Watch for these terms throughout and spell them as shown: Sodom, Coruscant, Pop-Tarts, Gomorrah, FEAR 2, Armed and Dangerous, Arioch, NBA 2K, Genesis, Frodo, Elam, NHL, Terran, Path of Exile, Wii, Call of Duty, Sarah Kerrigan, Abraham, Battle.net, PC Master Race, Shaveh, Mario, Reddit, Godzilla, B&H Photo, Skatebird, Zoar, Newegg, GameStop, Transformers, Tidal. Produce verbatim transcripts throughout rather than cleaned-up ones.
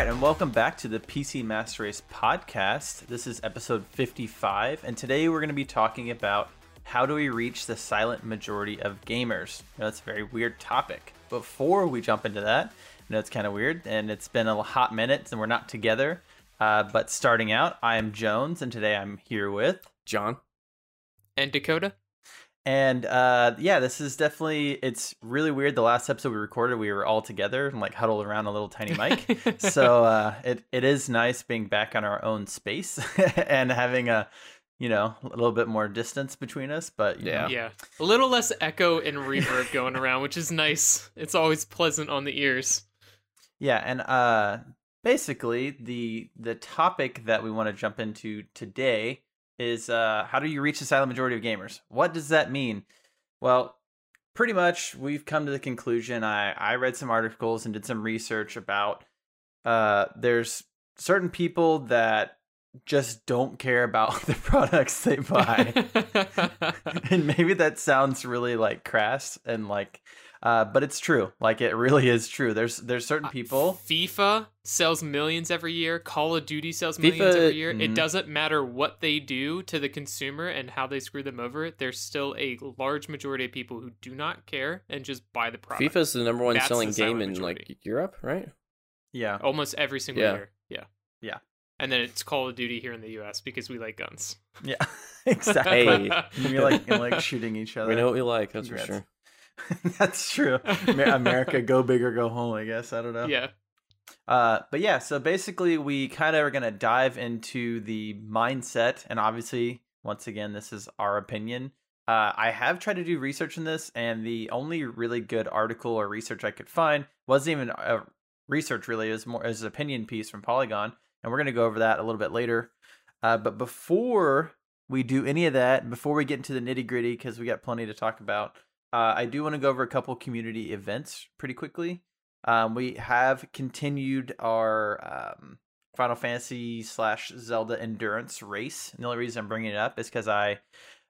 Alright, and welcome back to the P C Master Race podcast. This is episode fifty-five, and today we're going to be talking about how do we reach the silent majority of gamers. You know, that's a very weird topic. Before we jump into that, you know, it's kind of weird, and it's been a hot minute, and we're not together. Uh, but starting out, I am Jones, and today I'm here with... John. And Dakota. And uh, yeah, this is definitely, it's really weird. The last episode we recorded, we were all together and like huddled around a little tiny mic. so uh, it, it is nice being back on our own space and having a, you know, a little bit more distance between us. But yeah, yeah, a little less echo and reverb going around, which is nice. It's always pleasant on the ears. Yeah. And uh, basically the the topic that we want to jump into today is uh, how do you reach the silent majority of gamers? What does that mean? Well, pretty much we've come to the conclusion. I, I read some articles and did some research about uh, there's certain people that just don't care about the products they buy. And maybe that sounds really like crass and like, uh, but it's true. Like it really is true. There's there's certain people. Uh, FIFA sells millions every year. Call of Duty sells millions FIFA, every year. Mm-hmm. It doesn't matter what they do to the consumer and how they screw them over. There's still a large majority of people who do not care and just buy the product. FIFA is the number one That's selling game in majority. like Europe, right? Yeah, almost every single yeah. year. Yeah, yeah. And then it's Call of Duty here in the U S because we like guns. Yeah, exactly. we like we like shooting each other. We know what we like, that's Congrats. for sure. That's true. America, go big or go home, I guess. I don't know. Yeah. Uh, but yeah, so basically we kind of are going to dive into the mindset. And obviously, once again, this is our opinion. Uh, I have tried to do research in this, and the only really good article or research I could find wasn't even a research, really. It was more as an opinion piece from Polygon. And we're going to go over that a little bit later. Uh, but before we do any of that, before we get into the nitty gritty, because we got plenty to talk about, uh, I do want to go over a couple community events pretty quickly. Um, we have continued our um, Final Fantasy slash Zelda endurance race. And the only reason I'm bringing it up is because I,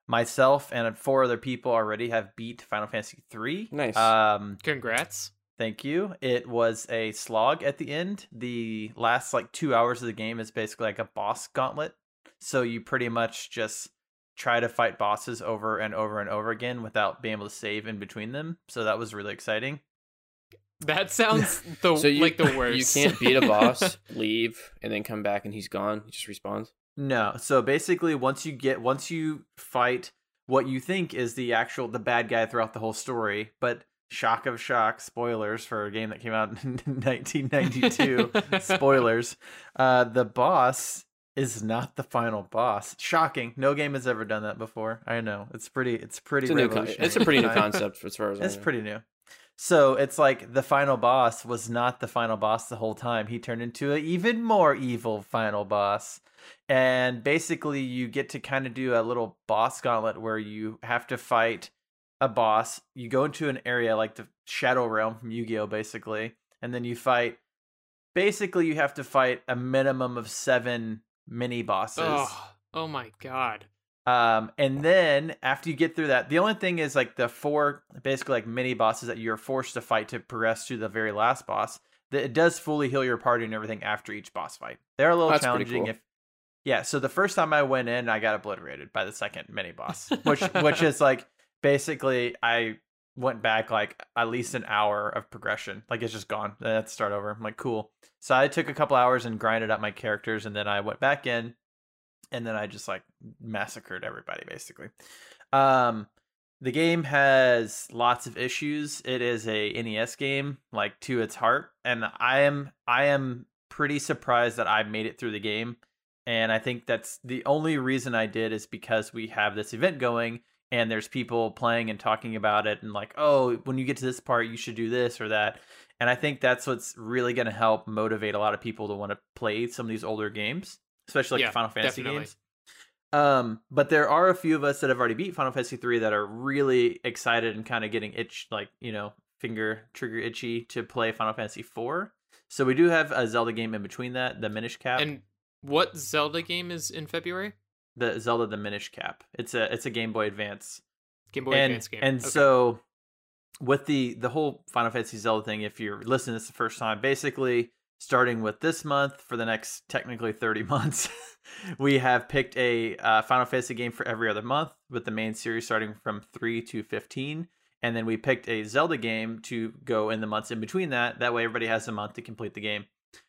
myself and four other people already have beat Final Fantasy three. Nice. Um, Congrats. Thank you. It was a slog at the end. The last like two hours of the game is basically like a boss gauntlet. So you pretty much just try to fight bosses over and over and over again without being able to save in between them. So that was really exciting. That sounds the, so you, like the worst. You can't beat a boss, leave, and then come back and he's gone. He just respawns. No. So basically once you get, once you fight what you think is the actual, the bad guy throughout the whole story, but shock of shock, spoilers for a game that came out in nineteen ninety-two. Spoilers. Uh, the boss is not the final boss. Shocking. No game has ever done that before. I know. It's pretty it's pretty it's revolutionary. Con- it's a pretty new concept as far as I know. It's pretty new. So it's like the final boss was not the final boss the whole time. He turned into an even more evil final boss. And basically you get to kind of do a little boss gauntlet where you have to fight a boss, you go into an area like the Shadow Realm from Yu-Gi-Oh! Basically, and then you fight, basically you have to fight a minimum of seven mini bosses. Oh, oh my god. Um, and then after you get through that, the only thing is like the four basically like mini bosses that you're forced to fight to progress to the very last boss, that it does fully heal your party and everything after each boss fight. They're a little That's challenging cool. if yeah, so the first time I went in, I got obliterated by the second mini boss, which which is like basically, I went back like at least an hour of progression. Like it's just gone. I had to start over. I'm like, cool. So I took a couple hours and grinded up my characters, and then I went back in, and then I just like massacred everybody basically. Um, the game has lots of issues. It is a N E S game, like to its heart, and I am I am pretty surprised that I made it through the game. And I think that's the only reason I did is because we have this event going. And there's people playing and talking about it and like, oh, when you get to this part, you should do this or that. And I think that's what's really going to help motivate a lot of people to want to play some of these older games, especially like yeah, Final Fantasy definitely. games. Um, but there are a few of us that have already beat Final Fantasy three that are really excited and kind of getting itch, like, you know, finger trigger itchy to play Final Fantasy four. So we do have a Zelda game in between that, the Minish Cap. And what Zelda game is in February? The Zelda the Minish Cap. It's a it's a Game Boy Advance. Game Boy and, Advance game. And okay. so with the, the whole Final Fantasy Zelda thing, if you're listening, this the first time, basically starting with this month for the next technically thirty months, we have picked a uh, Final Fantasy game for every other month, with the main series starting from three to fifteen. And then we picked a Zelda game to go in the months in between that. That way everybody has a month to complete the game.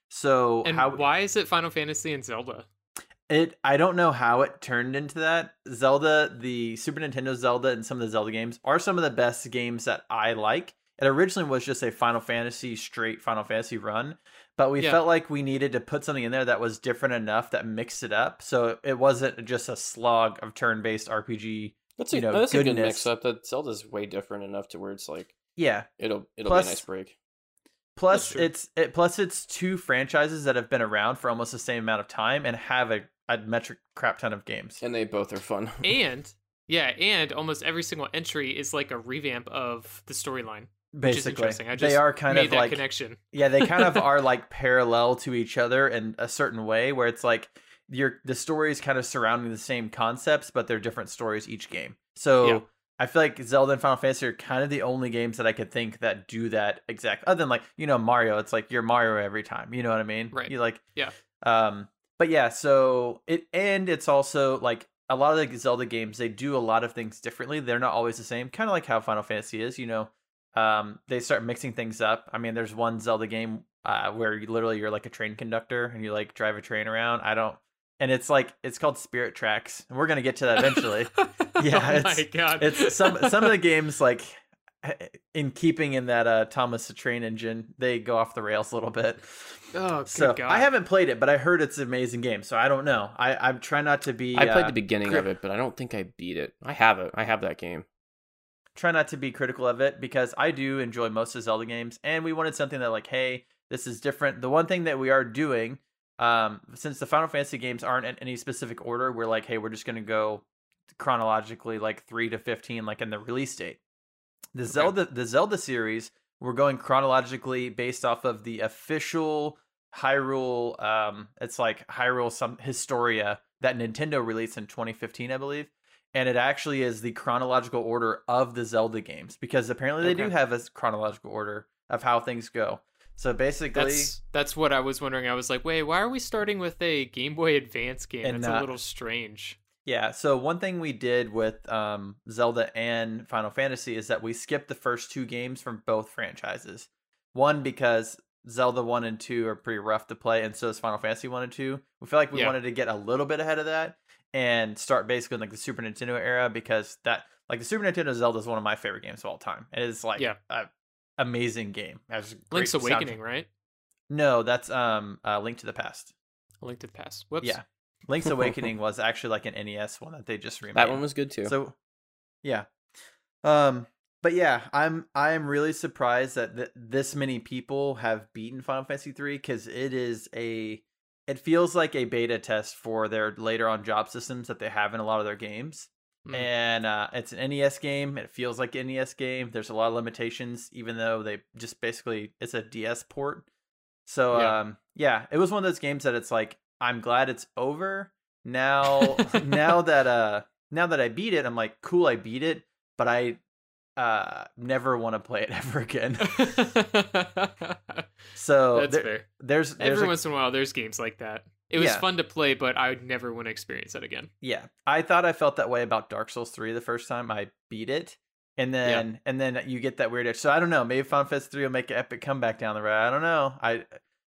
So and how, why is it Final Fantasy and Zelda? It I don't know how it turned into that. Zelda, the Super Nintendo Zelda and some of the Zelda games are some of the best games that I like. It originally was just a Final Fantasy, straight Final Fantasy run. But we yeah. felt like we needed to put something in there that was different enough that mixed it up. So it wasn't just a slog of turn-based R P G. That's a, you know, that's a good mix up. That Zelda's way different enough to where it's like, yeah, it'll it'll plus, be a nice break. Plus it's it plus it's two franchises that have been around for almost the same amount of time and have a, a metric crap ton of games. And they both are fun. And yeah, and almost every single entry is like a revamp of the storyline. Basically, which is I just they are kind made of that like connection. Yeah, they kind of are like parallel to each other in a certain way where it's like your the story is kind of surrounding the same concepts, but they're different stories each game. So yeah. I feel like Zelda and Final Fantasy are kind of the only games that I could think that do that exact. Other than like, you know, Mario, it's like you're Mario every time. You know what I mean? Right. You like, yeah. Um, but yeah, so it and it's also like a lot of the Zelda games, they do a lot of things differently. They're not always the same. Kind of like how Final Fantasy is, you know, um, they start mixing things up. I mean, there's one Zelda game uh, where you literally you're like a train conductor and you like drive a train around. I don't. And it's like it's called Spirit Tracks, and we're gonna get to that eventually. Yeah, oh it's, my God. It's some some of the games like in keeping in that uh, Thomas the Train Engine, they go off the rails a little bit. Oh, so good God. I haven't played it, but I heard it's an amazing game, so I don't know. I I'm trying not to be. I played uh, the beginning crit- of it, but I don't think I beat it. I have it. I have that game. Try not to be critical of it because I do enjoy most of Zelda games, and we wanted something that like, hey, this is different. The one thing that we are doing. Um, since the Final Fantasy games aren't in any specific order, we're like, hey, we're just going to go chronologically, like three to fifteen, like in the release date. The okay. Zelda, the Zelda series, we're going chronologically based off of the official Hyrule. Um, it's like Hyrule some Historia that Nintendo released in twenty fifteen, I believe. And it actually is the chronological order of the Zelda games, because apparently they okay. do have a chronological order of how things go. So basically, that's, that's what I was wondering. I was like, wait, why are we starting with a Game Boy Advance game? It's a little strange. Yeah. So one thing we did with um, Zelda and Final Fantasy is that we skipped the first two games from both franchises. One, because Zelda one and two are pretty rough to play. And so is Final Fantasy one and two. We feel like we yeah. wanted to get a little bit ahead of that and start basically in like the Super Nintendo era, because that like the Super Nintendo Zelda is one of my favorite games of all time. It is like, yeah. Uh, amazing game. Link's Awakening, soundtrack. Right? No, that's um, uh, Link to the Past. Link to the Past. Whoops. Yeah, Link's Awakening was actually like an N E S one that they just remade. That one was good too. So, yeah. Um, but yeah, I'm I am really surprised that th- this many people have beaten Final Fantasy three, because it is a it feels like a beta test for their later on job systems that they have in a lot of their games. Mm. And uh, it's an N E S game. It feels like an N E S game. There's a lot of limitations, even though they just basically it's a D S port. So yeah, um, yeah it was one of those games that it's like, I'm glad it's over now. now that uh, now that I beat it, I'm like, cool, I beat it, but I uh, never want to play it ever again. So that's there, fair. There's, there's every a, once in a while there's games like that. It was yeah. fun to play, but I would never want to experience that again. Yeah. I thought I felt that way about Dark Souls three the first time I beat it. And then yeah. and then you get that weird itch. So I don't know. Maybe Final Fantasy three will make an epic comeback down the road. I don't know. I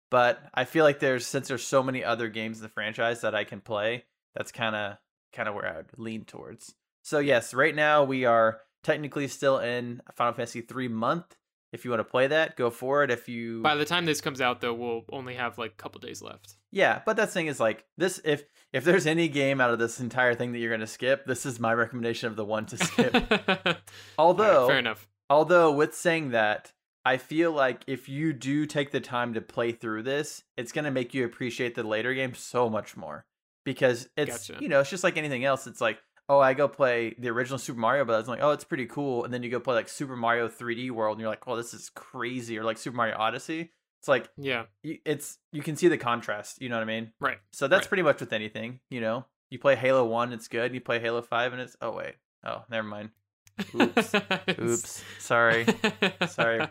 but I feel like there's since there's so many other games in the franchise that I can play, that's kinda kinda where I would lean towards. So yes, right now we are technically still in Final Fantasy three month. If you want to play that, go for it. If you by the time this comes out, though, we'll only have like a couple days left. Yeah, but that thing is like this. If if there's any game out of this entire thing that you're going to skip, this is my recommendation of the one to skip. Although, right, fair enough. Although, with saying that, I feel like if you do take the time to play through this, it's going to make you appreciate the later game so much more, because it's gotcha. You know, it's just like anything else. It's like, oh, I go play the original Super Mario Bros. Like, oh, it's pretty cool. And then you go play like Super Mario three D World, and you're like, oh, this is crazy. Or like Super Mario Odyssey. It's like, yeah, it's you can see the contrast. You know what I mean? Right. So that's right. Pretty much with anything. You know, you play Halo one, it's good. You play Halo five, and it's oh wait, oh never mind. Oops, oops, sorry, sorry,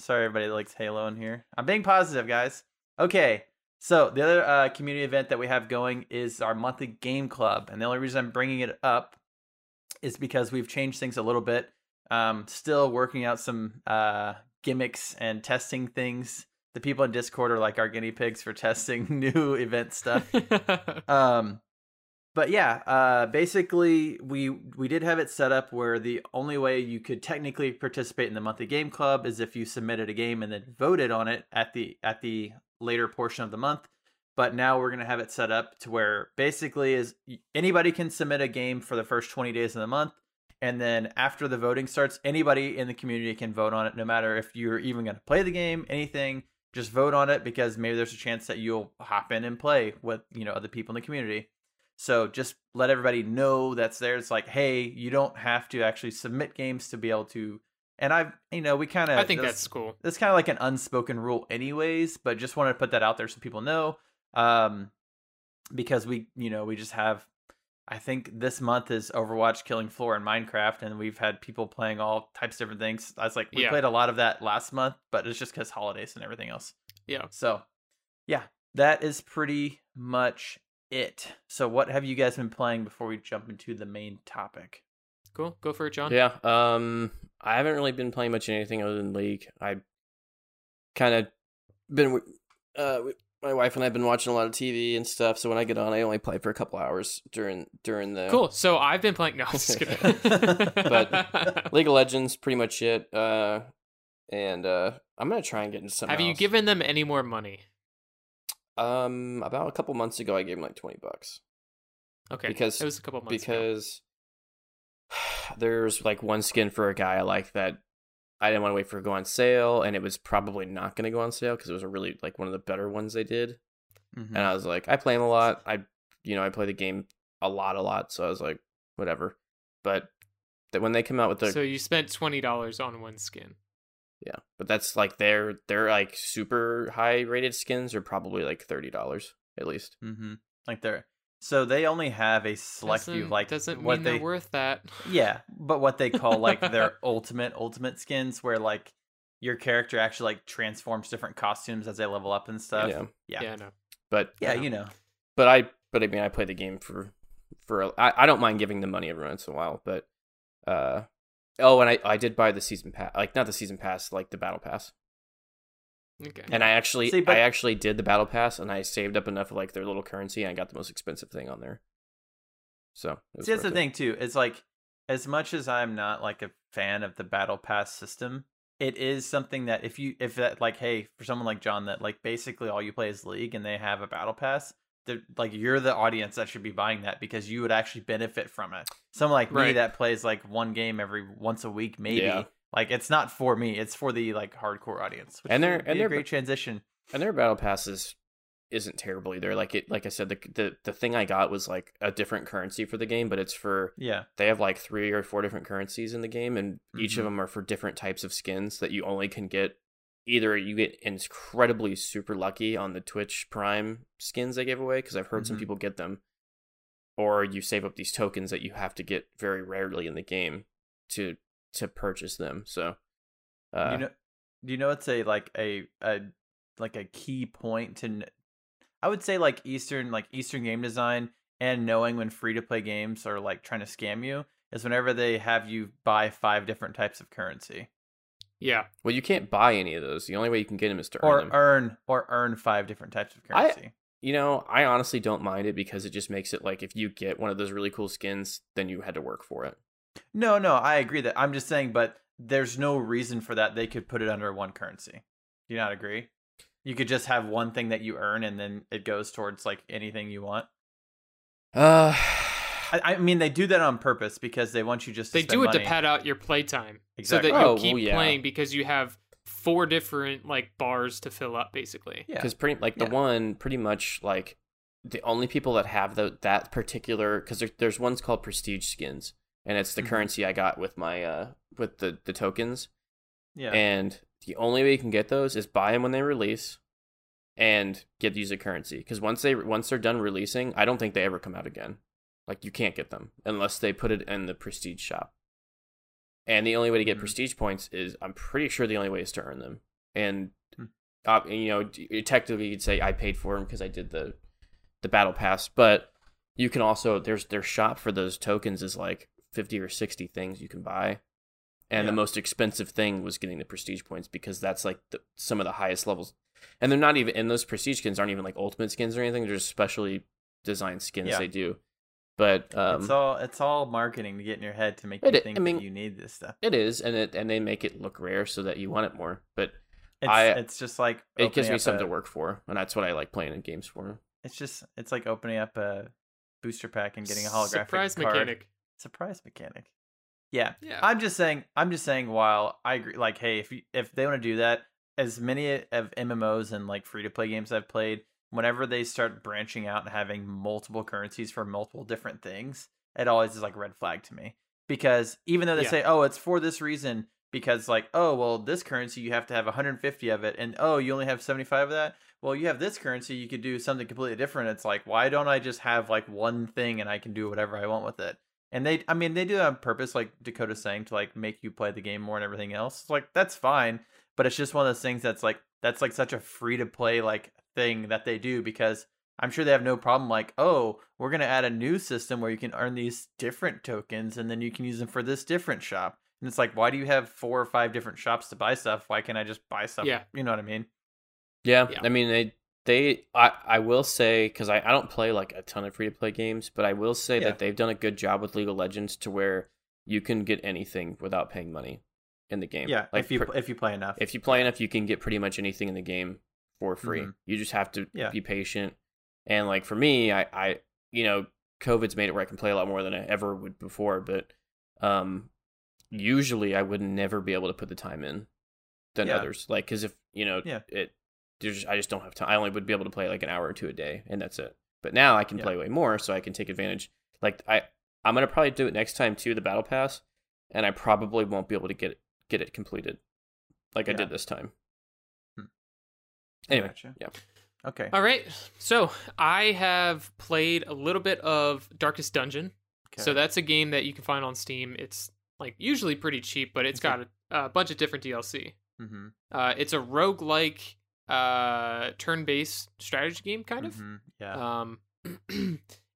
sorry. Everybody that likes Halo in here. I'm being positive, guys. Okay, so the other uh, community event that we have going is our monthly game club. And the only reason I'm bringing it up is because we've changed things a little bit. Um, still working out some uh, gimmicks and testing things. The people in Discord are like our guinea pigs for testing new event stuff. um, but yeah, uh, basically we we did have it set up where the only way you could technically participate in the monthly game club is if you submitted a game and then voted on it at the at the later portion of the month. But now we're gonna have it set up to where basically is anybody can submit a game for the first twenty days of the month. And then after the voting starts, anybody in the community can vote on it, no matter if you're even going to play the game, anything. Just vote on it because maybe there's a chance that you'll hop in and play with, you know, other people in the community. So just let everybody know that's there. It's like, hey, you don't have to actually submit games to be able to. And I've, you know, we kind of. I think that's, that's cool. That's kind of like an unspoken rule anyways, but just wanted to put that out there so people know. Um, because we, you know, we just have. I think this month is Overwatch, Killing Floor, and Minecraft, and we've had people playing all types of different things. I was like, we yeah. played a lot of that last month, but it's just because holidays and everything else. Yeah. So, yeah, that is pretty much it. So what have you guys been playing before we jump into the main topic? Cool. Go for it, John. Yeah. Um, I haven't really been playing much anything other than League. I kind of been... Uh, my wife and I've been watching a lot of T V and stuff, so when I get on, I only play for a couple hours during during the. Cool. So I've been playing. No, I'm just kidding. But League of Legends, pretty much it. Uh, and uh, I'm gonna try and get into something. Have else. You given them any more money? Um, about a couple months ago, I gave them like twenty bucks. Okay. Because it was a couple months because ago. There's like one skin for a guy I like that. I didn't want to wait for it to go on sale, and it was probably not going to go on sale because it was a really like one of the better ones they did. Mm-hmm. And I was like, I play him a lot. I, you know, I play the game a lot, a lot. So I was like, whatever. But that when they come out with the so you spent twenty dollars on one skin. Yeah, but that's like their their like super high rated skins are probably like thirty dollars at least. Mm-hmm. Like they're. So they only have a select doesn't, few, like doesn't what mean they, they're worth that. Yeah, but what they call like their ultimate ultimate skins, where like your character actually like transforms different costumes as they level up and stuff. Yeah, yeah, yeah I know. But yeah, you know. But I, but I mean, I play the game for, for a, I, I don't mind giving them money every once in a while, but, uh, oh, and I, I did buy the season pass, like not the season pass, like the battle pass. Okay. And I actually See, but- I actually did the battle pass and I saved up enough of like their little currency and I got the most expensive thing on there. So See, that's the it. thing too. It's like as much as I'm not like a fan of the battle pass system, it is something that if you if that like hey, for someone like John that like basically all you play is League and they have a battle pass, like you're the audience that should be buying that because you would actually benefit from it. Someone like right. me that plays like one game every once a week maybe. Yeah. Like it's not for me; it's for the like hardcore audience. Which and they're and they're great transition. And their battle passes isn't terrible either. Like it, like I said, the, the the thing I got was like a different currency for the game, but it's for yeah. They have like three or four different currencies in the game, and mm-hmm. each of them are for different types of skins that you only can get. Either you get incredibly super lucky on the Twitch Prime skins they gave away because I've heard mm-hmm. some people get them, or you save up these tokens that you have to get very rarely in the game to. to purchase them. So uh you know do you know it's a like a a like a key point to I would say like eastern like eastern game design and knowing when free to play games are like trying to scam you is whenever they have you buy five different types of currency. Yeah, well you can't buy any of those. The only way you can get them is to or earn them. earn or earn five different types of currency. I, you know I honestly don't mind it because it just makes it like if you get one of those really cool skins then you had to work for it. No, no, I agree that I'm just saying, but there's no reason for that. They could put it under one currency. Do you not agree? You could just have one thing that you earn and then it goes towards like anything you want. Uh, I, I mean, they do that on purpose because they want you just to They do it money. to pad out your playtime exactly. so that oh, you keep well, yeah. playing because you have four different like bars to fill up basically. Yeah, because pretty like the yeah. one pretty much like the only people that have the, that particular because there, there's ones called prestige skins. And it's the mm-hmm. currency I got with my uh with the, the tokens. Yeah. And the only way you can get those is buy them when they release and get use a currency. Because once they once they're done releasing, I don't think they ever come out again. Like you can't get them unless they put it in the prestige shop. And the only way to get mm-hmm. prestige points is I'm pretty sure the only way is to earn them. And mm-hmm. uh, you know, technically you'd say I paid for them because I did the the battle pass, but you can also, there's their shop for those tokens is like fifty or sixty things you can buy. And yeah. the most expensive thing was getting the prestige points, because that's like the, some of the highest levels. And they're not even, and those prestige skins aren't even like ultimate skins or anything. They're just specially designed skins yeah. they do. But um, it's all it's all marketing to get in your head to make you it, think I mean, that you need this stuff. It is, and it and they make it look rare so that you want it more. But it's, I, it's just like it gives me something a, to work for, and that's what I like playing in games for. It's just it's like opening up a booster pack and getting a holographic surprise card. mechanic. Surprise mechanic. Yeah. yeah, I'm just saying. I'm just saying. While I agree, like, hey, if you, if they want to do that, as many of M M Os and like free to play games I've played, whenever they start branching out and having multiple currencies for multiple different things, it always is like red flag to me, because even though they yeah. say, oh, it's for this reason, because like, oh, well, this currency you have to have one hundred fifty of it, and oh, you only have seventy-five of that. Well, you have this currency, you could do something completely different. It's like, why don't I just have like one thing and I can do whatever I want with it? And they, I mean, they do that on purpose, like Dakota's saying, to like make you play the game more and everything else. It's like, that's fine, but it's just one of those things that's like, that's like such a free to play like thing that they do, because I'm sure they have no problem. Like, oh, we're gonna add a new system where you can earn these different tokens, and then you can use them for this different shop. And it's like, why do you have four or five different shops to buy stuff? Why can't I just buy stuff? Yeah, you know what I mean? Yeah, yeah. I mean they. They, I, I will say, because I, I don't play like a ton of free to play games, but I will say yeah. that they've done a good job with League of Legends to where you can get anything without paying money in the game. Yeah, like if you per, if you play enough, if you play enough, you can get pretty much anything in the game for free. Mm-hmm. You just have to yeah. be patient. And like for me, I, I, you know, COVID's made it where I can play a lot more than I ever would before. But um, usually I would never be able to put the time in than yeah. others. Like, because if you know yeah. it. Just, I just don't have time. I only would be able to play like an hour or two a day, and that's it. But now I can yeah. play way more, so I can take advantage. Like I, I'm gonna probably do it next time too, the battle pass, and I probably won't be able to get it, get it completed, like yeah. I did this time. Hmm. Anyway, gotcha. yeah. Okay. All right. So I have played a little bit of Darkest Dungeon. Okay. So that's a game that you can find on Steam. It's like usually pretty cheap, but it's got a, a bunch of different D L C. Mm-hmm. Uh, it's a roguelike. uh turn-based strategy game kind of mm-hmm, yeah um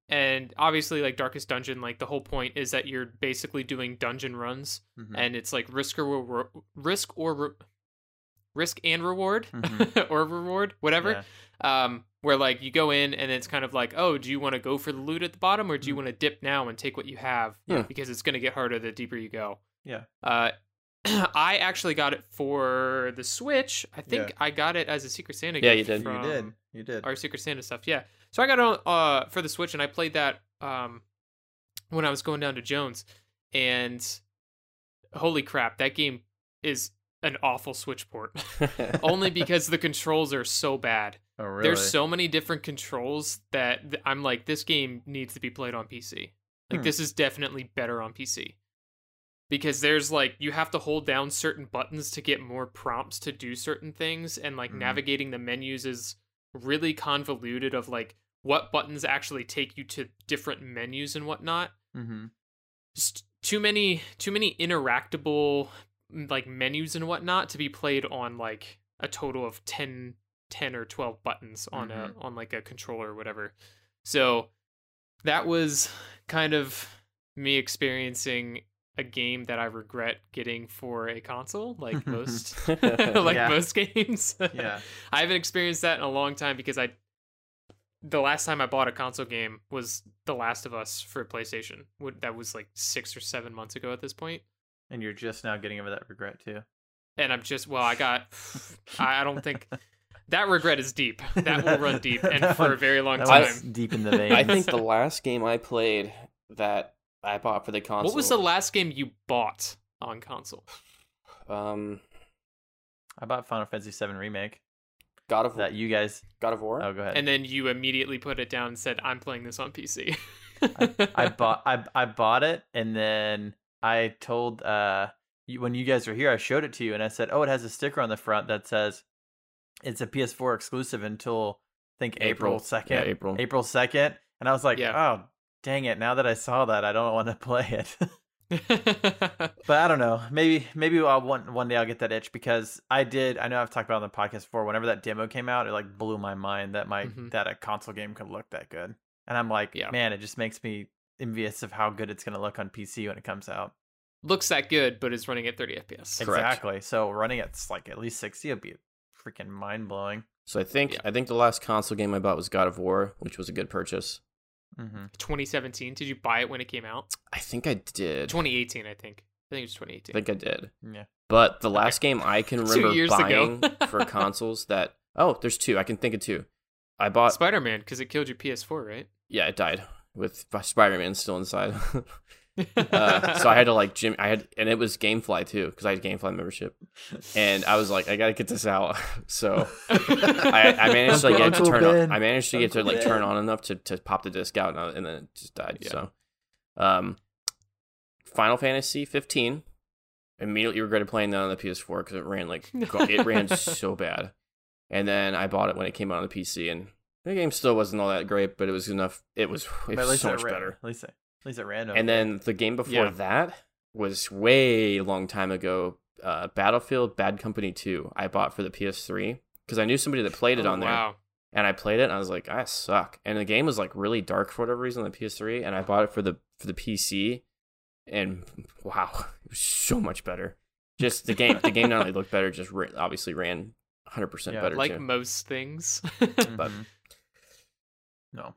and obviously like Darkest Dungeon, like the whole point is that you're basically doing dungeon runs mm-hmm. and it's like risk or re- risk or re- risk and reward mm-hmm. or reward whatever yeah. um where like you go in and it's kind of like, oh, do you want to go for the loot at the bottom, or do you mm-hmm. want to dip now and take what you have yeah. because it's going to get harder the deeper you go. yeah uh I actually got it for the Switch. I think yeah. I got it as a Secret Santa yeah, gift. Yeah, you did. You did. You did. Our Secret Santa stuff. Yeah. So I got it uh, for the Switch, and I played that um, when I was going down to Jones. And holy crap, that game is an awful Switch port. Only because the controls are so bad. Oh, really? There's so many different controls that th- I'm like, this game needs to be played on P C. Like, hmm. this is definitely better on P C. Because there's like, you have to hold down certain buttons to get more prompts to do certain things. And like mm. navigating the menus is really convoluted of like what buttons actually take you to different menus and whatnot. Mm-hmm. Just too many, too many interactable like menus and whatnot to be played on like a total of ten, ten or twelve buttons on mm-hmm. a, on like a controller or whatever. So that was kind of me experiencing a game that I regret getting for a console, like most like yeah. most games. yeah I haven't experienced that in a long time, because I the last time I bought a console game was The Last of Us for PlayStation. That was like six or seven months ago at this point. And you're just now getting over that regret too. And I'm just well I got I don't think that regret is deep. That will run deep and for one, a very long time. Deep in the veins. I think the last game I played that I bought for the console. What was the last game you bought on console? Um, I bought Final Fantasy seven Remake. God of War. That you guys. God of War. Oh, go ahead. And then you immediately put it down and said, "I'm playing this on P C." I, I bought. I I bought it, and then I told uh you, when you guys were here, I showed it to you, and I said, "Oh, it has a sticker on the front that says it's a P S four exclusive until I think April second. Yeah, April April second." And I was like, yeah. "Oh." Dang it, now that I saw that, I don't want to play it. But I don't know. Maybe maybe I'll one one day I'll get that itch, because I did. I know I've talked about it on the podcast before. Whenever that demo came out, it like blew my mind that my mm-hmm. that a console game could look that good. And I'm like, yeah. man, it just makes me envious of how good it's going to look on P C when it comes out. Looks that good, but it's running at thirty F P S. Exactly. Correct. So running at like at least sixty would be freaking mind blowing. So I think yeah. I think the last console game I bought was God of War, which was a good purchase. Mm-hmm. twenty seventeen. Did you buy it when it came out? I think I did. twenty eighteen, I think. I think it was twenty eighteen. I think I did. Yeah. But the last okay. game I can remember buying for consoles that... Oh, there's two. I can think of two. I bought... Spider-Man, because it killed your P S four, right? Yeah, it died with Spider-Man still inside. uh, so I had to like... Jim. I had, and it was GameFly, too, because I had GameFly membership. And I was like, I gotta get this out. So I, I managed to like, get it to turn on. I managed to get to like turn on enough to, to pop the disc out, and, I, and then it just died. Yeah. So um, Final Fantasy fifteen. Immediately regretted playing that on the P S four because it ran like... It ran so bad. And then I bought it when it came out on the P C, and the game still wasn't all that great, but it was enough. It was, it was so much ran, better. At least, at least it ran. And then the game before yeah. that was way long time ago. Uh, Battlefield Bad Company two. I bought for the P S three because I knew somebody that played it oh, on there. Wow. And I played it, and I was like, I suck. And the game was like really dark for whatever reason on the P S three, and I bought it for the for the P C, and wow, it was so much better. Just the game, the game not only looked better, just re- obviously ran. one hundred percent yeah, better like too. Most things. But no.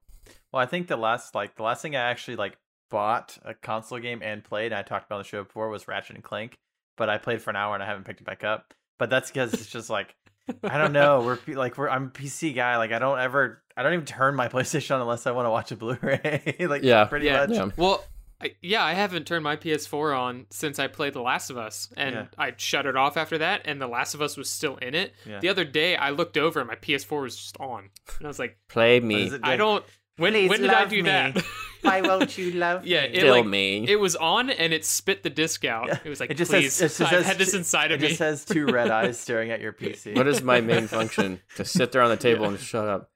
Well, I think the last like the last thing I actually like bought a console game and played, and I talked about on the show before, was Ratchet and Clank, but I played for an hour and I haven't picked it back up. But that's because it's just like I don't know, we're like we're I'm a P C guy, like I don't ever I don't even turn my PlayStation on unless I want to watch a Blu-ray. like yeah, pretty yeah, much. Yeah. Well, I, yeah, I haven't turned my P S four on since I played The Last of Us, and yeah. I shut it off after that, and The Last of Us was still in it. Yeah. The other day, I looked over, and my P S four was just on, and I was like, "Play me." I don't. When, when did I do me. that? Why won't you love? Yeah, it, like, me. It was on, and it spit the disc out. It was like, it just "Please, says, it just I've had this inside of me." It just has two red eyes staring at your P C. What is my main function? To sit there on the table yeah. and shut up.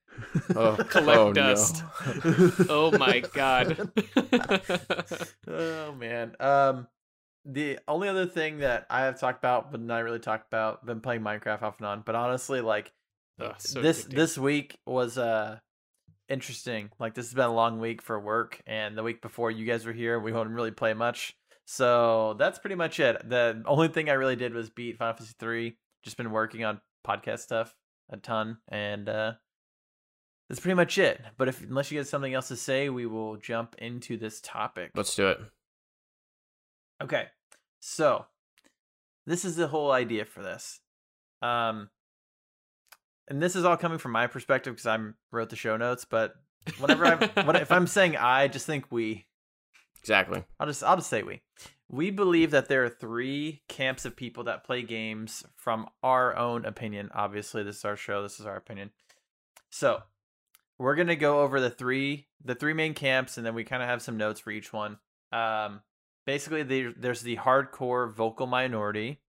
Oh, collect oh, dust. No. Oh my god. Oh man. Um the only other thing that I have talked about but not really talked about, been playing Minecraft off and on, but honestly like oh, so this addictive. This week was uh interesting. Like this has been a long week for work, and the week before you guys were here we won't really play much. So that's pretty much it. The only thing I really did was beat Final Fantasy three. Just been working on podcast stuff a ton, and uh that's pretty much it. But if unless you get something else to say, we will jump into this topic. Let's do it. Okay. So this is the whole idea for this. Um, and this is all coming from my perspective because I wrote the show notes, but whenever I what, if I'm saying I just think we. Exactly. I'll just I'll just say we. We believe that there are three camps of people that play games from our own opinion. Obviously, this is our show. This is our opinion. So we're going to go over the three the three main camps, and then we kind of have some notes for each one. Um, basically, the, there's the hardcore vocal minority.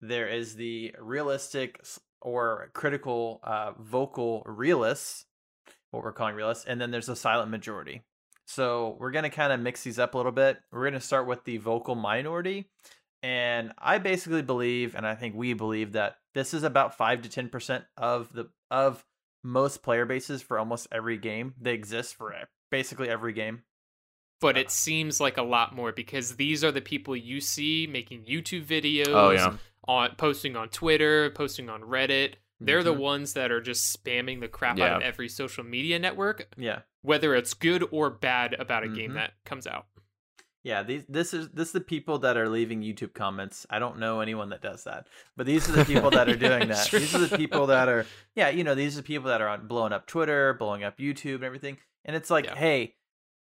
There is the realistic or critical uh, vocal realists, what we're calling realists. And then there's the silent majority. So we're going to kind of mix these up a little bit. We're going to start with the vocal minority. And I basically believe, and I think we believe, that this is about five to ten percent of the of most player bases for almost every game. They exist for basically every game, but it seems like a lot more because these are the people you see making YouTube videos, oh, yeah. on posting on Twitter, posting on Reddit. They're mm-hmm. the ones that are just spamming the crap yeah. out of every social media network, yeah whether it's good or bad about a mm-hmm. game that comes out. Yeah, these, this is this is the people that are leaving YouTube comments. I don't know anyone that does that, but these are the people that are doing yeah, that. True. These are the people that are, yeah, you know, these are the people that are on, blowing up Twitter, blowing up YouTube and everything. And it's like, yeah. hey,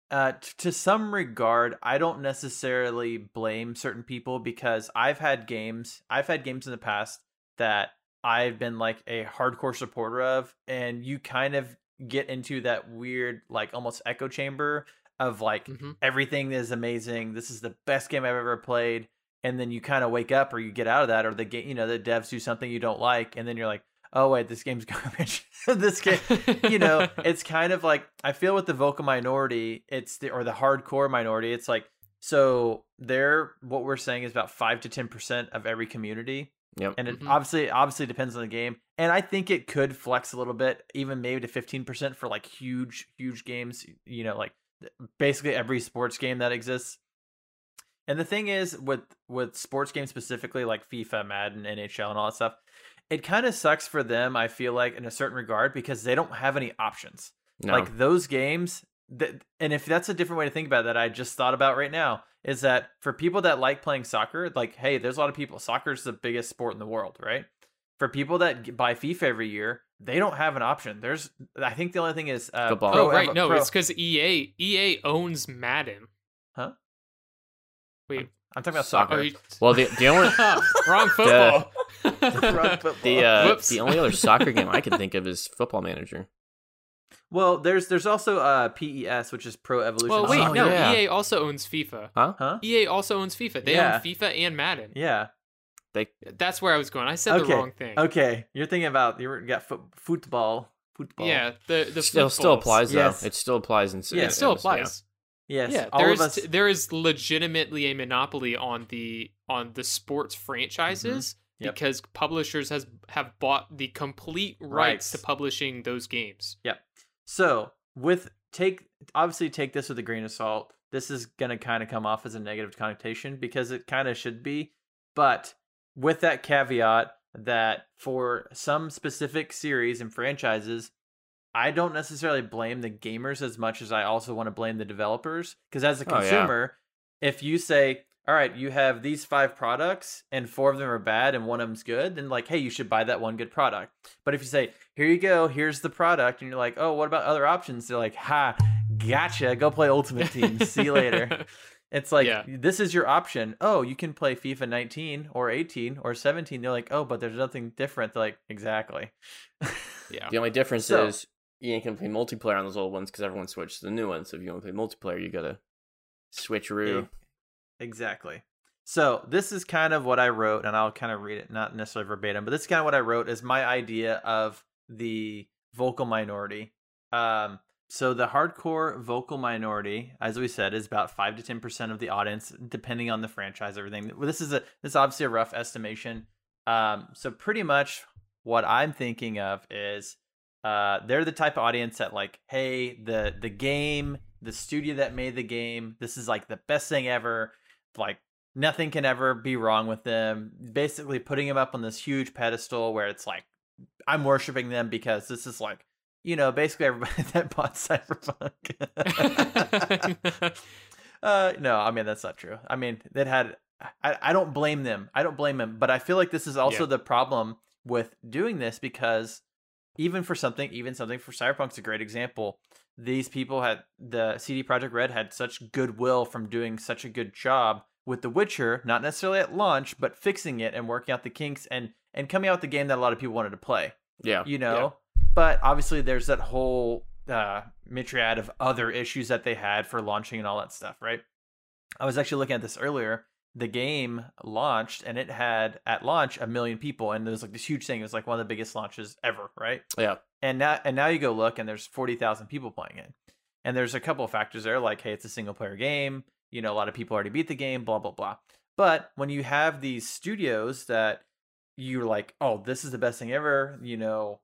uh, t- to some regard, I don't necessarily blame certain people because I've had games, I've had games in the past that I've been like a hardcore supporter of, and you kind of get into that weird, like almost echo chamber of like mm-hmm. everything is amazing. This is the best game I've ever played, and then you kind of wake up or you get out of that, or the game, you know, the devs do something you don't like, and then you're like, oh wait, this game's garbage. This game, you know, it's kind of like I feel with the vocal minority, it's the or the hardcore minority. It's like So they're, what we're saying is about five to ten percent of every community. Yep. And it mm-hmm. obviously obviously depends on the game. And I think it could flex a little bit, even maybe to fifteen percent for like huge, huge games, you know, like basically every sports game that exists. And the thing is with, with sports games specifically, like FIFA, Madden, N H L and all that stuff, it kind of sucks for them, I feel like, in a certain regard, because they don't have any options. No. Like those games, that, and if that's a different way to think about that, I just thought about right now, is that for people that like playing soccer, like, hey, there's a lot of people, soccer is the biggest sport in the world, right? For people that buy FIFA every year, they don't have an option. There's, I think the only thing is... Uh, Pro oh, right, Evo, no, Pro. It's because E A owns Madden. Huh? Wait, I'm talking about soccer. soccer. You... Well, the, the only... Wrong football. The, Wrong football. The, uh, the only other soccer game I can think of is Football Manager. Well, there's there's also uh, P E S, which is Pro Evolution. Well, wait, oh, no, yeah. E A also owns FIFA. Huh? Huh? E A also owns FIFA. They yeah. own FIFA and Madden. Yeah. They. That's where I was going. I said okay. the wrong thing. Okay, you're thinking about you got fo- football, football. Yeah, the the still footballs. still applies though. Yes. It still applies in. Yeah, it still applies. Yeah. Yes. Yeah, all there of is us... t- there is legitimately a monopoly on the on the sports franchises. Mm-hmm. Yep. Because publishers has have bought the complete rights, rights to publishing those games. Yep. So with take obviously take this with a grain of salt. This is gonna kind of come off as a negative connotation because it kind of should be, but with that caveat that for some specific series and franchises, I don't necessarily blame the gamers as much as I also want to blame the developers. Because as a consumer, oh, yeah. if you say, all right, you have these five products and four of them are bad and one of them's good, then like, hey, you should buy that one good product. But if you say, here you go, here's the product, and you're like, oh, what about other options? They're like, ha, gotcha, go play Ultimate Team, see you later. It's like, yeah. this is your option. Oh, you can play FIFA nineteen or eighteen or seventeen. They're like, oh, but there's nothing different. They're like, exactly. Yeah. The only difference so, is you can play multiplayer on those old ones because everyone switched to the new ones. So if you want to play multiplayer, you got to switcheroo. Yeah. Exactly. So this is kind of what I wrote, and I'll kind of read it, not necessarily verbatim, but this is kind of what I wrote is my idea of the vocal minority. Um, so the hardcore vocal minority, as we said, is about five to ten percent of the audience, depending on the franchise, everything. This is a this is obviously a rough estimation. Um, so pretty much what I'm thinking of is uh, they're the type of audience that like, hey, the the game, the studio that made the game, this is like the best thing ever. Like nothing can ever be wrong with them, basically putting them up on this huge pedestal where it's like I'm worshiping them because this is like, you know, basically everybody that bought Cyberpunk. uh no I mean that's not true. I mean that had I, I don't blame them I don't blame them but I feel like this is also yeah. the problem with doing this, because even for something even something for Cyberpunk's a great example. These people had the C D Projekt Red had such goodwill from doing such a good job with The Witcher, not necessarily at launch, but fixing it and working out the kinks and, and coming out with the game that a lot of people wanted to play. Yeah. You know, yeah. But obviously there's that whole uh, myriad of other issues that they had for launching and all that stuff, right? I was actually looking at this earlier. The game launched and it had at launch a million people, and there was like this huge thing. It was like one of the biggest launches ever, right? Yeah. And now, and now you go look, and there's forty thousand people playing it, and there's a couple of factors there, like hey, it's a single player game. You know, a lot of people already beat the game, blah blah blah. But when you have these studios that you're like, oh, this is the best thing ever. You know,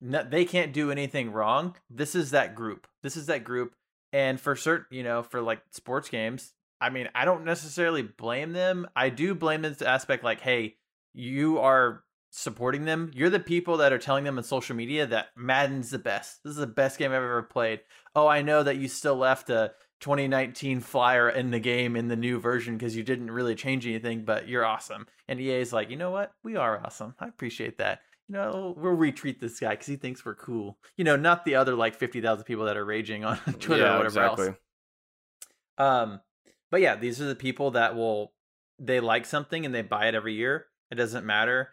no, they can't do anything wrong. This is that group. This is that group. And for certain, you know, for like sports games. I mean, I don't necessarily blame them. I do blame this aspect like, hey, you are supporting them. You're the people that are telling them on social media that Madden's the best. This is the best game I've ever played. Oh, I know that you still left a twenty nineteen flyer in the game in the new version because you didn't really change anything, but you're awesome. And E A's like, you know what? We are awesome. I appreciate that. You know, we'll retweet this guy because he thinks we're cool. You know, not the other like fifty thousand people that are raging on Twitter yeah, or whatever exactly. else. Um. But yeah, these are the people that will, they like something and they buy it every year. It doesn't matter.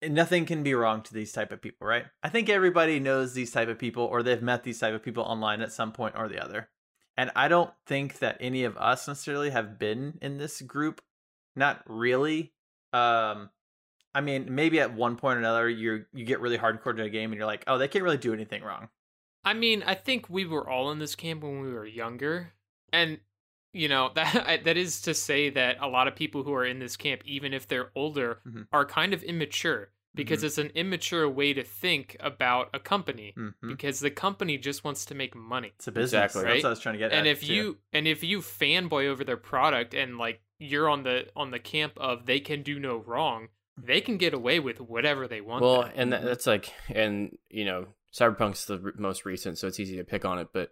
And nothing can be wrong to these type of people, right? I think everybody knows these type of people, or they've met these type of people online at some point or the other. And I don't think that any of us necessarily have been in this group. Not really. Um, I mean, maybe at one point or another, you you get really hardcore to a game and you're like, oh, they can't really do anything wrong. I mean, I think we were all in this camp when we were younger. And... you know, that that is to say that a lot of people who are in this camp, even if they're older, mm-hmm. are kind of immature, because mm-hmm. it's an immature way to think about a company, mm-hmm. because the company just wants to make money. It's a business, exactly. Right? That's what I was trying to get and at. And if too. you and if you fanboy over their product and like you're on the on the camp of they can do no wrong, they can get away with whatever they want. Well, them. and that, that's like, and you know, Cyberpunk's the r- most recent, so it's easy to pick on it, but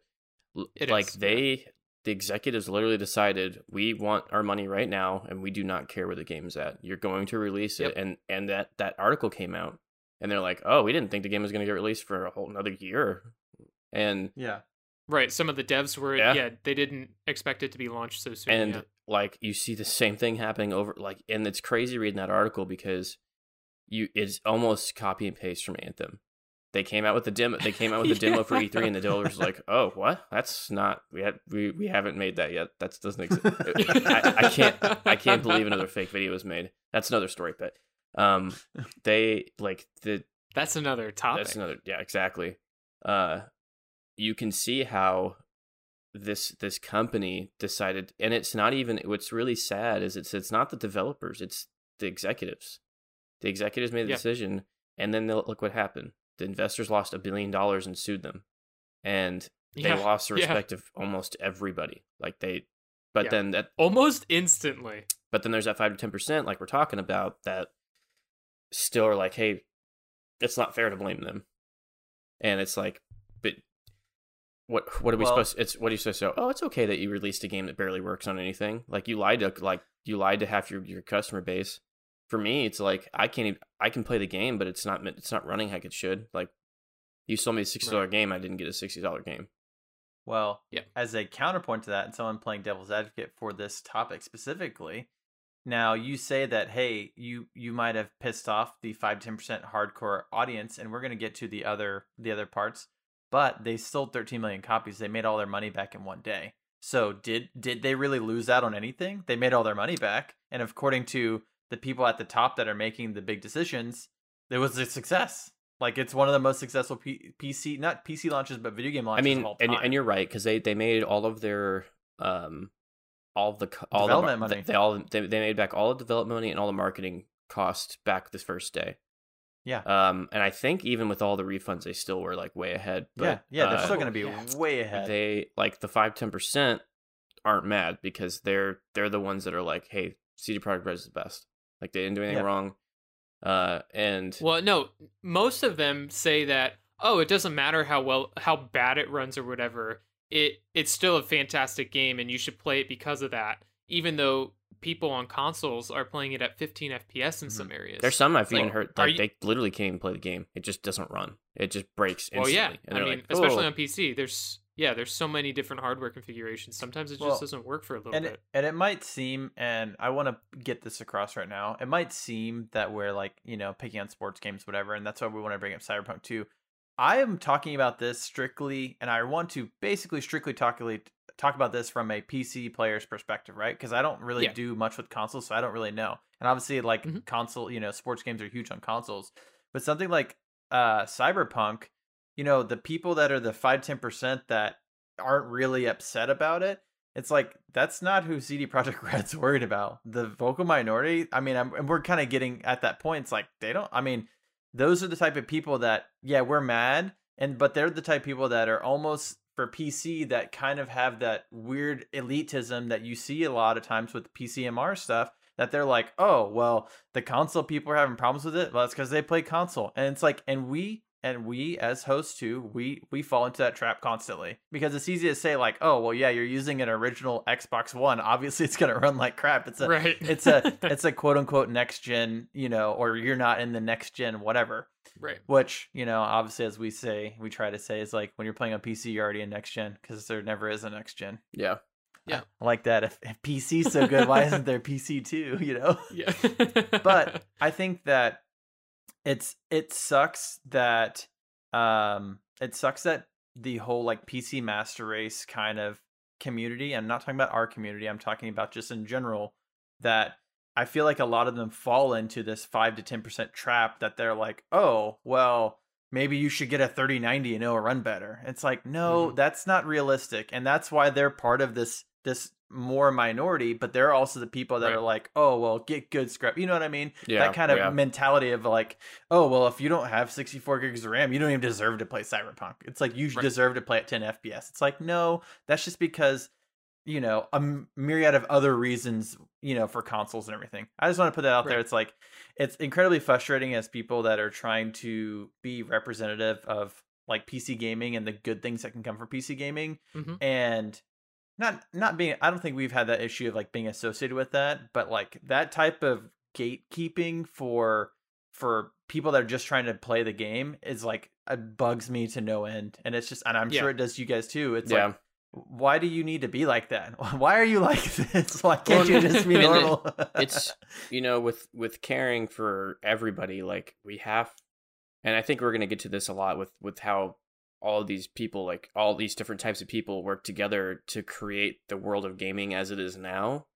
it like is. they. The executives literally decided, we want our money right now, and we do not care where the game's at. You're going to release it. Yep. And, and that, that article came out, and they're like, oh, we didn't think the game was going to get released for a whole another year. And yeah, right. Some of the devs were, yeah, yeah they didn't expect it to be launched so soon. And yeah. like, you see the same thing happening over, like, and it's crazy reading that article because you, it's almost copy and paste from Anthem. They came out with the demo. They came out with the yeah. demo for E three, and the developer's like, "Oh, what? That's not. We had we, we haven't made that yet. That doesn't exist. I, I can't. I can't believe another fake video was made. That's another story. But um, they like the. That's another topic. That's another. Yeah, exactly. Uh, you can see how this this company decided, and it's not even. What's really sad is it's it's not the developers. It's the executives. The executives made the yeah. decision, and then look what happened. The investors lost a billion dollars and sued them, and they yeah, lost the respect yeah. of almost everybody. Like they, but yeah. then that almost instantly. But then there's that five to ten percent, like we're talking about, that still are like, hey, it's not fair to blame them. And it's like, but what? What are we well, supposed? To, it's what are you supposed to? Oh, it's okay that you released a game that barely works on anything. Like you lied to, like you lied to half your, your customer base. For me, it's like I can't. Even, I can play the game, but it's not. It's not running like it should. Like you sold me a sixty dollar right. game, I didn't get a sixty dollar game. Well, yeah. As a counterpoint to that, and someone playing devil's advocate for this topic specifically, now you say that hey, you you might have pissed off the five ten percent hardcore audience, and we're going to get to the other the other parts. But they sold thirteen million copies. They made all their money back in one day. So did did they really lose out on anything? They made all their money back, and according to the people at the top that are making the big decisions, it was a success. Like it's one of the most successful P- PC, not P C launches, but video game launches. I mean, of all time. And, and you're right because they, they made all of their um, all of the all development the, money. They, they all they, they made back all the development money and all the marketing costs back the first day. Yeah. Um, and I think even with all the refunds, they still were like way ahead. But, yeah, yeah, they're uh, still going to be yeah. way ahead. They like the five ten percent aren't mad because they're they're the ones that are like, hey, C D Projekt Red is the best. Like they didn't do anything yep. wrong. Uh, and well, no, most of them say that, oh, it doesn't matter how well, how bad it runs or whatever. It It's still a fantastic game and you should play it because of that. Even though people on consoles are playing it at fifteen F P S in mm-hmm. some areas. There's some I've like, even heard, like you... they literally can't even play the game. It just doesn't run. It just breaks instantly. Well, yeah, and I mean, like, especially on P C, there's... Yeah, there's so many different hardware configurations. Sometimes it just well, doesn't work for a little and bit. It, and it might seem, and I want to get this across right now, it might seem that we're like, you know, picking on sports games, whatever, and that's why we want to bring up Cyberpunk two. I am talking about this strictly, and I want to basically strictly talk, talk about this from a P C player's perspective, right? Because I don't really yeah. do much with consoles, so I don't really know. And obviously, like, mm-hmm. console, you know, sports games are huge on consoles. But something like uh, Cyberpunk... You know, the people that are the five to ten percent that aren't really upset about it, it's like, that's not who C D Projekt Red's worried about. The vocal minority, I mean, I'm, and we're kind of getting at that point. It's like, they don't, I mean, those are the type of people that, yeah, we're mad, and but they're the type of people that are almost, for P C, that kind of have that weird elitism that you see a lot of times with P C M R stuff, that they're like, oh, well, the console people are having problems with it. Well, it's because they play console. And it's like, and we... And we, as hosts too, we we fall into that trap constantly because it's easy to say like, oh, well, yeah, you're using an original Xbox One. Obviously, it's gonna run like crap. It's a, right. it's a, it's a quote unquote next gen, you know, or you're not in the next gen, whatever. Right. Which, you know, obviously, as we say, we try to say is like when you're playing on P C, you're already in next gen because there never is a next gen. Yeah. Yeah. I like that. If, if P C's so good, why isn't there P C too? You know. Yeah. But I think that. It's it sucks that um it sucks that the whole like P C Master Race kind of community. I'm not talking about our community. I'm talking about just in general that I feel like a lot of them fall into this five to ten percent trap that they're like, oh well, maybe you should get a thirty ninety and it'll run better. It's like no, mm-hmm. that's not realistic, and that's why they're part of this this more minority, but they're also the people that right. are like, oh, well, get good script. You know what I mean? Yeah, that kind of yeah. mentality of like, oh, well, if you don't have sixty-four gigs of RAM, you don't even deserve to play Cyberpunk. It's like, you right. deserve to play at ten F P S. It's like, no, that's just because, you know, a myriad of other reasons, you know, for consoles and everything. I just want to put that out right. there. It's like, it's incredibly frustrating as people that are trying to be representative of like P C gaming and the good things that can come from P C gaming. Mm-hmm. And not, not being, I don't think we've had that issue of like being associated with that, but like that type of gatekeeping for, for people that are just trying to play the game is like, it bugs me to no end. And it's just, and I'm yeah. sure it does you guys too. It's yeah. like, why do you need to be like that? Why are you like this? Why can't you just be normal? It's, you know, with, with caring for everybody, like we have, and I think we're going to get to this a lot with, with how all of these people, like all these different types of people work together to create the world of gaming as it is now.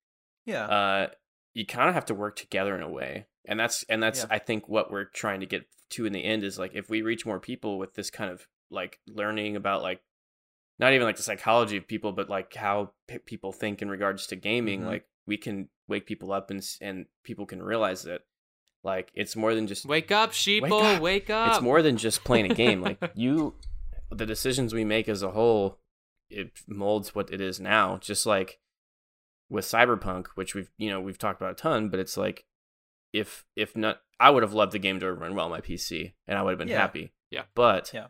Yeah. Uh, you kind of have to work together in a way. And that's, and that's, yeah. I think what we're trying to get to in the end is like, if we reach more people with this kind of like learning about like, not even like the psychology of people, but like how p- people think in regards to gaming, mm-hmm. like we can wake people up and, and people can realize that like, it's more than just wake up sheeple, wake up. wake up. It's more than just playing a game. Like you, the decisions we make as a whole, it molds what it is now. Just like with Cyberpunk, which we've, you know, we've talked about a ton, but it's like, if, if not, I would have loved the game to run well on my P C and I would have been yeah. happy. Yeah. But yeah.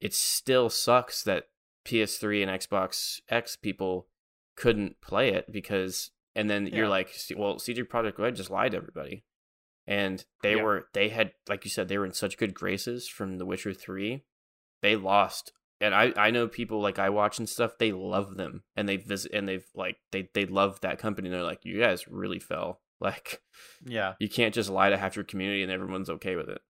it still sucks that P S three and Xbox X people couldn't play it because, and then yeah. you're like, well, C D Projekt Red just lied to everybody. And they yeah. were, they had, like you said, they were in such good graces from The Witcher three. They lost. And I, I know people like I watch and stuff, they love them and they visit and they've like, they, they love that company. And they're like, you guys really fell. Like, yeah, you can't just lie to half your community and everyone's okay with it.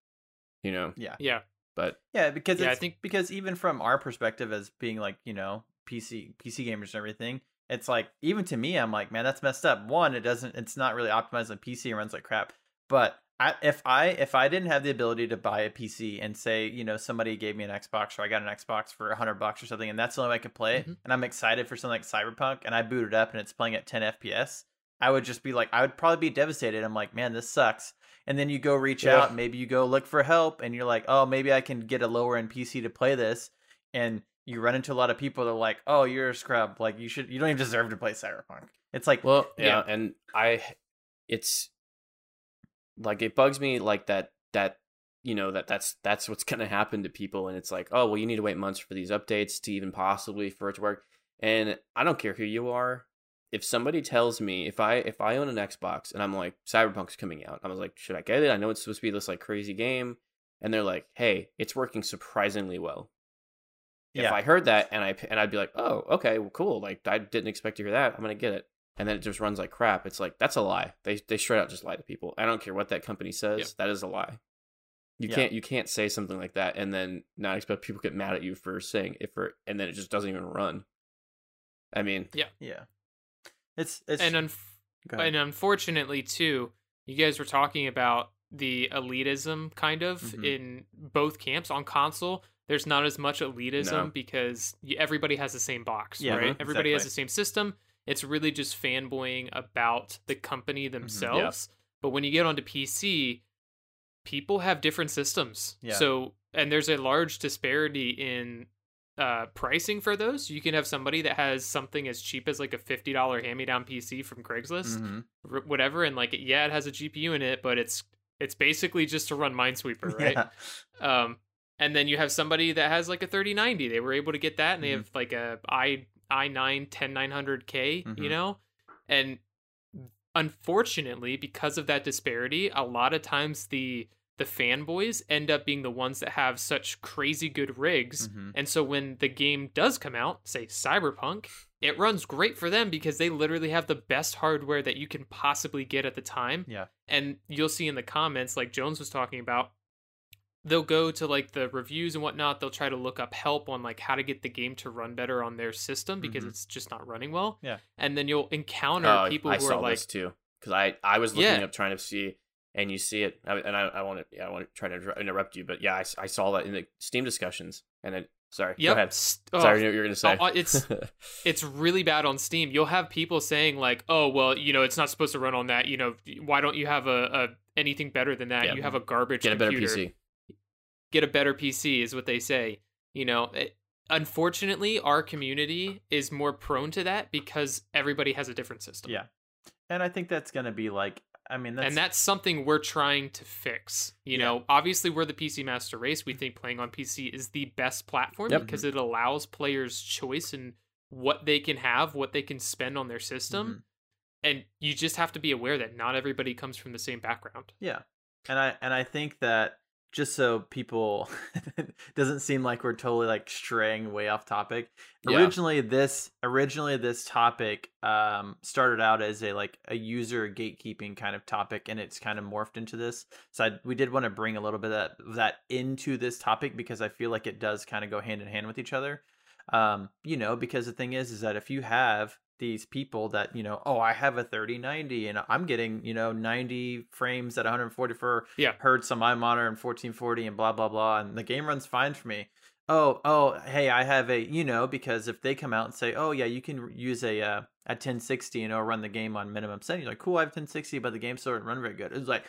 You know? Yeah. Yeah. But yeah, because yeah, it's, I think because even from our perspective as being like, you know, P C, P C gamers and everything, it's like, even to me, I'm like, man, that's messed up. One, it doesn't, it's not really optimized on P C and runs like crap. But I, if I if I didn't have the ability to buy a P C and say, you know, somebody gave me an Xbox or I got an Xbox for one hundred bucks or something, and that's the only way I could play mm-hmm. it, and I'm excited for something like Cyberpunk, and I boot it up and it's playing at ten F P S, I would just be like, I would probably be devastated. I'm like, man, this sucks. And then you go reach yeah. out, maybe you go look for help, and you're like, oh, maybe I can get a lower-end P C to play this. And you run into a lot of people that are like, oh, you're a scrub. Like, you should, you don't even deserve to play Cyberpunk. It's like, well, yeah, yeah. and I, it's... like it bugs me like that, that, you know, that that's, that's what's going to happen to people. And it's like, oh, well, you need to wait months for these updates to even possibly for it to work. And I don't care who you are. If somebody tells me if I, if I own an Xbox and I'm like, Cyberpunk's coming out, I was like, should I get it? I know it's supposed to be this like crazy game. And they're like, hey, it's working surprisingly well. Yeah. If I heard that and I, and I'd be like, oh, okay, well, cool. Like I didn't expect to hear that. I'm going to get it. And then it just runs like crap. It's like, that's a lie. They they straight out just lie to people. I don't care what that company says. Yep. That is a lie. You yeah. can't you can't say something like that and then not expect people to get mad at you for saying it for, and then it just doesn't even run. I mean, yeah, yeah. It's it's and un- and unfortunately too, you guys were talking about the elitism kind of mm-hmm. in both camps on console. There's not as much elitism no. because everybody has the same box, yeah, right? Mm-hmm. Everybody exactly. has the same system. It's really just fanboying about the company themselves. Mm-hmm, yeah. But when you get onto P C, people have different systems. Yeah. So, and there's a large disparity in uh, pricing for those. You can have somebody that has something as cheap as like a fifty dollars hand-me-down P C from Craigslist, mm-hmm. r- whatever. And like, yeah, it has a G P U in it, but it's, it's basically just to run Minesweeper, right? Yeah. Um, and then you have somebody that has like a thirty ninety. They were able to get that and mm-hmm. they have like a i. i nine ten nine hundred K, mm-hmm. you know? And unfortunately, because of that disparity, a lot of times the the fanboys end up being the ones that have such crazy good rigs. Mm-hmm. And so when the game does come out, say Cyberpunk, it runs great for them because they literally have the best hardware that you can possibly get at the time. Yeah. And you'll see in the comments, like Jones was talking about, they'll go to like the reviews and whatnot. They'll try to look up help on like how to get the game to run better on their system because mm-hmm. it's just not running well. Yeah. And then you'll encounter uh, people I who saw are this like, too. Cause I, I was looking yeah. up trying to see and you see it. And I, I want to, yeah, I want to try to interrupt you, but yeah, I, I saw that in the Steam discussions and it, Sorry, yep. Go ahead. Oh, Sorry, I knew what you were going to say. Oh, it's it's really bad on Steam. You'll have people saying like, oh, well, you know, it's not supposed to run on that. You know, why don't you have a, a anything better than that? Yep. You have a garbage Get computer. Get a better P C. Get a better P C is what they say. You know, it, unfortunately, our community is more prone to that because everybody has a different system. Yeah. And I think that's going to be like, I mean, that's... and that's something we're trying to fix. You yeah. know, obviously we're the P C Master Race. We think playing on P C is the best platform yep. because it allows players choice in what they can have, what they can spend on their system. Mm-hmm. And you just have to be aware that not everybody comes from the same background. Yeah. And I, and I think that just so people doesn't seem like we're totally like straying way off topic. Yeah. Originally this originally this topic um started out as a like a user gatekeeping kind of topic, and it's kind of morphed into this. So I, we did want to bring a little bit of that, that into this topic because I feel like it does kind of go hand in hand with each other. Um, you know, because the thing is is that if you have these people that, you know, oh, I have a thirty ninety and I'm getting, you know, ninety frames at one forty-four yeah. hertz on my monitor and fourteen forty and blah, blah, blah. And the game runs fine for me. Oh, oh, hey, I have a, you know, because if they come out and say, oh, yeah, you can use a uh, a ten sixty and it'll run the game on minimum settings. Like, cool, I have ten sixty, but the game still didn't run very good. It's like,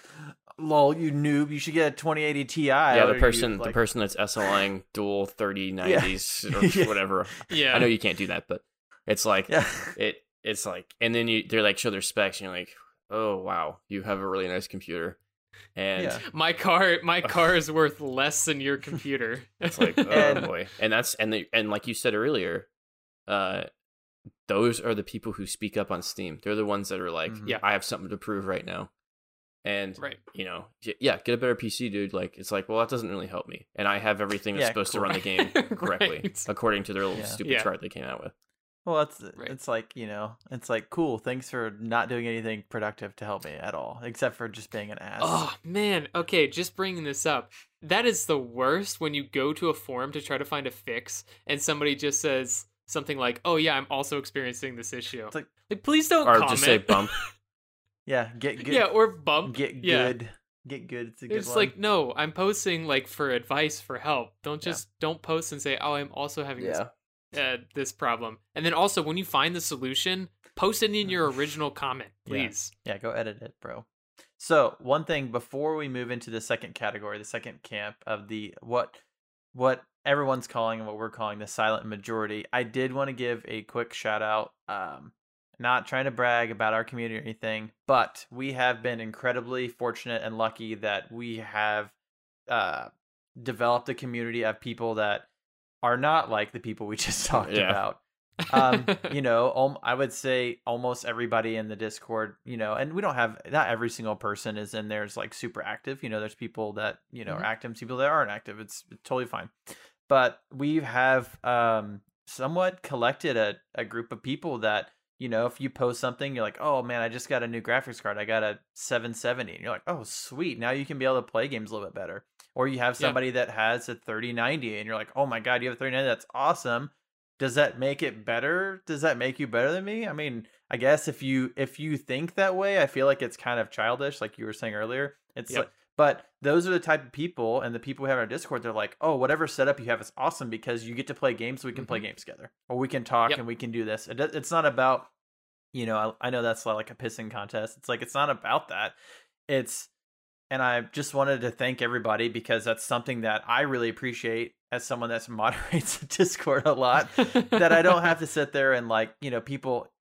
lol, you noob, you should get a twenty eighty Ti. Yeah, the person you, like... the person that's SLing dual thirty nineties yeah. or whatever. yeah. I know you can't do that, but. It's like, yeah. it. it's like, and then you they're like, show their specs, and you're like, oh, wow, you have a really nice computer. And yeah. my car, my car is worth less than your computer. It's like, oh, and, boy. And that's, and the, and like you said earlier, uh, those are the people who speak up on Steam. They're the ones that are like, mm-hmm. yeah, I have something to prove right now. And, right. you know, yeah, get a better P C, dude. Like, it's like, well, that doesn't really help me. And I have everything that's yeah, supposed cool. to run the game correctly, right. according to their little yeah. stupid yeah. chart they came out with. Well, it's right. it's like, you know, it's like, cool, thanks for not doing anything productive to help me at all, except for just being an ass. Oh, man. Okay, just bringing this up. That is the worst when you go to a forum to try to find a fix and somebody just says something like, oh, yeah, I'm also experiencing this issue. It's like, like, please don't or comment. Or just say bump. yeah, get good. Yeah, or bump. Get yeah. good. Get good. It's a good It's one. Like, no, I'm posting like for advice, for help. Don't just, yeah. don't post and say, oh, I'm also having yeah. this Uh, this problem. And then also, when you find the solution, post it in your original comment, please. Yeah. yeah, go edit it, bro. So one thing before we move into the second category, the second camp of the what what everyone's calling and what we're calling the silent majority, I did want to give a quick shout out. Um, not trying to brag about our community or anything, but we have been incredibly fortunate and lucky that we have uh, developed a community of people that are not like the people we just talked yeah. about. Um, you know, um, I would say almost everybody in the Discord, you know, and we don't have, not every single person is in there is like super active. You know, there's people that, you know, mm-hmm. are active, people that aren't active. It's, it's totally fine. But we have um, somewhat collected a, a group of people that, you know, if you post something, you're like, oh man, I just got a new graphics card. I got a seven seventy. And you're like, oh, sweet. Now you can be able to play games a little bit better. Or you have somebody yeah. that has a thirty ninety and you're like, oh my God, you have a thirty ninety. That's awesome. Does that make it better? Does that make you better than me? I mean, I guess if you if you think that way, I feel like it's kind of childish, like you were saying earlier. It's yep. like, but those are the type of people, and the people we have in our Discord, they're like, oh, whatever setup you have is awesome because you get to play games, so we can mm-hmm. play games together. Or we can talk yep. and we can do this. It, it's not about, you know, I, I know that's like a pissing contest. It's like, it's not about that. It's... And I just wanted to thank everybody because that's something that I really appreciate as someone that moderates Discord a lot, that I don't have to sit there and like, you know, people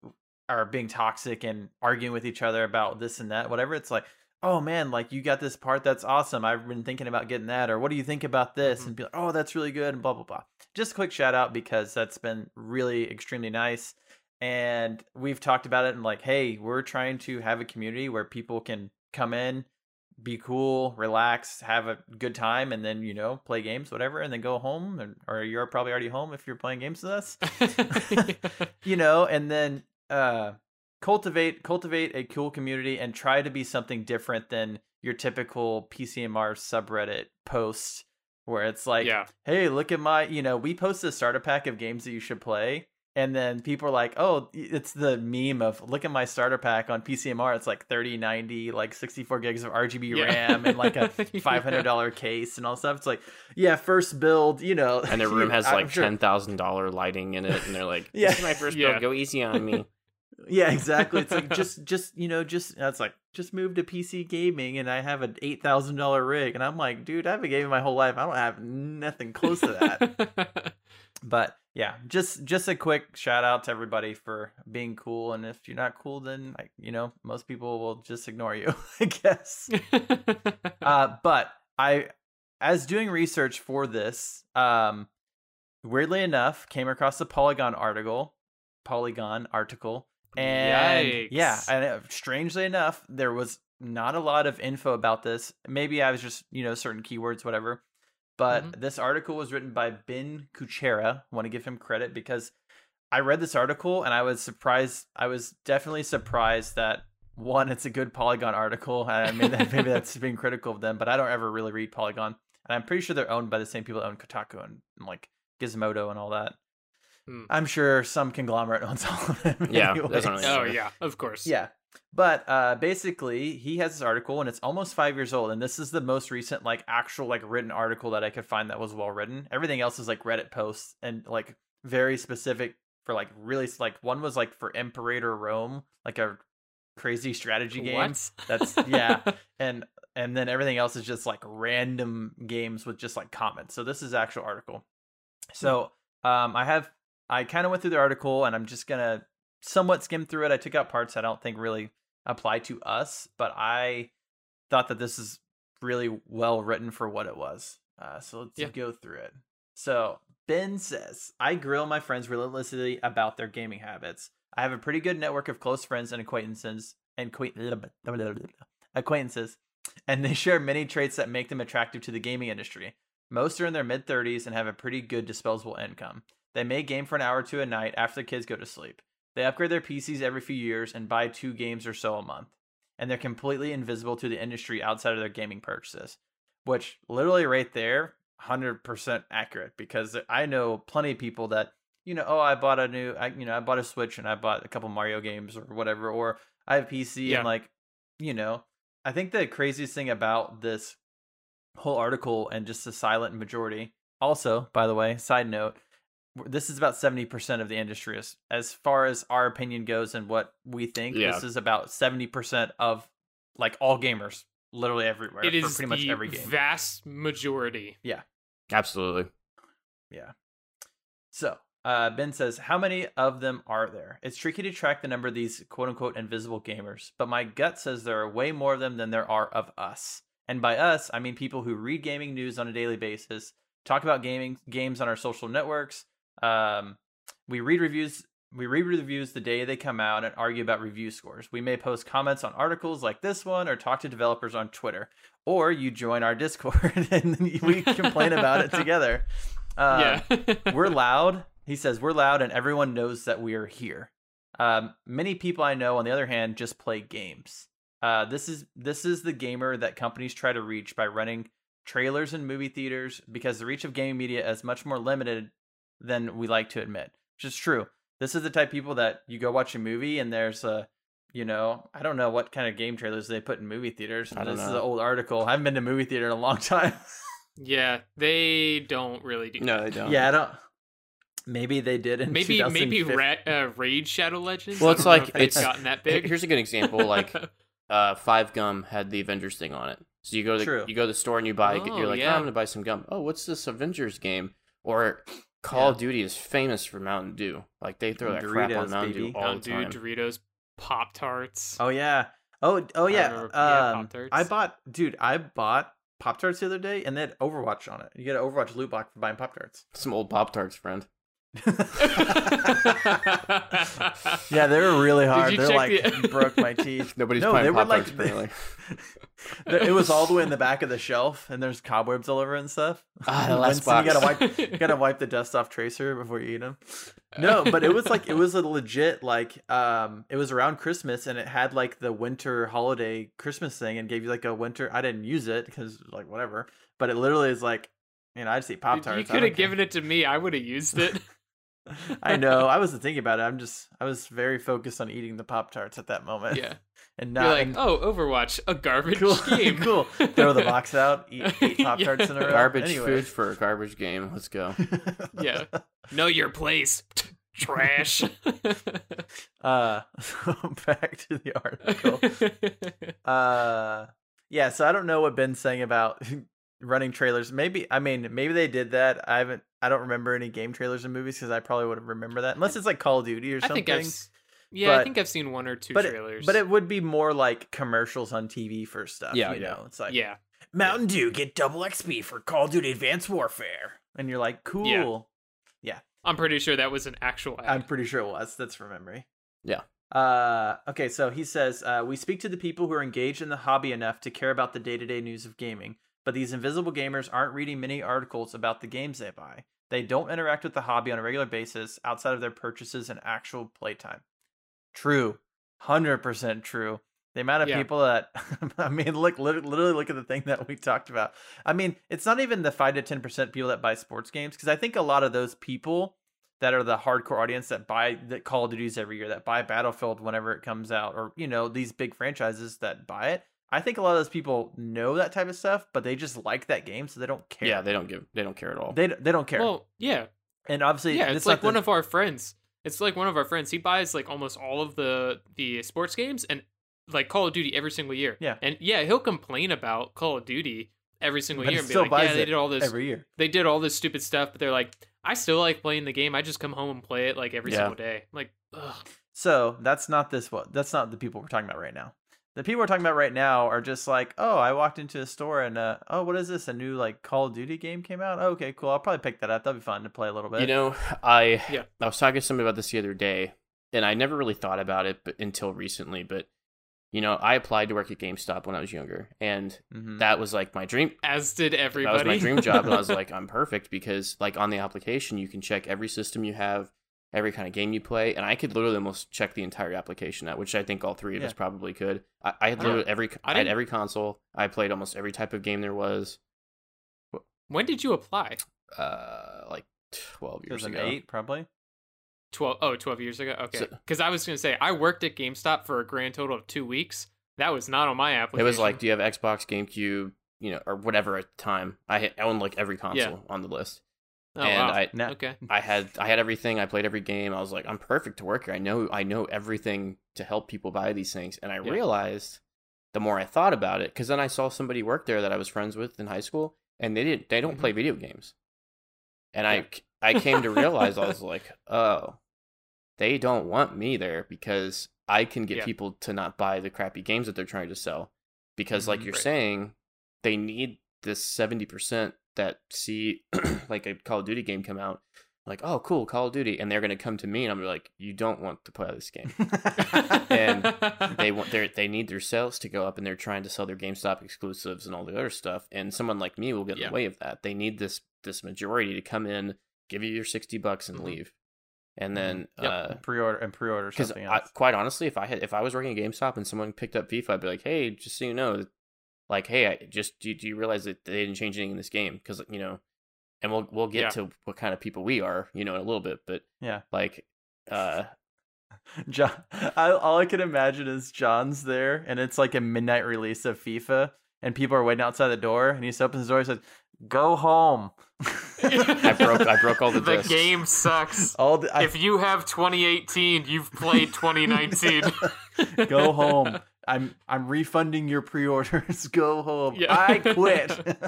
are being toxic and arguing with each other about this and that, whatever. It's like, oh man, like you got this part. That's awesome. I've been thinking about getting that. Or what do you think about this? Mm-hmm. And be like, oh, that's really good. And blah, blah, blah. Just a quick shout out because that's been really extremely nice. And we've talked about it and like, hey, we're trying to have a community where people can come in, be cool, relax, have a good time, and then, you know, play games, whatever, and then go home, and, or you're probably already home if you're playing games with us, you know, and then uh, cultivate cultivate a cool community and try to be something different than your typical P C M R subreddit post where it's like, yeah. hey, look at my, you know, we post a starter pack of games that you should play, And then people are like, oh, it's the meme of look at my starter pack on P C M R. It's like thirty ninety, like sixty-four gigs of R G B yeah. RAM and like a five hundred dollars yeah. case and all stuff. It's like, yeah, first build, you know. And their room has I'm like sure. ten thousand dollars lighting in it. And they're like, yeah. this is my first yeah. build. Go easy on me. Yeah, exactly. It's like, just, just you know, just, that's like, just move to P C gaming and I have an eight thousand dollars rig. And I'm like, dude, I've been gaming my whole life. I don't have nothing close to that. But yeah, just just a quick shout out to everybody for being cool. And if you're not cool, then, like, you know, most people will just ignore you, I guess. uh, but I, as doing research for this, um, weirdly enough, came across a Polygon article, Polygon article. And Yikes. yeah, and strangely enough, there was not a lot of info about this. Maybe I was just, you know, certain keywords, whatever. But mm-hmm. this article was written by Ben Kuchera. I want to give him credit because I read this article and I was surprised. I was definitely surprised that, one, it's a good Polygon article. I mean, maybe that's being critical of them, but I don't ever really read Polygon. And I'm pretty sure they're owned by the same people that own Kotaku and, and like Gizmodo and all that. Mm. I'm sure some conglomerate owns all of them. Yeah. Definitely. Oh, yeah, of course. Yeah. But uh, basically, he has this article, and it's almost five years old. And this is the most recent, like, actual, like, written article that I could find that was well written. Everything else is like Reddit posts and like very specific for like really like one was like for Imperator Rome, like a crazy strategy game. What? That's yeah, and and then everything else is just like random games with just like comments. So this is actual article. So um, I have I kind of went through the article, and I'm just gonna somewhat skimmed through it. I took out parts I don't think really apply to us, but I thought that this is really well written for what it was. Uh, so let's yeah. go through it. So Ben says, I grill my friends relentlessly about their gaming habits. I have a pretty good network of close friends and acquaintances and acquaintances, and they share many traits that make them attractive to the gaming industry. Most are in their mid thirties and have a pretty good disposable income. They may game for an hour or two a night after the kids go to sleep. They upgrade their P Cs every few years and buy two games or so a month. And they're completely invisible to the industry outside of their gaming purchases. Which, literally right there, one hundred percent accurate. Because I know plenty of people that, you know, oh, I bought a new, I, you know, I bought a Switch and I bought a couple Mario games or whatever. Or I have a P C yeah. and like, you know. I think the craziest thing about this whole article and just the silent majority. Also, by the way, side note. This is about seventy percent of the industry as, as far as our opinion goes and what we think. Yeah. This is about seventy percent of like all gamers literally everywhere. It is pretty much every game. Vast majority. Yeah. Absolutely. Yeah. So uh, Ben says, how many of them are there? It's tricky to track the number of these quote unquote invisible gamers, but my gut says there are way more of them than there are of us. And by us, I mean people who read gaming news on a daily basis, talk about gaming games on our social networks. Um, we read reviews, we read reviews the day they come out and argue about review scores. We may post comments on articles like this one or talk to developers on Twitter, or you join our Discord and we complain about it together. Um, yeah. We're loud. He says we're loud and everyone knows that we are here. Um, many people I know, on the other hand, just play games. Uh, this is, this is the gamer that companies try to reach by running trailers in movie theaters because the reach of gaming media is much more limited than we like to admit, which is true. This is the type of people that you go watch a movie and there's a, you know, I don't know what kind of game trailers they put in movie theaters. I don't this know. Is an old article. I haven't been to movie theater in a long time. Yeah, they don't really do. No, they don't. Yeah, I don't. Maybe they did in maybe maybe Ra- uh, Raid Shadow Legends. Well, it's like it's gotten that big. Here's a good example. Like, uh, Five Gum had the Avengers thing on it. So you go to the, you go to the store and you buy. Oh, you're like, yeah. oh, I'm gonna buy some gum. Oh, what's this Avengers game? Or Call yeah. of Duty is famous for Mountain Dew. Like, they throw that Doritos, crap on Mountain baby. Dew all Mountain the time. Dew, Doritos, Pop-Tarts. Oh, yeah. Oh, oh yeah. Um, yeah Pop-Tarts. I bought, dude, I bought Pop-Tarts the other day, and they had Overwatch on it. You get an Overwatch loot box for buying Pop-Tarts. Some old Pop-Tarts, friend. Yeah, they were really hard. They're like, the... broke my teeth. Nobody's no, playing Pop-Tarts, apparently. It was all the way in the back of the shelf, and there's cobwebs all over and stuff. Ah, the last box. You gotta wipe, you gotta wipe the dust off Tracer before you eat them. No, but it was like it was a legit like um, it was around Christmas, and it had like the winter holiday Christmas thing, and gave you like a winter. I didn't use it because like whatever, but it literally is like, you know, I just eat Pop Tarts. You could have given it to me. I would have used it. I know. I wasn't thinking about it. I'm just, I was very focused on eating the Pop-Tarts at that moment. Yeah. And not, you're like, and, oh, Overwatch, a garbage cool, game. Cool. Throw the box out, eat, eat Pop-Tarts yeah. in a row. Garbage anyway. Food for a garbage game. Let's go. Yeah. Know your place. Trash. uh, so back to the article. Uh, yeah, so I don't know what Ben's saying about running trailers. Maybe, I mean, maybe they did that. I haven't, I don't remember any game trailers in movies because I probably wouldn't remember that. Unless it's like Call of Duty or something. I think I've, yeah, but, I think I've seen one or two but trailers. It, but it would be more like commercials on T V for stuff. Yeah, you yeah. know, it's like, yeah. Mountain Dew, get double X P for Call of Duty Advanced Warfare. And you're like, cool. Yeah. yeah. I'm pretty sure that was an actual ad. I'm pretty sure it was. That's from memory. Yeah. Uh, okay, so he says, uh, we speak to the people who are engaged in the hobby enough to care about the day-to-day news of gaming. But these invisible gamers aren't reading many articles about the games they buy. They don't interact with the hobby on a regular basis outside of their purchases and actual playtime. True. one hundred percent true. The amount of yeah. people that, I mean, look, literally look at the thing that we talked about. I mean, it's not even the five to ten percent people that buy sports games, because I think a lot of those people that are the hardcore audience that buy that Call of Duty's every year, that buy Battlefield whenever it comes out, or, you know, these big franchises that buy it. I think a lot of those people know that type of stuff, but they just like that game, so they don't care. Yeah, they don't give, they don't care at all. They they don't care. Well, yeah, and obviously, yeah, it's like, like the... one of our friends. It's like one of our friends. He buys like almost all of the the sports games and like Call of Duty every single year. Yeah, and yeah, he'll complain about Call of Duty every single but year and be like, "Yeah, they did all this every year. They did all this stupid stuff," but they're like, "I still like playing the game. I just come home and play it like every yeah. single day." I'm like, ugh. So that's not this. What that's not the people we're talking about right now. The people we're talking about right now are just like, oh, I walked into a store and, uh, oh, what is this? A new like Call of Duty game came out? Oh, okay, cool. I'll probably pick that up. That'll be fun to play a little bit. You know, I yeah. I was talking to somebody about this the other day, and I never really thought about it but, until recently. But, you know, I applied to work at GameStop when I was younger, and mm-hmm. that was like my dream. As did everybody. That was my dream job, and I was like, I'm perfect because like on the application, you can check every system you have, every kind of game you play, and I could literally almost check the entire application out, which I think all three of yeah. us probably could. I, I had literally every, I, I had every console. I played almost every type of game there was. When did you apply? Uh, like twelve years ago. Eight, probably. Twelve. Oh, twelve years ago. Okay, because so, I was gonna say I worked at GameStop for a grand total of two weeks. That was not on my application. It was like, do you have Xbox, GameCube, you know, or whatever at the time? I had, I owned like every console yeah. on the list. Oh, and wow. I, no. okay. I had I had everything. I played every game. I was like, I'm perfect to work here. I know I know everything to help people buy these things. And I yeah. realized the more I thought about it, because then I saw somebody work there that I was friends with in high school, and they didn't they don't mm-hmm. play video games. And yeah. I I came to realize I was like, oh, they don't want me there because I can get yeah. people to not buy the crappy games that they're trying to sell. Because mm-hmm, like you're right. saying, they need this seventy percent that see like a Call of Duty game come out, like, oh cool, Call of Duty, and they're going to come to me and I'm like, you don't want to play this game. And they want their they need their sales to go up, and they're trying to sell their GameStop exclusives and all the other stuff, and someone like me will get yeah. in the way of that. They need this this majority to come in, give you your sixty bucks and mm-hmm. leave, and then yep. uh pre-order and pre-order something else. I, quite honestly, if I had if I was working at GameStop and someone picked up FIFA, I'd be like, hey, just so you know, like, hey, I just do, do you realize that they didn't change anything in this game? Because, you know, and we'll we'll get yeah. to what kind of people we are, you know, in a little bit. But, yeah, like, uh, John, I, all I can imagine is John's there, and it's like a midnight release of FIFA, and people are waiting outside the door, and he just opens the door and says, go home. I broke I broke all the The discs. Game sucks. All the, I, if you have twenty eighteen, you've played twenty nineteen. Go home. I'm I'm refunding your pre-orders. Go home. Yeah. I quit.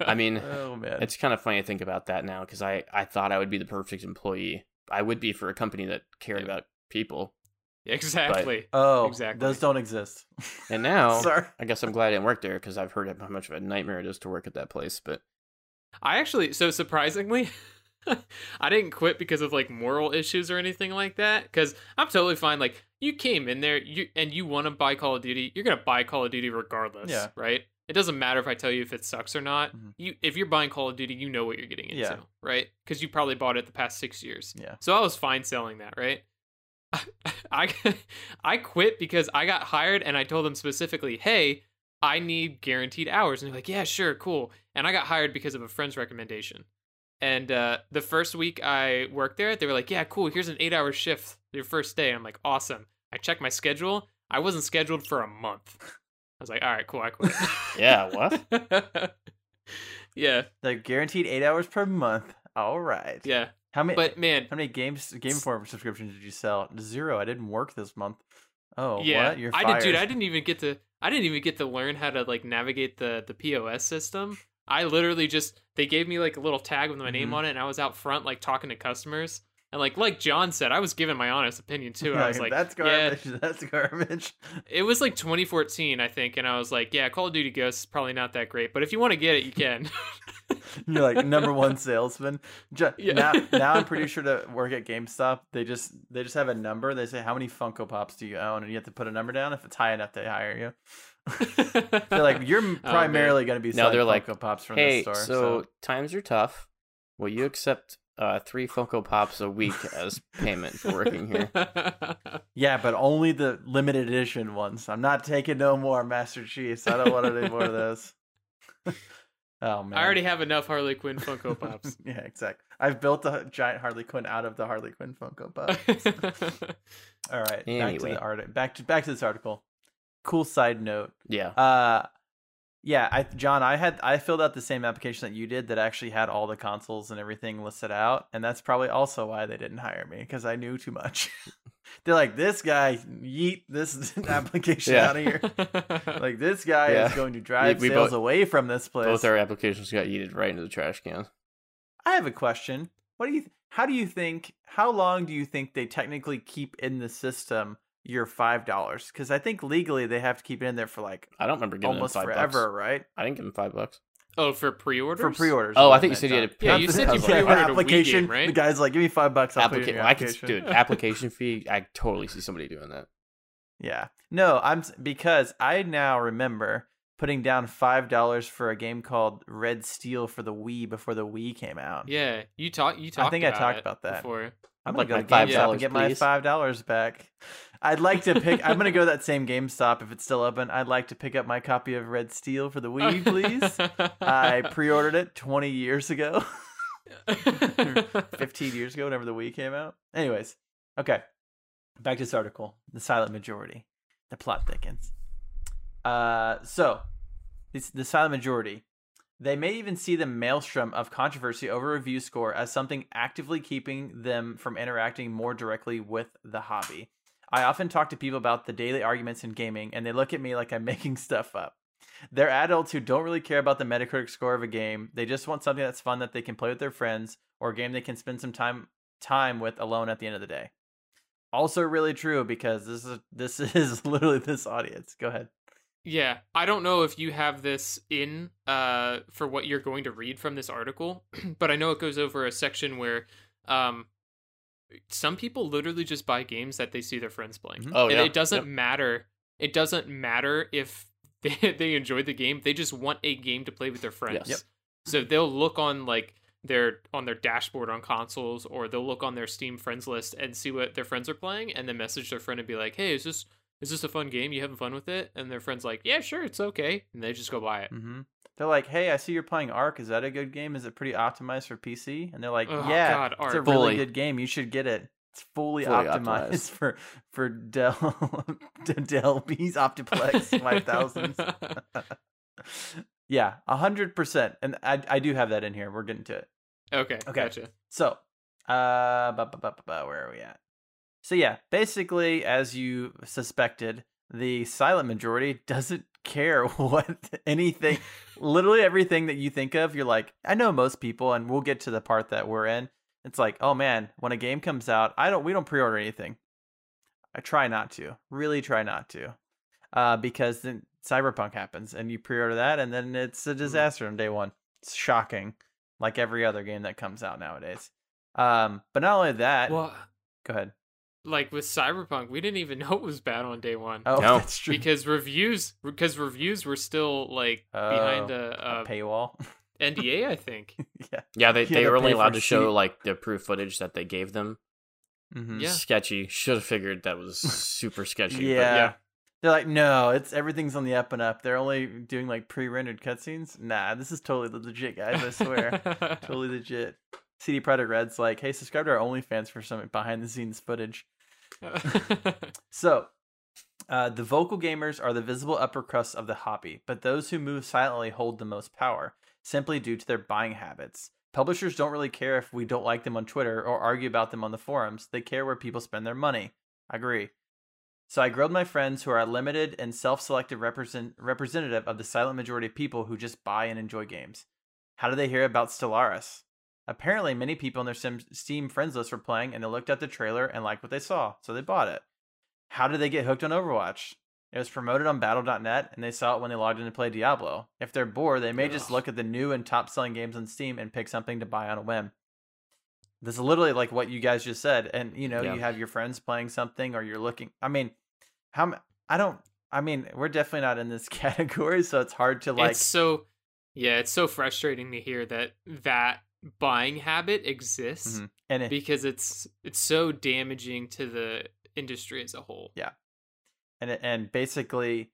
I mean, oh, man. It's kind of funny to think about that now, because I, I thought I would be the perfect employee. I would be for a company that cared yeah. about people. Exactly. But, oh, exactly. Those don't exist. And now, sorry. I guess I'm glad I didn't work there, because I've heard how much of a nightmare it is to work at that place. But I actually, so surprisingly, I didn't quit because of like moral issues or anything like that, because I'm totally fine. Like, you came in there, you and you want to buy Call of Duty, you're gonna buy Call of Duty regardless, yeah. right? It doesn't matter if I tell you if it sucks or not. Mm-hmm. You, if you're buying Call of Duty, you know what you're getting into, yeah. right? Because you probably bought it the past six years. Yeah. So I was fine selling that, right? I, I I quit because I got hired and I told them specifically, hey, I need guaranteed hours, and they're like, yeah, sure, cool. And I got hired because of a friend's recommendation. And uh, the first week I worked there, they were like, yeah, cool, here's an eight-hour shift your first day. I'm like, awesome. I checked my schedule. I wasn't scheduled for a month. I was like, all right, cool, I quit. Yeah, what? Yeah. They're guaranteed eight hours per month. All right. Yeah. How many, but man, how many games, Game Informer subscriptions did you sell? Zero. I didn't work this month. Oh, yeah. What? You're fired. I did, dude, I didn't even get to, I didn't even get to learn how to, like, navigate the, the P O S system. I literally just, they gave me, like, a little tag with my name mm-hmm. on it, and I was out front, like, talking to customers. And, like, like John said, I was giving my honest opinion, too. I was like, that's garbage, yeah. that's garbage. It was, like, twenty fourteen, I think, and I was like, yeah, Call of Duty Ghosts is probably not that great, but if you want to get it, you can. You're, like, number one salesman. Just, yeah. now, now I'm pretty sure to work at GameStop, they just they just have a number. They say, how many Funko Pops do you own? And you have to put a number down. If it's high enough, they hire you. They're like, you're primarily oh, going to be selling no, they're Funko like, Pops from hey, the store. So, so times are tough. Will you accept uh, three Funko Pops a week as payment for working here? Yeah, but only the limited edition ones. I'm not taking no more Master Chiefs. I don't want any more of those. Oh man, I already have enough Harley Quinn Funko Pops. Yeah, exactly. I've built a giant Harley Quinn out of the Harley Quinn Funko Pops. All right, anyway. back to the art- back to back to this article. Cool side note. Yeah. Uh, yeah. I John, I had I filled out the same application that you did that actually had all the consoles and everything listed out, and that's probably also why they didn't hire me because I knew too much. They're like, this guy yeet this application yeah. out of here. Like this guy yeah. is going to drive we, we sales both, away from this place. Both our applications got yeeted right into the trash can. I have a question. What do you? Th- how do you think? How long do you think they technically keep in the system? Your five dollars, because I think legally they have to keep it in there for like I don't remember giving almost them five forever, bucks. Right? I didn't give them five bucks. Oh, for pre-orders. For pre-orders. Oh, I think you said you had a yeah, you said you pre-ordered an application. Game, right? The guy's like, give me five bucks. I'll Applica- put it in your application. I could do an application fee. I totally see somebody doing that. Yeah, no, I'm because I now remember putting down five dollars for a game called Red Steel for the Wii before the Wii came out. Yeah, you talked. You talked. I think about I talked it about that before. I'm like gonna go to GameStop and get my five dollars back. I'd like to pick. I'm gonna go to that same GameStop if it's still open. I'd like to pick up my copy of Red Steel for the Wii, please. I pre-ordered it twenty years ago, fifteen years ago, whenever the Wii came out. Anyways, okay, back to this article. The silent majority. The plot thickens. Uh, so it's the silent majority. They may even see the maelstrom of controversy over review score as something actively keeping them from interacting more directly with the hobby. I often talk to people about the daily arguments in gaming, and they look at me like I'm making stuff up. They're adults who don't really care about the Metacritic score of a game. They just want something that's fun that they can play with their friends, or a game they can spend some time time with alone at the end of the day. Also really true, because this is this is literally this audience. Go ahead. Yeah, I don't know if you have this in uh, for what you're going to read from this article, but I know it goes over a section where... Um, some people literally just buy games that they see their friends playing. Oh, yeah. And it doesn't yep. matter. It doesn't matter if they, they enjoyed the game. They just want a game to play with their friends. Yes. Yep. So they'll look on like their on their dashboard on consoles, or they'll look on their Steam friends list and see what their friends are playing, and then message their friend and be like, "Hey, is this is this a fun game? You having fun with it?" And their friend's like, "Yeah, sure, it's okay," and they just go buy it. Mm-hmm. They're like, "Hey, I see you're playing Ark. Is that a good game? Is it pretty optimized for P C?" And they're like, oh, "Yeah, God, it's a fully. really good game. You should get it. It's fully, fully optimized, optimized for for Dell Dell B's Optiplex five thousands." Yeah, a hundred percent. And I I do have that in here. We're getting to it. Okay. Okay. Gotcha. So, uh, bu- bu- bu- bu- bu- where are we at? So yeah, basically, as you suspected, the silent majority doesn't care what anything literally everything that you think of. You're like, I know most people, and we'll get to the part that we're in. It's like, oh man, when a game comes out, I don't we don't pre-order anything. I try not to really try not to uh because then Cyberpunk happens and you pre-order that, and then it's a disaster on day one. It's shocking, like every other game that comes out nowadays. Um but not only that, well, go ahead. Like with Cyberpunk, we didn't even know it was bad on day one. Oh, no. That's true. Because reviews, because reviews were still like oh, behind a, a, a paywall, N D A, I think. yeah, yeah, they you they were only allowed to show seat. like the proof footage that they gave them. Mm-hmm. Yeah. Sketchy. Should have figured that was super sketchy. yeah. But yeah, they're like, no, it's everything's on the up and up. They're only doing like pre-rendered cutscenes. Nah, this is totally legit, guys. I swear, totally legit. C D Projekt Red's like, hey, subscribe to our OnlyFans for some behind-the-scenes footage. So, uh, the vocal gamers are the visible upper crust of the hobby, but those who move silently hold the most power, simply due to their buying habits. Publishers don't really care if we don't like them on Twitter or argue about them on the forums. They care where people spend their money. I agree. So I grilled my friends who are a limited and self-selected represent- representative of the silent majority of people who just buy and enjoy games. How did they hear about Stellaris? Apparently, many people in their Sim- Steam friends list were playing, and they looked at the trailer and liked what they saw, so they bought it. How did they get hooked on Overwatch? It was promoted on Battle dot net, and they saw it when they logged in to play Diablo. If they're bored, they may Ugh. just look at the new and top-selling games on Steam and pick something to buy on a whim. This is literally like what you guys just said. And, you know, yeah. you have your friends playing something, or you're looking. I mean, how I don't I mean, we're definitely not in this category, so it's hard to like. It's so, yeah, it's so frustrating to hear that that buying habit exists, mm-hmm. and it, because it's it's so damaging to the industry as a whole. Yeah. And and basically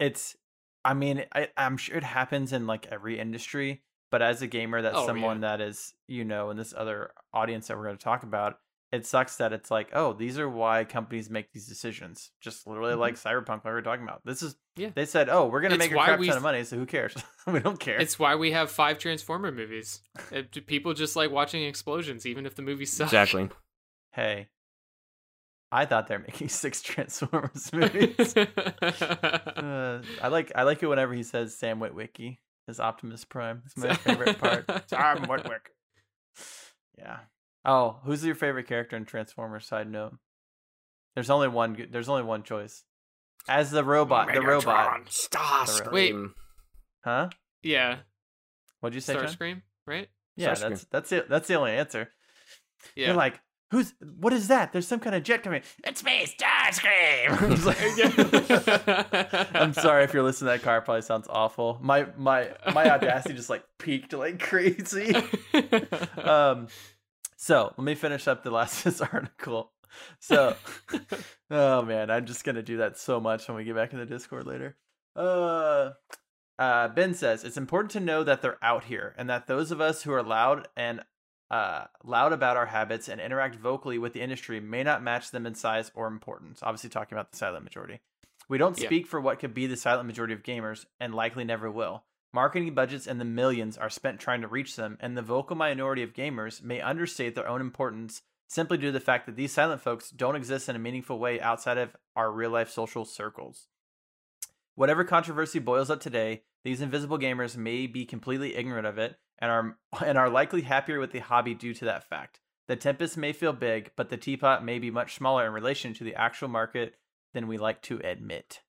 it's I mean, I, I'm sure it happens in like every industry. But as a gamer, that's oh, someone yeah. that is, you know, in this other audience that we're going to talk about, it sucks that it's like, oh, these are why companies make these decisions. Just literally mm-hmm. like Cyberpunk, like we were talking about. This is, yeah. they said, oh, we're going to make a crap we... ton of money, so who cares? We don't care. It's why we have five Transformer movies. It, people just like watching explosions, even if the movies suck. Exactly. Hey, I thought they're making six Transformers movies. uh, I like I like it whenever he says Sam Witwicky. Is Optimus Prime. It's my favorite part. Tom Woodwick. Yeah. Oh, who's your favorite character in Transformers? Side note. There's only one. There's only one choice. As the robot. Megatron, the robot. Starscream. Wait. Huh? Yeah. What'd you say? Starscream, right? Yeah. Starscream. That's that's it. That's the only answer. Yeah. You're like, who's? What is that? There's some kind of jet coming. It's me, Starscream. I'm sorry if you're listening to that car. It probably sounds awful. My my my audacity just like peaked like crazy. um, so let me finish up the last this article. So, oh man, I'm just gonna do that so much when we get back in the Discord later. Uh. Uh. Ben says it's important to know that they're out here, and that those of us who are loud and Uh, loud about our habits and interact vocally with the industry may not match them in size or importance. Obviously talking about the silent majority. We don't speak yeah. for what could be the silent majority of gamers and likely never will. Marketing budgets in the millions are spent trying to reach them, and the vocal minority of gamers may understate their own importance simply due to the fact that these silent folks don't exist in a meaningful way outside of our real life social circles. Whatever controversy boils up today, these invisible gamers may be completely ignorant of it and are and are likely happier with the hobby due to that fact. The tempest may feel big, but the teapot may be much smaller in relation to the actual market than we like to admit.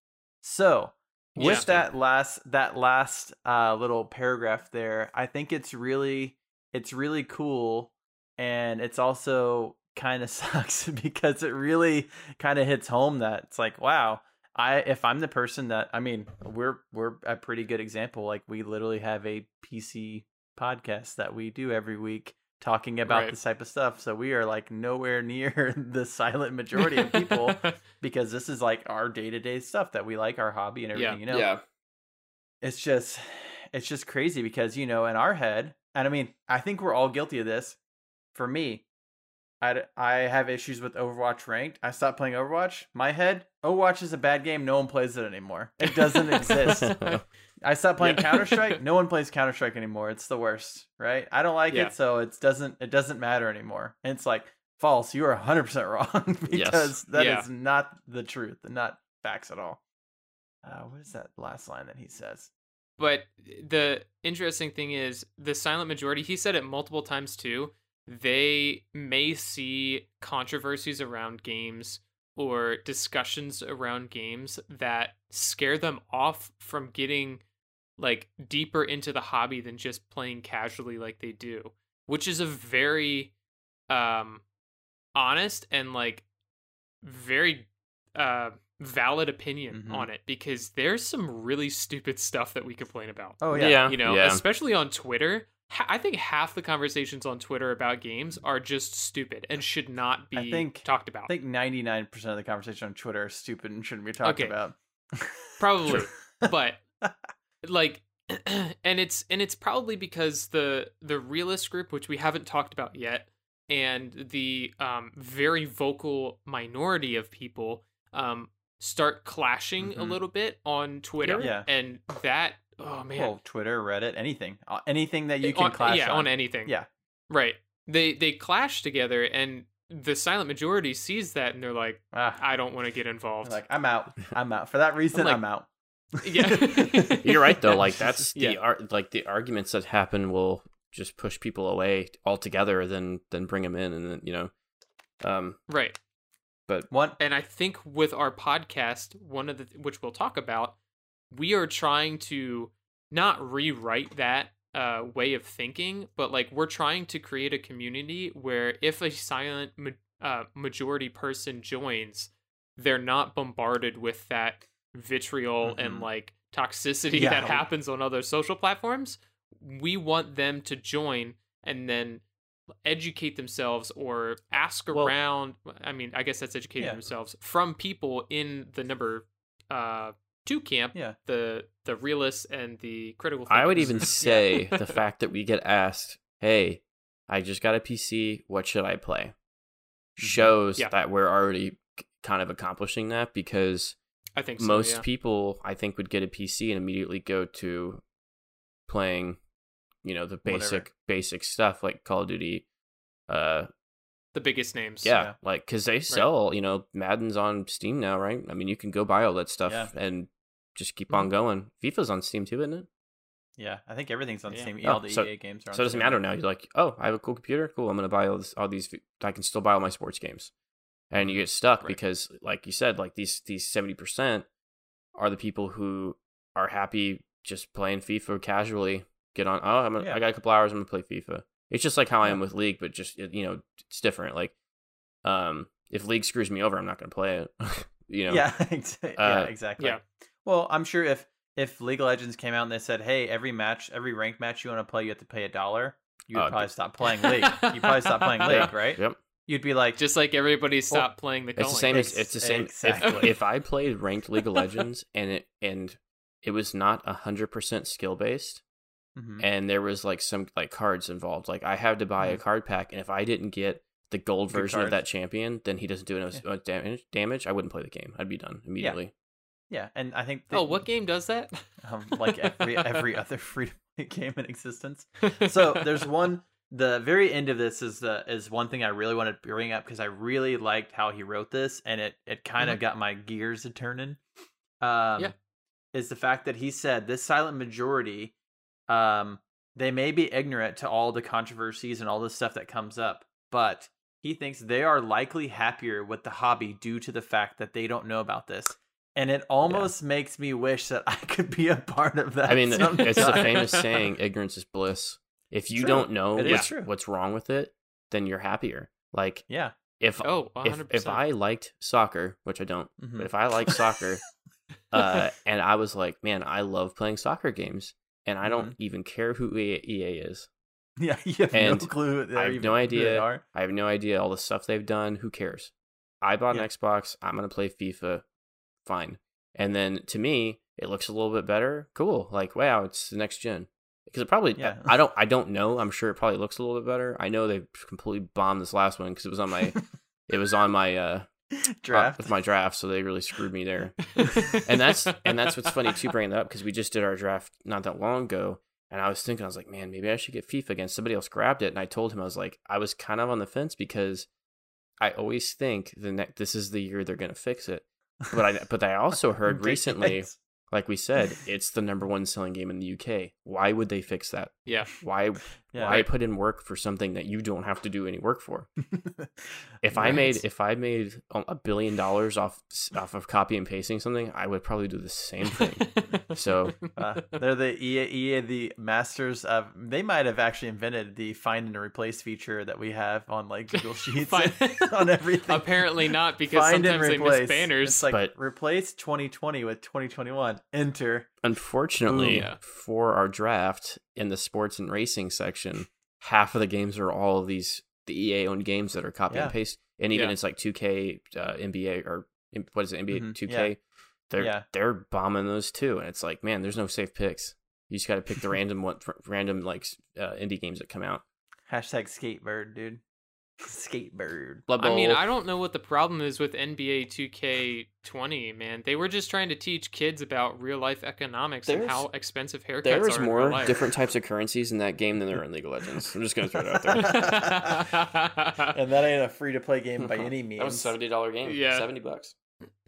So, with yeah. that last that last uh, little paragraph there, I think it's really it's really cool, and it's also kind of sucks because it really kind of hits home that it's like, wow, I if I'm the person that I mean, we're we're a pretty good example. Like, we literally have a P C podcast that we do every week talking about right. this type of stuff, so we are like nowhere near the silent majority of people because this is like our day-to-day stuff that we like, our hobby and everything. yeah. you know yeah. it's just it's just crazy because, you know, in our head, and I mean, I think we're all guilty of this. For me, I, I have issues with Overwatch ranked. I stopped playing Overwatch. My head, Overwatch is a bad game. No one plays it anymore. It doesn't exist. I stopped playing yeah. Counter-Strike. No one plays Counter-Strike anymore. It's the worst, right? I don't like yeah. it, so it doesn't it doesn't matter anymore. And it's like, false. You are one hundred percent wrong because yes. that yeah. is not the truth and not facts at all. Uh, what is that last line that he says? But the interesting thing is the silent majority, he said it multiple times too, they may see controversies around games or discussions around games that scare them off from getting like deeper into the hobby than just playing casually like they do, which is a very um, honest and like very uh, valid opinion mm-hmm. on it, because there's some really stupid stuff that we complain about. Oh yeah. yeah. You know, yeah. especially on Twitter. I think half the conversations on Twitter about games are just stupid and should not be I think, talked about. I think ninety-nine percent of the conversation on Twitter are stupid and shouldn't be talked okay. about. Probably. But like, and it's and it's probably because the the realist group, which we haven't talked about yet, and the um, very vocal minority of people um, start clashing mm-hmm. a little bit on Twitter, yeah, yeah. and that oh man, well, Twitter, Reddit, anything, anything that you can on, clash yeah, on. on anything, yeah, right. They they clash together, and the silent majority sees that, and they're like, ah. I don't want to get involved. They're like, I'm out, I'm out. For that reason, I'm, like, I'm out. Yeah, you're right though. Like that's yeah. the ar- like the arguments that happen will just push people away altogether, then then bring them in, and then you know, um, right. But one, and I think with our podcast, one of the which we'll talk about, we are trying to not rewrite that uh, way of thinking, but like we're trying to create a community where if a silent ma- uh, majority person joins, they're not bombarded with that vitriol mm-hmm. and like toxicity yeah. that happens on other social platforms. We want them to join and then educate themselves or ask well, around. I mean, I guess that's educating yeah. themselves from people in the number uh two camp, yeah. the the realists and the critical thinkers. I would even say the fact that we get asked, hey, I just got a P C, what should I play? Shows yeah. that we're already kind of accomplishing that, because I think so, most yeah. people, I think, would get a P C and immediately go to playing, you know, the basic Whatever. basic stuff like Call of Duty, uh, the biggest names, yeah, yeah. like because they sell, right. you know, Madden's on Steam now, right? I mean, you can go buy all that stuff yeah. and just keep on going. FIFA's on Steam too, isn't it? Yeah, I think everything's on yeah. Steam. Oh, all the so, E A games are on. So it doesn't Steam. matter now. You're like, oh, I have a cool computer, cool. I'm gonna buy all, this, all these. I can still buy all my sports games. And you get stuck right. because, like you said, like these these seventy percent are the people who are happy just playing FIFA casually. Get on, oh, I'm gonna, yeah. I got a couple hours, I'm going to play FIFA. It's just like how I am with League, but just, you know, it's different. Like, um, if League screws me over, I'm not going to play it. you know? Yeah, ex- uh, yeah exactly. Yeah. Well, I'm sure if, if League of Legends came out and they said, hey, every match, every ranked match you want to play, you have to pay a dollar, you would uh, probably stop playing League. You'd probably stop playing League, yeah. right? Yep. You'd be like, just like everybody stopped well, playing the. It's the same. It's, it's the same. Exactly. If, if I played ranked League of Legends and it and it was not a hundred percent skill based, mm-hmm. and there was like some like cards involved. Like I had to buy mm-hmm. a card pack, and if I didn't get the gold Good version cards. of that champion, then he doesn't do enough yeah. damage. Damage. I wouldn't play the game. I'd be done immediately. Yeah, yeah. And I think. They, oh, what game does that? Um, like every every other free game in existence. So there's one. The very end of this is the is one thing I really wanted to bring up because I really liked how he wrote this, and it it kind of mm-hmm. got my gears a turning. Um, yeah, is the fact that he said this silent majority, um, they may be ignorant to all the controversies and all the stuff that comes up, but he thinks they are likely happier with the hobby due to the fact that they don't know about this. And it almost yeah. makes me wish that I could be a part of that. I mean, sometime. It's the famous saying, "Ignorance is bliss." If you true. don't know what's, what's wrong with it, then you're happier. Like, yeah. if, oh, if if I liked soccer, which I don't, mm-hmm. but if I liked soccer, uh, and I was like, man, I love playing soccer games, and I don't mm-hmm. even care who E A is. Yeah, you have and no clue. I have no idea. Are. I have no idea all the stuff they've done. Who cares? I bought yeah. an Xbox. I'm going to play FIFA. Fine. And then to me, it looks a little bit better. Cool. Like, wow, it's the next gen. Because it probably, yeah. I don't, I don't know. I'm sure it probably looks a little bit better. I know they completely bombed this last one because it was on my, it was on my uh, draft uh, with my draft. So they really screwed me there. and that's and that's what's funny too, bringing that up because we just did our draft not that long ago, and I was thinking, I was like, man, maybe I should get FIFA again. Somebody else grabbed it, and I told him I was like, I was kind of on the fence because I always think the ne- this is the year they're gonna fix it. But I but I also heard recently. Like we said, it's the number one selling game in the U K. Why would they fix that? Yeah. Why yeah, why right. put in work for something that you don't have to do any work for? If right. I made if I made a billion dollars off off of copy and pasting something, I would probably do the same thing. So uh, they're the E A, E A, the masters of. They might have actually invented the find and replace feature that we have on like Google Sheets find, on everything. Apparently not, because find sometimes they miss banners. It's like but, replace twenty twenty with twenty twenty-one. Enter. Unfortunately, Ooh, yeah. for our draft in the sports and racing section, half of the games are all of these the E A owned games that are copy yeah. and paste, and even yeah. it's like two K, uh, N B A, or what is it, N B A mm-hmm. two K? Yeah. They're yeah. they're bombing those too, and it's like, man, there's no safe picks. You just got to pick the random one, random like uh, indie games that come out. Hashtag Skatebird, dude. Skatebird. I mean, I don't know what the problem is with N B A two K twenty, man. They were just trying to teach kids about real life economics there's, and how expensive haircuts there's are. There's more in life. different types of currencies in that game than there are in League of Legends. I'm just gonna throw it out there. And that ain't a free to play game by any means. That was a seventy dollar game. Yeah, seventy bucks.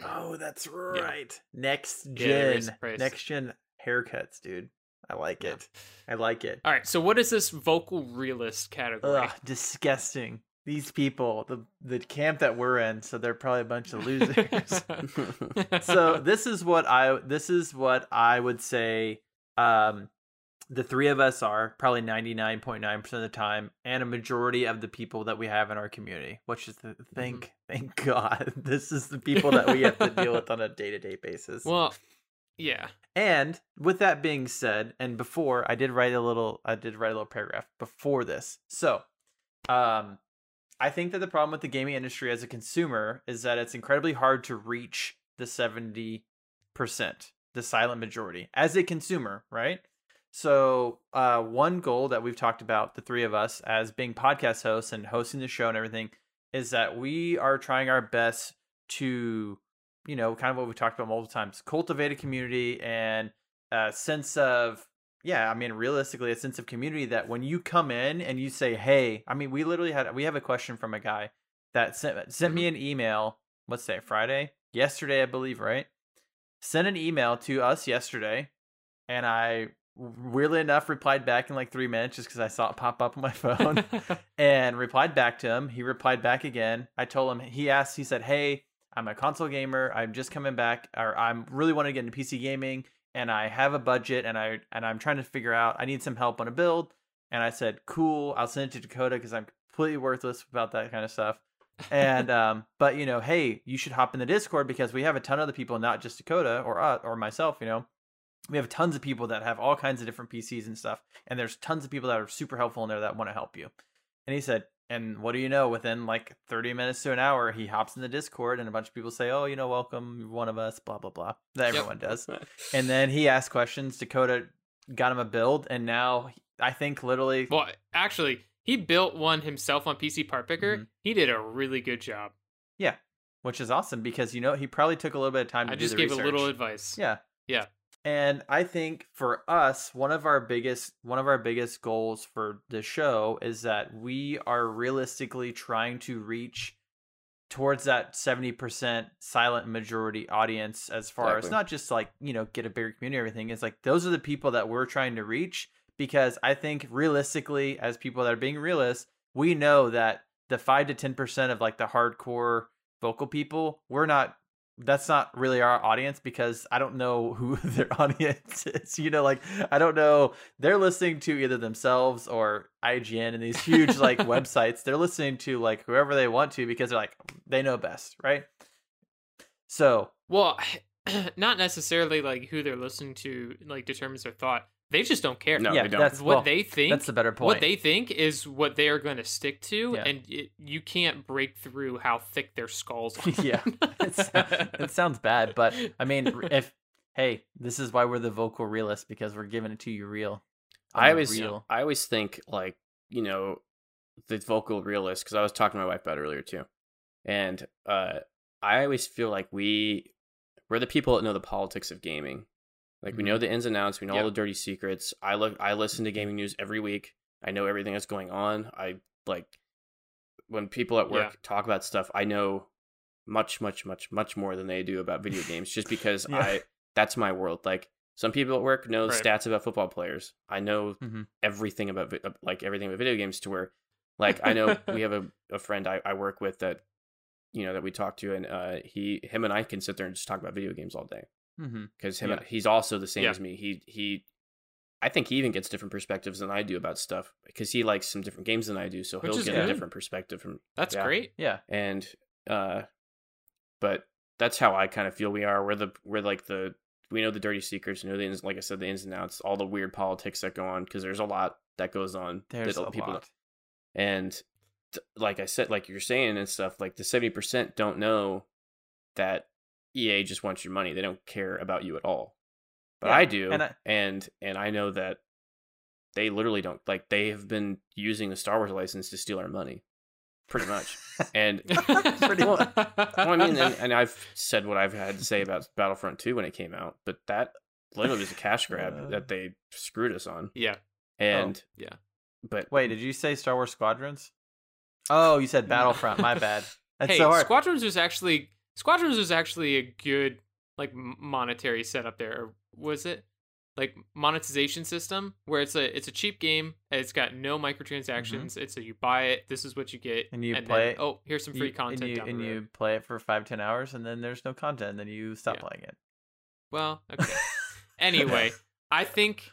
Oh, that's right. Yeah. Next gen, yeah, next gen haircuts, dude. I like it. I like it. All right. So, what is this vocal realist category? Ugh, disgusting. These people, the the camp that we're in, so they're probably a bunch of losers. So this is what I this is what I would say. Um, the three of us are probably ninety nine point nine percent of the time, and a majority of the people that we have in our community. Which is the thank mm-hmm. thank God, this is the people that we have to deal with on a day to day basis. Well. Yeah. And with that being said, and before I did write a little, I did write a little paragraph before this. So, um, I think that the problem with the gaming industry as a consumer is that it's incredibly hard to reach the seventy percent, the silent majority as a consumer, right? So, uh, one goal that we've talked about, the three of us as being podcast hosts and hosting the show and everything, is that we are trying our best to, you know, kind of what we talked about multiple times, cultivate a community and a sense of, yeah, I mean, realistically, a sense of community that when you come in and you say, hey, I mean, we literally had, we have a question from a guy that sent, sent me an email, let's say Friday, yesterday, I believe, right? Sent an email to us yesterday. And I, weirdly enough, replied back in like three minutes just because I saw it pop up on my phone and replied back to him. He replied back again. I told him, he asked, he said, hey, I'm a console gamer. I'm just coming back, or I'm really want to get into P C gaming, and I have a budget, and I and I'm trying to figure out. I need some help on a build, and I said, "Cool, I'll send it to Dakota because I'm completely worthless about that kind of stuff." And um, but you know, hey, you should hop in the Discord because we have a ton of other people, not just Dakota or uh, or myself. You know, we have tons of people that have all kinds of different P Cs and stuff, and there's tons of people that are super helpful in there that want to help you. And he said. And what do you know? Within like thirty minutes to an hour, he hops in the Discord and a bunch of people say, oh, you know, welcome, one of us, blah, blah, blah. That everyone yep. does. And then he asked questions. Dakota got him a build. And now I think literally. Well, actually, he built one himself on P C Part Picker. Mm-hmm. He did a really good job. Yeah. Which is awesome because, you know, he probably took a little bit of time to I do the research. I just gave a little advice. Yeah. Yeah. And I think for us, one of our biggest one of our biggest goals for the show is that we are realistically trying to reach towards that seventy percent silent majority audience as far exactly. as not just like, you know, get a bigger community and everything. It's like those are the people that we're trying to reach, because I think realistically, as people that are being realists, we know that the five to ten percent of like the hardcore vocal people, we're not. That's not really our audience, because I don't know who their audience is. You know, like, I don't know. They're listening to either themselves or I G N and these huge, like, websites. They're listening to, like, whoever they want to, because they're like, they know best, right? So. Well, not necessarily, like, who they're listening to, like, determines their thought. They just don't care. No, yeah, they don't. That's what well, they think. That's the better point. What they think is what they are going to stick to, yeah. and it, you can't break through how thick their skulls are. Yeah, it's, it sounds bad, but I mean, if hey, this is why we're the vocal realists, because we're giving it to you real. I'm I always, real. I always think like you know, the vocal realist, because I was talking to my wife about it earlier too, and uh, I always feel like we we're the people that know the politics of gaming. Like, we know the ins and outs. We know yep. all the dirty secrets. I look. I listen to gaming news every week. I know everything that's going on. I, like, when people at work yeah. talk about stuff, I know much, much, much, much more than they do about video games, just because yeah. I that's my world. Like, some people at work know right. stats about football players. I know mm-hmm. everything about, like, everything about video games to where, like, I know we have a, a friend I, I work with that, you know, that we talk to, and uh, he, him and I can sit there and just talk about video games all day. Because mm-hmm. him, yeah. he's also the same yeah. as me. He he, I think he even gets different perspectives than I do about stuff, because he likes some different games than I do. So Which he'll get good. a different perspective from. That's yeah. great. Yeah. And, uh, but that's how I kind of feel we are. We're the we're like the we know the dirty secrets. You know the ins, like I said, the ins and outs, all the weird politics that go on, because there's a lot that goes on. There's that a people lot. Know. And t- like I said, like you're saying and stuff, like the seventy percent don't know that E A just wants your money. They don't care about you at all. But yeah, I do, and I, and and I know that they literally don't, like, they have been using the Star Wars license to steal our money, pretty much. And pretty well, well, I mean, and, and I've said what I've had to say about Battlefront two when it came out, but that literally was a cash grab uh, that they screwed us on. Yeah, and oh, yeah, but wait, did you say Star Wars Squadrons? Oh, you said Battlefront. My bad. That's hey, so hard. Squadrons was actually Squadrons was actually a good, like, monetary setup there. Was it like monetization system where it's a it's a cheap game, it's got no microtransactions, mm-hmm. it's a you buy it, this is what you get, and you and play then, it. Oh, here's some free you, content. And, you, down and the road. You play it for five ten hours, and then there's no content, and then you stop yeah. playing it. Well, okay. Anyway, I think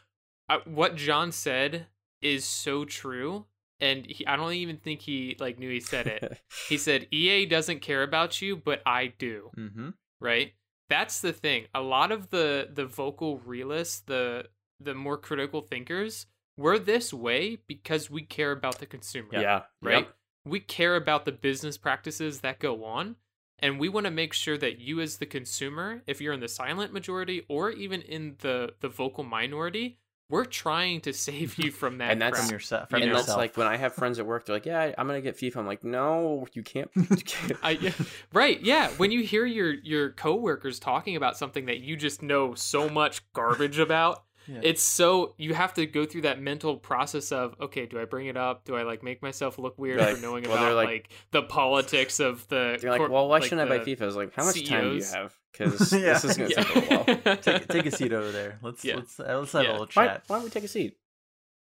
I, what John said is so true, and he, I don't even think he like knew he said it. He said E A doesn't care about you, but I do. Mm-hmm. Right. That's the thing. A lot of the, the vocal realists, the the more critical thinkers, we're this way because we care about the consumer. Yeah. Right? Yep. We care about the business practices that go on, and we want to make sure that you as the consumer, if you're in the silent majority or even in the, the vocal minority, we're trying to save you from that. And that's from yourself. From and yourself. That's like when I have friends at work, they're like, yeah, I'm going to get FIFA. I'm like, no, you can't. You can't. I, yeah. Right. Yeah. When you hear your, your coworkers talking about something that you just know so much garbage about, yeah. it's so you have to go through that mental process of, okay, do I bring it up? Do I like make myself look weird like, for knowing well, about like, like the politics of the. You're like, cor- well, why like shouldn't I buy FIFA? I was like, how much C E Os? Time do you have? Because yeah. this is going to yeah. take a while. Take, take a seat over there. Let's yeah. let's, let's have yeah. a little chat. Why, why don't we take a seat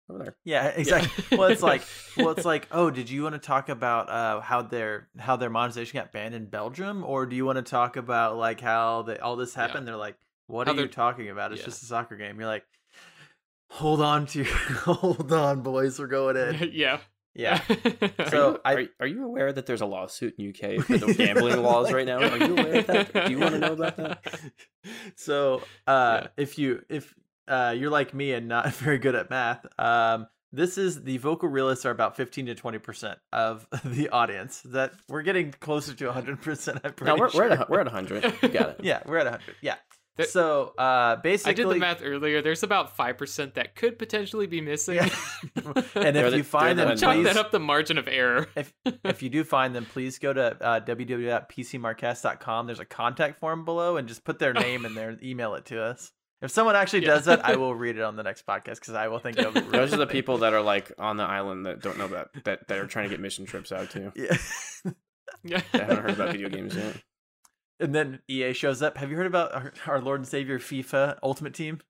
over there? Yeah, exactly. Yeah. Well, it's like, well, it's like, oh, did you want to talk about uh, how their how their monetization got banned in Belgium, or do you want to talk about like how they, all this happened? Yeah. They're like, what how are you talking about? It's yeah. just a soccer game. You're like, hold on to, your, hold on, boys, we're going in. yeah. Yeah. So, are you, I, are, are you aware that there's a lawsuit in U K for the gambling laws right now? Are you aware of that? Do you want to know about that? So, uh, yeah. if you if uh, you're like me and not very good at math, um, this is the vocal realists are about fifteen to twenty percent of the audience. That we're getting closer to one hundred percent. I'm pretty no, we're sure. we're at we're at one hundred. You got it. Yeah, we're at one hundred. Yeah. There, so uh, basically, I did the math earlier. There's about five percent that could potentially be missing. Yeah. And if the, you find them, please, chalk that up the margin of error. if if you do find them, please go to uh, w w w dot p c marcast dot com. There's a contact form below, and just put their name in there and email it to us. If someone actually yeah. does that, I will read it on the next podcast because I will think of it. Those are the people that are like on the island that don't know about that that are trying to get mission trips out too. Yeah, yeah. I haven't heard about video games yet. And then E A shows up. Have you heard about our, our Lord and Savior FIFA Ultimate Team?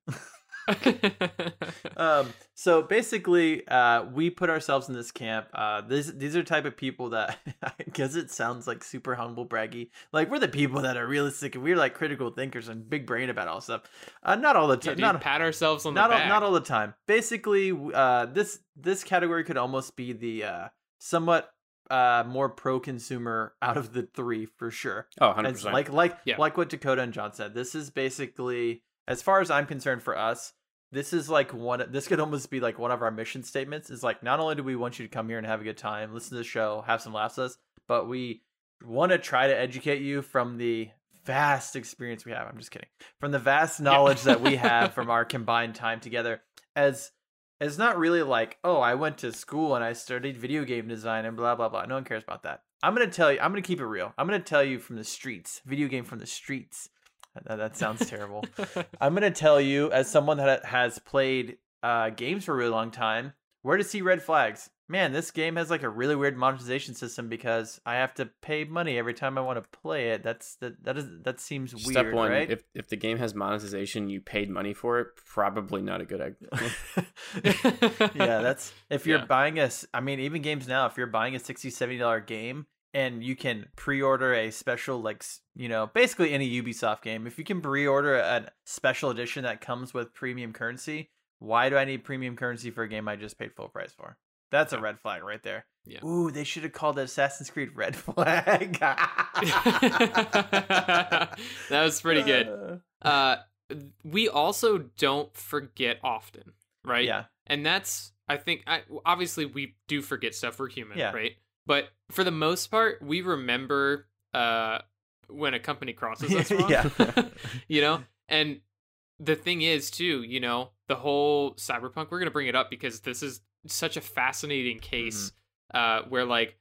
um, so basically, uh, we put ourselves in this camp. Uh, this, these are type of people that, I guess it sounds like super humble braggy. Like, we're the people that are realistic and we're like critical thinkers and big brain about all stuff. Uh, not all the time. Yeah, not pat ourselves on not the back. All, not all the time. Basically, uh, this this category could almost be the uh, somewhat. Uh, more pro-consumer out of the three for sure. Oh, one hundred percent. And like like yeah. like what Dakota and John said, this is basically, as far as I'm concerned, for us, this is like one. This could almost be like one of our mission statements. Is like, not only do we want you to come here and have a good time, listen to the show, have some laughs with us, but we want to try to educate you from the vast experience we have. I'm just kidding. From the vast knowledge yeah. that we have from our combined time together as. It's not really like, oh, I went to school and I studied video game design and blah, blah, blah. No one cares about that. I'm going to tell you. I'm going to keep it real. I'm going to tell you from the streets. Video game from the streets. That, that sounds terrible. I'm going to tell you, as someone that has played uh, games for a really long time, where to see red flags. Man, this game has like a really weird monetization system because I have to pay money every time I want to play it. That's that that is that seems weird. Step one, right? if if the game has monetization, you paid money for it. Probably not a good idea. Yeah, that's if you're yeah. buying a. I mean, even games now, if you're buying a sixty dollars, seventy dollars game and you can pre-order a special, like, you know, basically any Ubisoft game, if you can pre-order a special edition that comes with premium currency, why do I need premium currency for a game I just paid full price for? That's a red flag right there. Yeah. Ooh, they should have called it Assassin's Creed Red Flag. That was pretty good. Uh, we also don't forget often, right? Yeah. And that's, I think, I, obviously we do forget stuff. We're human, yeah. right? But for the most part, we remember uh, when a company crosses us wrong. Yeah. You know? And the thing is, too, you know, the whole Cyberpunk, we're going to bring it up because this is such a fascinating case mm-hmm. uh, where, like,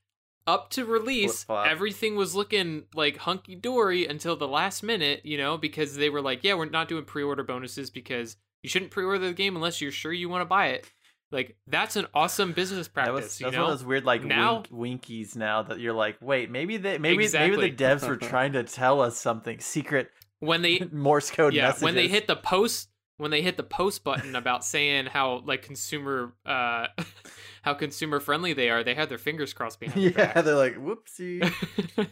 up to release, everything was looking, like, hunky-dory until the last minute, you know, because they were like, yeah, we're not doing pre-order bonuses because you shouldn't pre-order the game unless you're sure you want to buy it. Like, that's an awesome business practice. That was, that's you know? One of those weird, like, now, wink, winkies now that you're like, wait, maybe they, maybe exactly. maybe the devs were trying to tell us something secret. When they Morse code yeah, messages. When they hit the post, when they hit the post button about saying how like consumer, uh, how consumer friendly they are, they had their fingers crossed behind their yeah, back. They're like, whoopsie.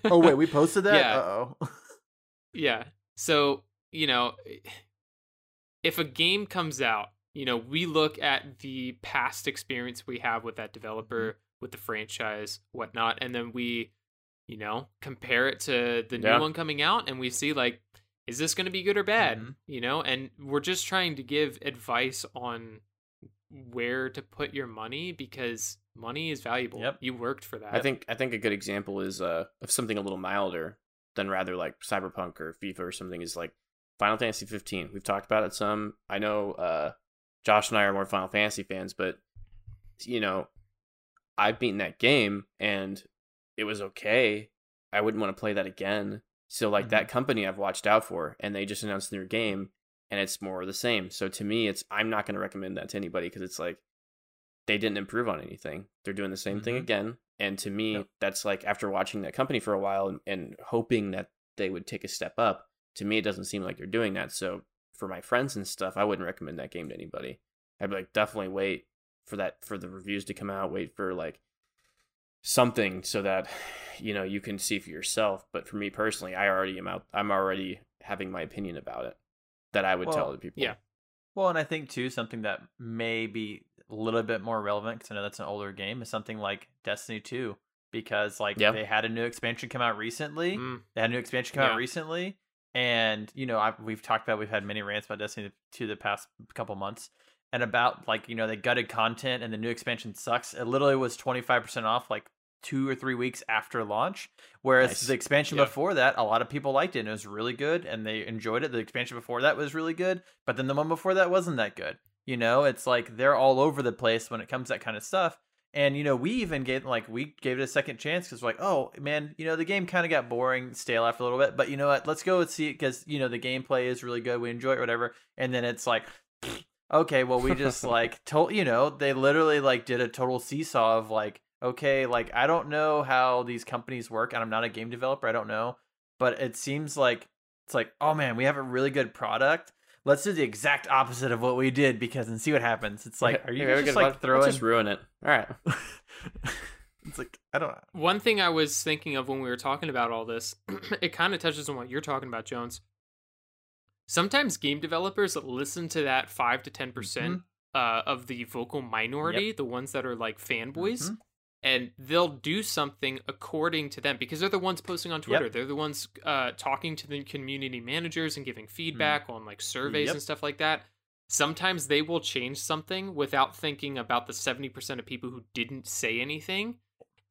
Oh wait, we posted that. Yeah. Uh-oh. Yeah. So you know, if a game comes out. You know, we look at the past experience we have with that developer, with the franchise, whatnot, and then we, you know, compare it to the yeah. new one coming out, and we see, like, is this going to be good or bad? Mm-hmm. You know, and we're just trying to give advice on where to put your money because money is valuable. Yep. You worked for that. I think I think a good example is uh, of something a little milder than rather like Cyberpunk or FIFA or something is like Final Fantasy fifteen. We've talked about it some. I know... Uh, Josh and I are more Final Fantasy fans, but, you know, I've beaten that game, and it was okay. I wouldn't want to play that again. So, like, mm-hmm. that company I've watched out for, and they just announced their game, and it's more of the same. So, to me, it's I'm not going to recommend that to anybody, because it's like, they didn't improve on anything. They're doing the same mm-hmm. thing again. And to me, yep. that's like, after watching that company for a while and, and hoping that they would take a step up, to me, it doesn't seem like they're doing that. So... for my friends and stuff, I wouldn't recommend that game to anybody. I'd be like, definitely wait for that, for the reviews to come out, wait for like something so that, you know, you can see for yourself. But for me personally, I already am out. I'm already having my opinion about it that I would well, tell other people. Yeah. Well, and I think too, something that may be a little bit more relevant, because I know that's an older game, is something like Destiny two, because like yeah. they had a new expansion come out recently. Mm. They had a new expansion come yeah. out recently. And, you know, I, we've talked about, we've had many rants about Destiny two the past couple months and about, like, you know, they gutted content and the new expansion sucks. It literally was twenty-five percent off like two or three weeks after launch, whereas nice. the expansion yeah. before that, a lot of people liked it and it was really good and they enjoyed it. The expansion before that was really good, but then the one before that wasn't that good. You know, it's like they're all over the place when it comes to that kind of stuff. And, you know, we even gave, like, we gave it a second chance because we're like, oh, man, you know, the game kind of got boring, stale after a little bit. But you know what? Let's go and see it because, you know, the gameplay is really good. We enjoy it, whatever. And then it's like, okay, well, we just, like, told, you know, they literally, like, did a total seesaw of, like, okay, like, I don't know how these companies work. And I'm not a game developer. I don't know. But it seems like it's like, oh, man, we have a really good product. Let's do the exact opposite of what we did because and see what happens. It's like, are you yeah, just like throwing? Let's just ruin it. All right. It's like, I don't know. One thing I was thinking of when we were talking about all this, it kind of touches on what you're talking about, Jones. Sometimes game developers listen to that five to ten percent mm-hmm. uh, of the vocal minority, yep. the ones that are like fanboys, mm-hmm. and they'll do something according to them because they're the ones posting on Twitter. Yep. They're the ones uh, talking to the community managers and giving feedback mm. on like surveys yep. and stuff like that. Sometimes they will change something without thinking about the seventy percent of people who didn't say anything.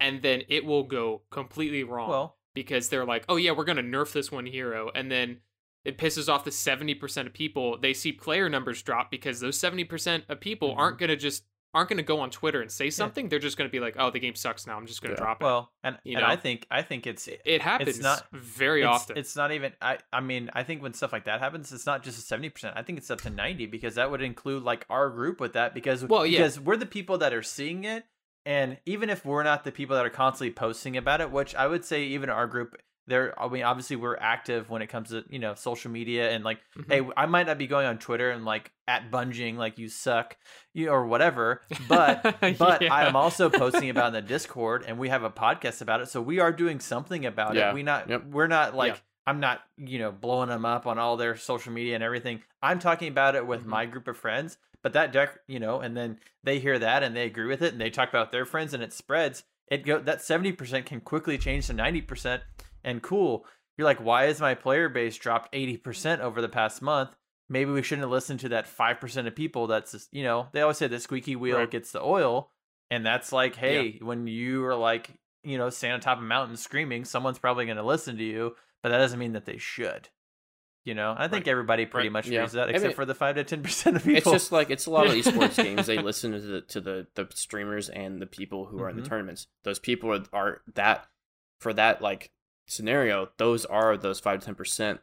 And then it will go completely wrong well, because they're like, oh yeah, we're going to nerf this one hero. And then it pisses off the seventy percent of people. They see player numbers drop because those seventy percent of people mm-hmm. aren't going to just aren't going to go on Twitter and say something. Yeah. They're just going to be like, "Oh, the game sucks now. I'm just going to yeah. drop it." Well, and, you know? and I think I think it's it happens it's not, very it's, often. It's not even. I I mean, I think when stuff like that happens, it's not just a seventy percent. I think it's up to ninety because that would include like our group with that because well, yeah. because we're the people that are seeing it, and even if we're not the people that are constantly posting about it, which I would say even our group. There, I mean, obviously we're active when it comes to, you know, social media and like, mm-hmm. hey, I might not be going on Twitter and like at Bunging, like you suck you or whatever, but, but yeah. I'm also posting about it in the Discord and we have a podcast about it. So we are doing something about yeah. it. We not, yep. we're not like, yeah. I'm not, you know, blowing them up on all their social media and everything. I'm talking about it with mm-hmm. my group of friends, but that deck, you know, and then they hear that and they agree with it and they talk about their friends and it spreads. It go that seventy percent can quickly change to ninety percent. And cool, you're like, why is my player base dropped eighty percent over the past month? Maybe we shouldn't listen to that five percent of people. That's just, you know, they always say the squeaky wheel right. gets the oil. And that's like, hey, yeah. when you are like, you know, standing on top of a mountain screaming, someone's probably going to listen to you, but that doesn't mean that they should. You know, I think right. everybody pretty right. much agrees yeah. that, except I mean, for the five to ten percent of people. It's just like it's a lot of esports games. They listen to the to the, the streamers and the people who mm-hmm. are in the tournaments. Those people are, are that for that like scenario. Those are those five to ten percent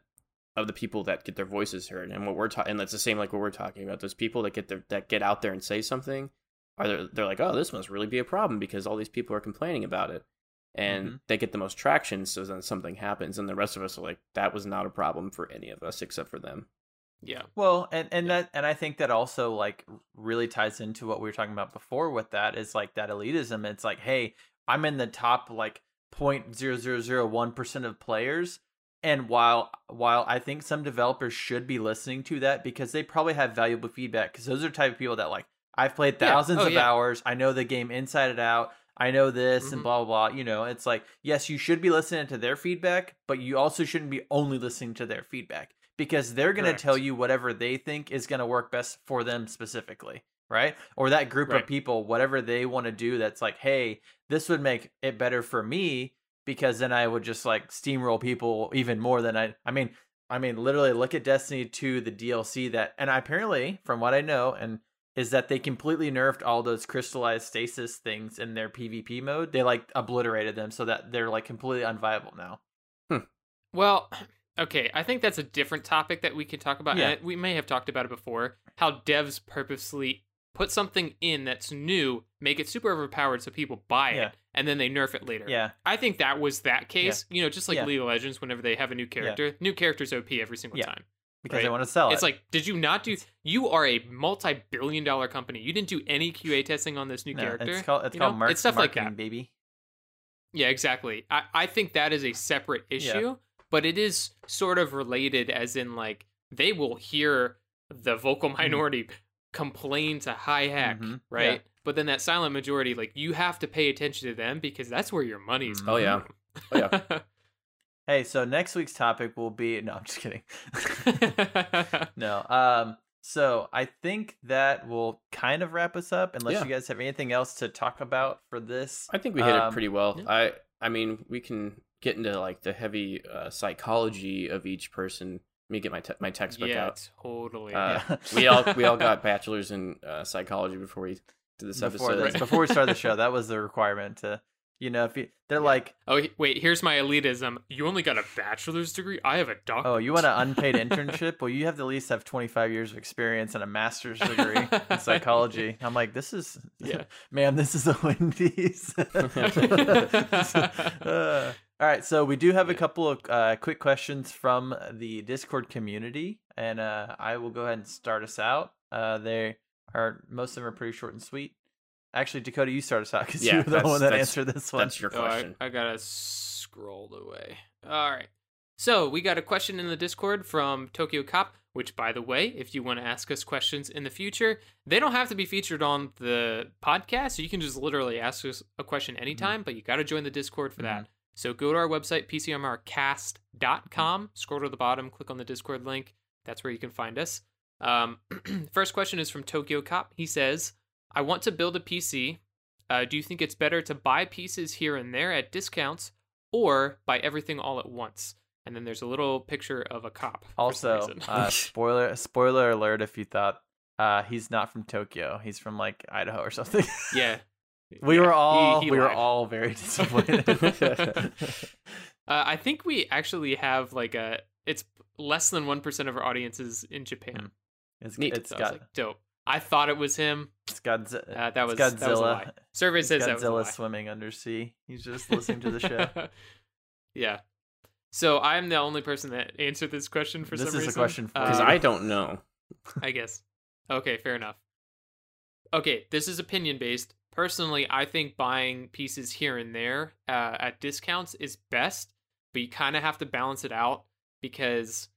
of the people that get their voices heard. And what we're talking, and that's the same like what we're talking about. Those people that get their that get out there and say something, are they're, they're like, oh, this must really be a problem because all these people are complaining about it. And mm-hmm. they get the most traction, so then something happens, and the rest of us are like, that was not a problem for any of us except for them. Yeah. Well, and, and yeah. that, and I think that also like really ties into what we were talking about before with that is like that elitism. It's like, hey, I'm in the top like zero point zero zero zero one percent of players. And while while I think some developers should be listening to that because they probably have valuable feedback, because those are the type of people that like, I've played thousands yeah. oh, of yeah. hours. I know the game inside and out. I know this mm-hmm. and blah, blah, blah. You know, it's like, yes, you should be listening to their feedback, but you also shouldn't be only listening to their feedback because they're going to tell you whatever they think is going to work best for them specifically, right? Or that group right. of people, whatever they want to do that's like, hey, this would make it better for me because then I would just like steamroll people even more than I... I mean, I mean, literally look at Destiny two, the D L C that... And apparently, from what I know, and... is that they completely nerfed all those crystallized stasis things in their PvP mode. They, like, obliterated them so that they're, like, completely unviable now. Hmm. Well, okay, I think that's a different topic that we could talk about. Yeah. And we may have talked about it before, how devs purposely put something in that's new, make it super overpowered so people buy it, yeah. and then they nerf it later. Yeah. I think that was that case. Yeah. You know, just like yeah. League of Legends, whenever they have a new character, yeah. new character's O P every single yeah. time. Because right. they want to sell it. It's like, did you not do... You are a multi-billion dollar company. You didn't do any Q A testing on this new no, character. It's called, it's called mar- it's stuff marketing, like that. Baby. Yeah, exactly. I, I think that is a separate issue, yeah. but it is sort of related as in, like, they will hear the vocal minority mm-hmm. complain to high hack, mm-hmm. right? Yeah. But then that silent majority, like, you have to pay attention to them because that's where your money's mm-hmm. going. Oh, yeah. Oh, yeah. Hey, so next week's topic will be... No, I'm just kidding. No. Um, so I think that will kind of wrap us up, unless yeah. you guys have anything else to talk about for this. I think we hit um, it pretty well. Yeah. I I mean, we can get into like the heavy uh, psychology of each person. Let me get my te- my textbook yeah, out. Totally. Uh, yeah, totally. we all we all got bachelors in uh, psychology before we did this before episode. This, before we started the show, that was the requirement to... You know, if you, they're yeah. like, oh, wait, here's my elitism. You only got a bachelor's degree. I have a doctorate. Oh, you want an unpaid internship? Well, you have to at least have twenty-five years of experience and a master's degree in psychology. I'm like, this is, yeah. man, this is the Wendy's. uh, all right. So we do have a couple of uh, quick questions from the Discord community. And uh, I will go ahead and start us out. Uh, they are, most of them are pretty short and sweet. Actually, Dakota, you start us out because yeah, you were the one that answered this one. That's your question. Oh, I, I gotta scroll away. All right. So we got a question in the Discord from Tokyo Cop, which, by the way, if you want to ask us questions in the future, they don't have to be featured on the podcast. So you can just literally ask us a question anytime, mm-hmm. but you got to join the Discord for mm-hmm. that. So go to our website, p c m r cast dot com, scroll to the bottom, click on the Discord link. That's where you can find us. Um, first question is from Tokyo Cop. He says... I want to build a P C. Uh, do you think it's better to buy pieces here and there at discounts or buy everything all at once? And then there's a little picture of a cop. Also, uh, spoiler spoiler alert if you thought uh, he's not from Tokyo. He's from like Idaho or something. Yeah. We yeah. were all he, he we lied. were all very disappointed. uh, I think we actually have like a it's less than one percent of our audience is in Japan. It's, it's so got like, dope. I thought it was him. It's Godz- uh, that was, Godzilla. That was a lie. Survey says Godzilla that was a lie. Swimming undersea. He's just listening to the show. Yeah. So I'm the only person that answered this question for this some reason. This is a question for Because uh, I don't know. I guess. Okay, fair enough. Okay, this is opinion-based. Personally, I think buying pieces here and there uh, at discounts is best, but you kind of have to balance it out because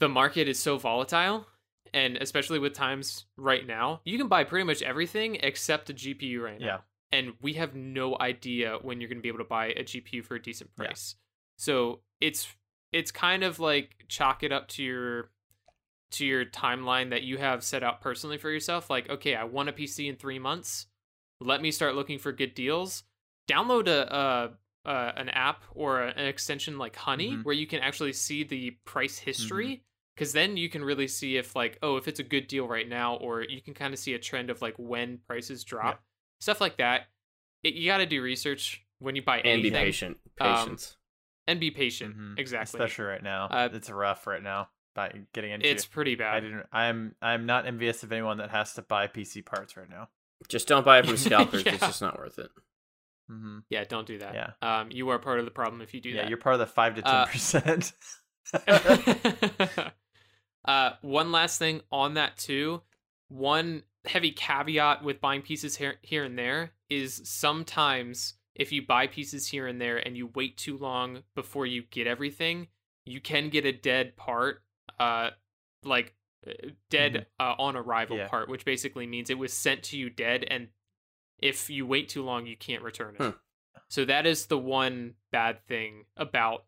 the market is so volatile. And especially with times right now, you can buy pretty much everything except a G P U right now. Yeah. And we have no idea when you're going to be able to buy a G P U for a decent price. Yeah. So it's it's kind of like chalk it up to your to your timeline that you have set out personally for yourself. Like, okay, I want a P C in three months. Let me start looking for good deals. Download a, a uh, an app or a, an extension like Honey, mm-hmm. where you can actually see the price history, because mm-hmm. then you can really see if like, oh, if it's a good deal right now, or you can kind of see a trend of like when prices drop, yeah. stuff like that. It, you got to do research when you buy and anything. And be patient. Patience. Um, and be patient. Mm-hmm. Exactly. Especially right now. Uh, it's rough right now. By getting into it's pretty bad. I didn't. I'm. I'm not envious of anyone that has to buy P C parts right now. Just don't buy it from scalpers. yeah. It's just not worth it. Mm-hmm. Yeah, don't do that. Yeah. Um, you are part of the problem if you do yeah, that. Yeah, you're part of the five to ten uh, percent. uh, one last thing on that too. One heavy caveat with buying pieces here, here and there is sometimes if you buy pieces here and there and you wait too long before you get everything, you can get a dead part. Uh, like dead uh, on arrival yeah. part, which basically means it was sent to you dead, and if you wait too long, you can't return it. Hmm. So that is the one bad thing about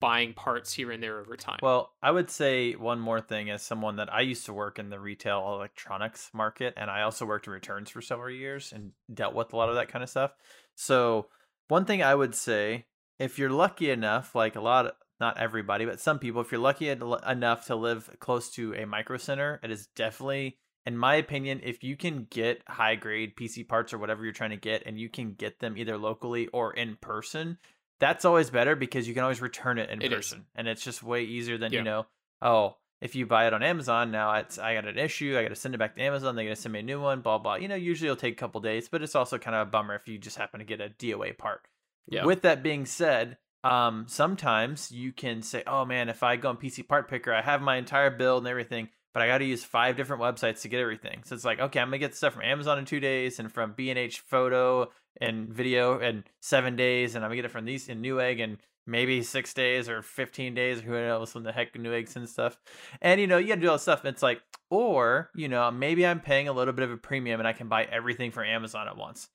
buying parts here and there over time. Well, I would say one more thing as someone that I used to work in the retail electronics market, and I also worked in returns for several years and dealt with a lot of that kind of stuff. So one thing I would say, if you're lucky enough, like a lot of not everybody, but some people, if you're lucky enough to live close to a micro center, it is definitely, in my opinion, if you can get high grade P C parts or whatever you're trying to get, and you can get them either locally or in person, that's always better because you can always return it in it person. Is. And it's just way easier than, yeah. you know, oh, if you buy it on Amazon, now it's, I got an issue, I got to send it back to Amazon, they got to send me a new one, blah, blah. You know, usually it'll take a couple days, but it's also kind of a bummer if you just happen to get a D O A part. Yeah. With that being said, Um, sometimes you can say, oh man, if I go on P C Part Picker, I have my entire build and everything, but I got to use five different websites to get everything. So it's like, okay, I'm going to get stuff from Amazon in two days and from B and H Photo and Video in seven days. And I'm gonna get it from these in Newegg in maybe six days or fifteen days, or who knows when the heck Newegg sends stuff. And, you know, you got to do all this stuff. And it's like, or, you know, maybe I'm paying a little bit of a premium and I can buy everything from Amazon at once.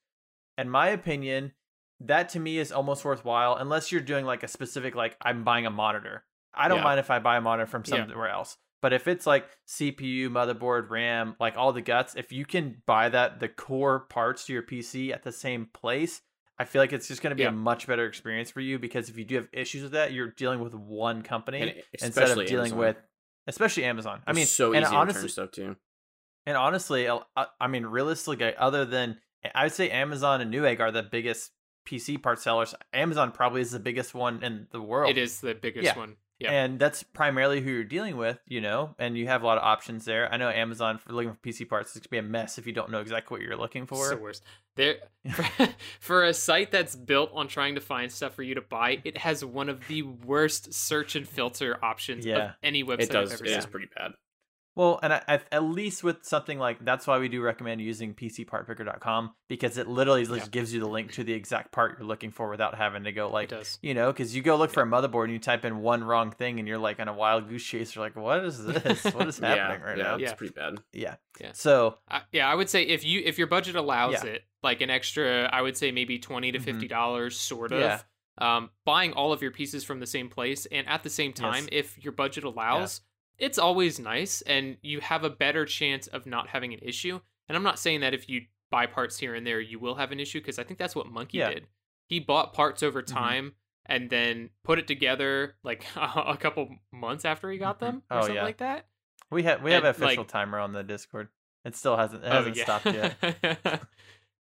In my opinion, that to me is almost worthwhile, unless you're doing like a specific, like I'm buying a monitor. I don't yeah. mind if I buy a monitor from somewhere yeah. else, but if it's like C P U, motherboard, RAM, like all the guts, if you can buy that, the core parts to your P C at the same place, I feel like it's just going to be yeah. a much better experience for you, because if you do have issues with that, you're dealing with one company instead of dealing Amazon. with, especially Amazon. It's I mean, so and easy honestly, to return stuff too. And honestly, I mean, realistically, other than I would say Amazon and Newegg are the biggest P C part sellers. Amazon probably is the biggest one in the world. It is the biggest yeah. one. Yeah. And that's primarily who you're dealing with, you know, and you have a lot of options there. I know Amazon for looking for P C parts, it's gonna be a mess if you don't know exactly what you're looking for. It's the worst. There for, for a site that's built on trying to find stuff for you to buy, it has one of the worst search and filter options yeah. of any website it does. I've ever it seen. It is pretty bad. Well, and I, I, at least with something like, that's why we do recommend using P C part picker dot com, because it literally yeah. just gives you the link to the exact part you're looking for without having to go like, you know, because you go look yeah. for a motherboard and you type in one wrong thing and you're like on a wild goose chase. You're like, what is this? What is happening yeah, right yeah, now? Yeah, it's pretty bad. Yeah. yeah. So, I, yeah, I would say if you if your budget allows yeah. it, like an extra, I would say maybe twenty to fifty dollars mm-hmm. sort of. Yeah. Um, buying all of your pieces from the same place and at the same time, yes. if your budget allows, yeah. it's always nice, and you have a better chance of not having an issue. And I'm not saying that if you buy parts here and there, you will have an issue, because I think that's what Monkey yeah. did. He bought parts over time mm-hmm. and then put it together like a couple months after he got them or oh, something yeah. like that. We have we have and, an official like, timer on the Discord. It still hasn't, it hasn't oh, yeah. stopped yet.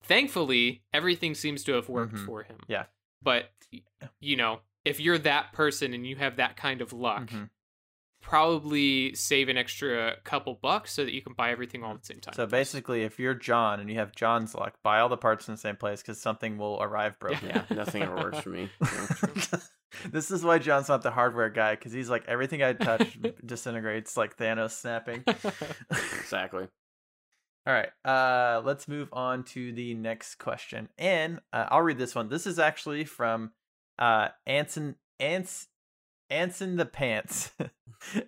Thankfully, everything seems to have worked mm-hmm. for him. Yeah. But, you know, if you're that person and you have that kind of luck, mm-hmm. probably save an extra couple bucks so that you can buy everything all at the same time. So basically, if you're John and you have John's luck, buy all the parts in the same place, because something will arrive broken. Yeah, nothing ever works for me. Yeah. This is why John's not the hardware guy, because he's like, everything I touch disintegrates like Thanos snapping. Exactly. All right, uh, let's move on to the next question. And uh, I'll read this one. This is actually from uh, Anson Anson. Ants in the Pants.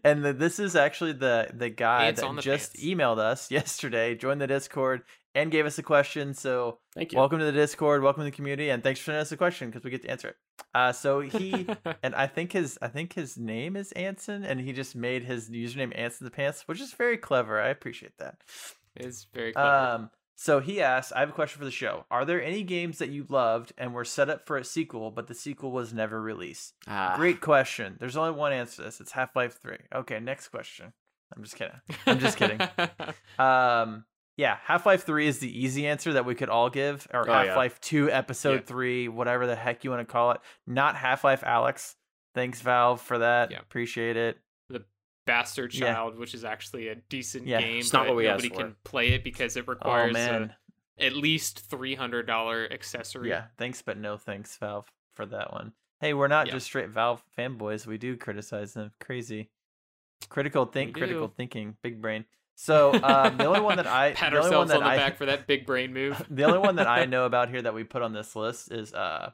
And the, this is actually the, the guy Ants that the just pants. emailed us yesterday, joined the Discord, and gave us a question. So thank you. Welcome to the Discord, welcome to the community, and thanks for sending us a question, because we get to answer it. Uh, so he, and I think his I think his name is Anson, and he just made his username Ants in the Pants, which is very clever. I appreciate that. It's very clever. Um, So he asks, I have a question for the show. Are there any games that you loved and were set up for a sequel, but the sequel was never released? Ah. Great question. There's only one answer to this. It's Half-Life three. Okay, next question. I'm just kidding. I'm just kidding. um, yeah, Half-Life three is the easy answer that we could all give. Or oh, Half-Life two, Episode yeah. three, whatever the heck you want to call it. Not Half-Life Alex. Thanks, Valve, for that. Yeah. Appreciate it. Bastard Child, yeah. which is actually a decent yeah. game. It's not what we nobody asked for. Can play it because it requires oh, a, at least three hundred dollars accessory. Yeah, thanks, but no thanks, Valve, for that one. Hey, we're not yeah. just straight Valve fanboys. We do criticize them. Crazy. Critical think, critical thinking, big brain. So um, the only one that I... Pat ourselves on the I, back for that big brain move. The only one that I know about here that we put on this list is... uh.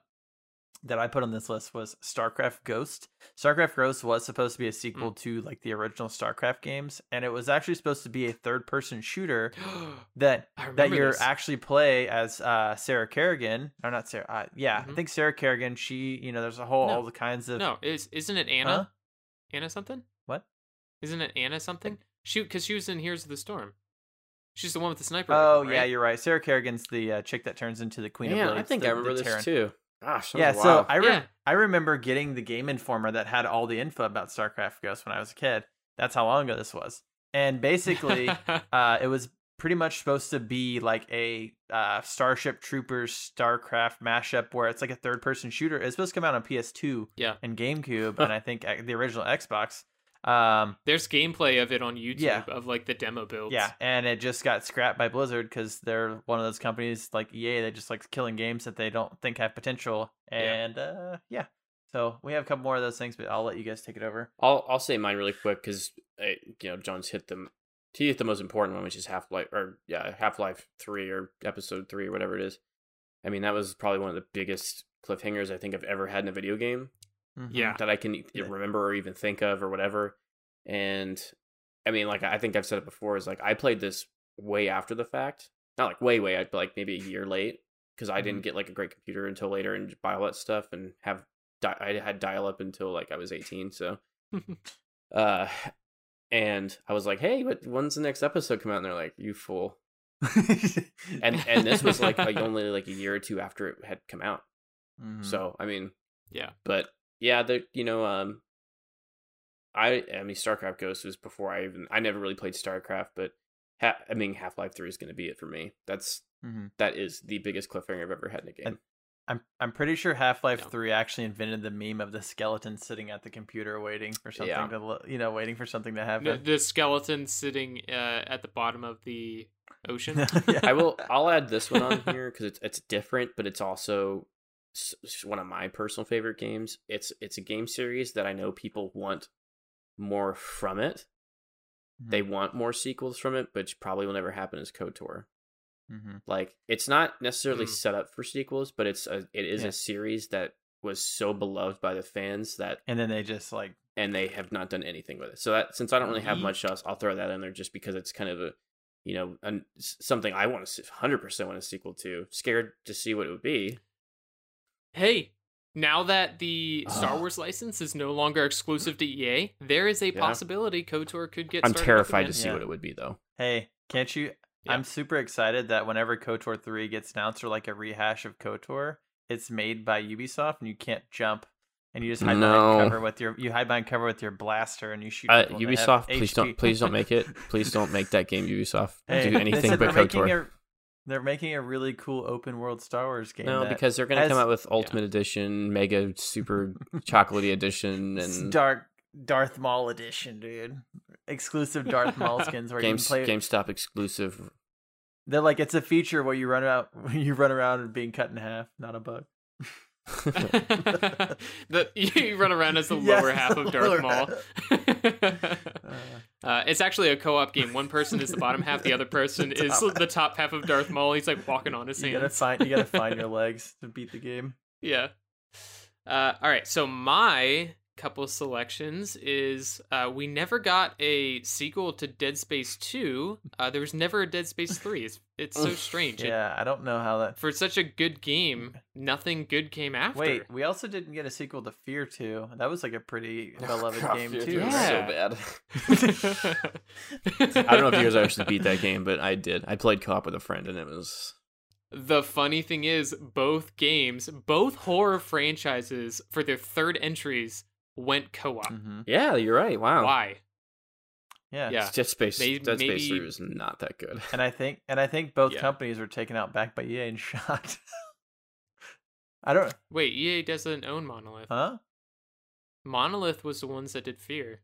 that I put on this list was StarCraft Ghost. StarCraft Ghost was supposed to be a sequel mm. to like the original StarCraft games, and it was actually supposed to be a third-person shooter that that you actually play as uh, Sarah Kerrigan, or not Sarah, uh, yeah, mm-hmm. I think Sarah Kerrigan, she, you know, there's a whole, no. all the kinds of... No, is, isn't it Anna? Huh? Anna something? What? Isn't it Anna something? Shoot, because she was in Heroes of the Storm. She's the one with the sniper. Oh, rifle, right? Yeah, you're right. Sarah Kerrigan's the uh, chick that turns into the Queen Man, of Blades. Yeah, I think the, I remember this Terran. Too. Gosh, yeah, wild. so I re- yeah. I remember getting the Game Informer that had all the info about StarCraft Ghost when I was a kid. That's how long ago this was. And basically, uh, it was pretty much supposed to be like a uh, Starship Troopers StarCraft mashup where it's like a third-person shooter. It's supposed to come out on P S two yeah. and GameCube and I think the original Xbox. Um, There's gameplay of it on YouTube yeah. of like the demo builds. Yeah, and it just got scrapped by Blizzard because they're one of those companies like E A that just likes killing games that they don't think have potential. And yeah. Uh, yeah, so we have a couple more of those things, but I'll let you guys take it over. I'll I'll say mine really quick because you know John's hit them. He hit the most important one, which is Half-Life or yeah Half-Life three or Episode three or whatever it is. I mean that was probably one of the biggest cliffhangers I think I've ever had in a video game. Yeah, that I can remember or even think of or whatever. And I mean, like, I think I've said it before is like I played this way after the fact, not like way, way, I'd like maybe a year late because I mm-hmm. didn't get like a great computer until later and buy all that stuff and have di- I had dial up until like I was eighteen. So uh, and I was like, hey, but when's the next episode come out? And they're like, you fool. and and this was like, like only like a year or two after it had come out. Mm-hmm. So, I mean, yeah, but. Yeah, the you know, um, I I mean, StarCraft Ghost was before I even I never really played StarCraft, but ha- I mean, Half-Life three is going to be it for me. That's mm-hmm. that is the biggest cliffhanger I've ever had in a game. And I'm I'm pretty sure Half-Life no. three actually invented the meme of the skeleton sitting at the computer waiting for something yeah. to you know waiting for something to happen. The, the skeleton sitting uh, at the bottom of the ocean. yeah. I will I'll add this one on here because it's it's different, but it's also. It's one of my personal favorite games. It's it's a game series that I know people want more from it. Mm-hmm. They want more sequels from it, which probably will never happen is KOTOR. Mm-hmm. Like it's not necessarily mm-hmm. set up for sequels, but it's a, it is yeah. a series that was so beloved by the fans that and then they just like and they have not done anything with it. So that since I don't really have much else, I'll throw that in there just because it's kind of a you know a, something I want to one hundred percent want a sequel to. Scared to see what it would be. Hey, now that the uh, Star Wars license is no longer exclusive to E A, there is a yeah. possibility KOTOR could get I'm started terrified to see yeah. what it would be, though. Hey, can't you... Yeah. I'm super excited that whenever KOTOR three gets announced or like a rehash of KOTOR, it's made by Ubisoft and you can't jump and you just hide no. behind cover with your... You hide behind cover with your blaster and you shoot... Uh, Ubisoft, please H P. don't please don't make it. Please don't make that game, Ubisoft. Hey, do anything but KOTOR. They're making a really cool open world Star Wars game. No, because they're going to come out with Ultimate yeah. Edition, Mega Super Chocolatey Edition, and Dark Darth Maul Edition, dude. Exclusive Darth Maul skins where Games, you can play GameStop exclusive. They're like it's a feature where you run out, you run around and being cut in half, not a bug. the, you run around as the yes, lower half of Darth Maul. uh, it's actually a co-op game. One person is the bottom half, the other person the is half. the top half of Darth Maul. He's like walking on his hands. You gotta find, you gotta find your legs to beat the game. Yeah. Uh, all right. So my couple selections is uh, we never got a sequel to Dead Space two. Uh, there was never a Dead Space three. It's, it's so strange. Yeah, it, I don't know how that... For such a good game, nothing good came after. Wait, we also didn't get a sequel to FEAR two. That was like a pretty beloved oh, game, too. Yeah. So bad. I don't know if you guys actually beat that game, but I did. I played co-op with a friend, and it was... The funny thing is, both games, both horror franchises for their third entries went co-op. Mm-hmm. Yeah, you're right. Wow. Why? Yeah, yeah. Dead Space. They, Dead maybe... Space three was not that good. And I think, and I think both yeah. companies were taken out back by E A and shot. I don't. Wait, E A doesn't own Monolith. Huh? Monolith was the ones that did Fear.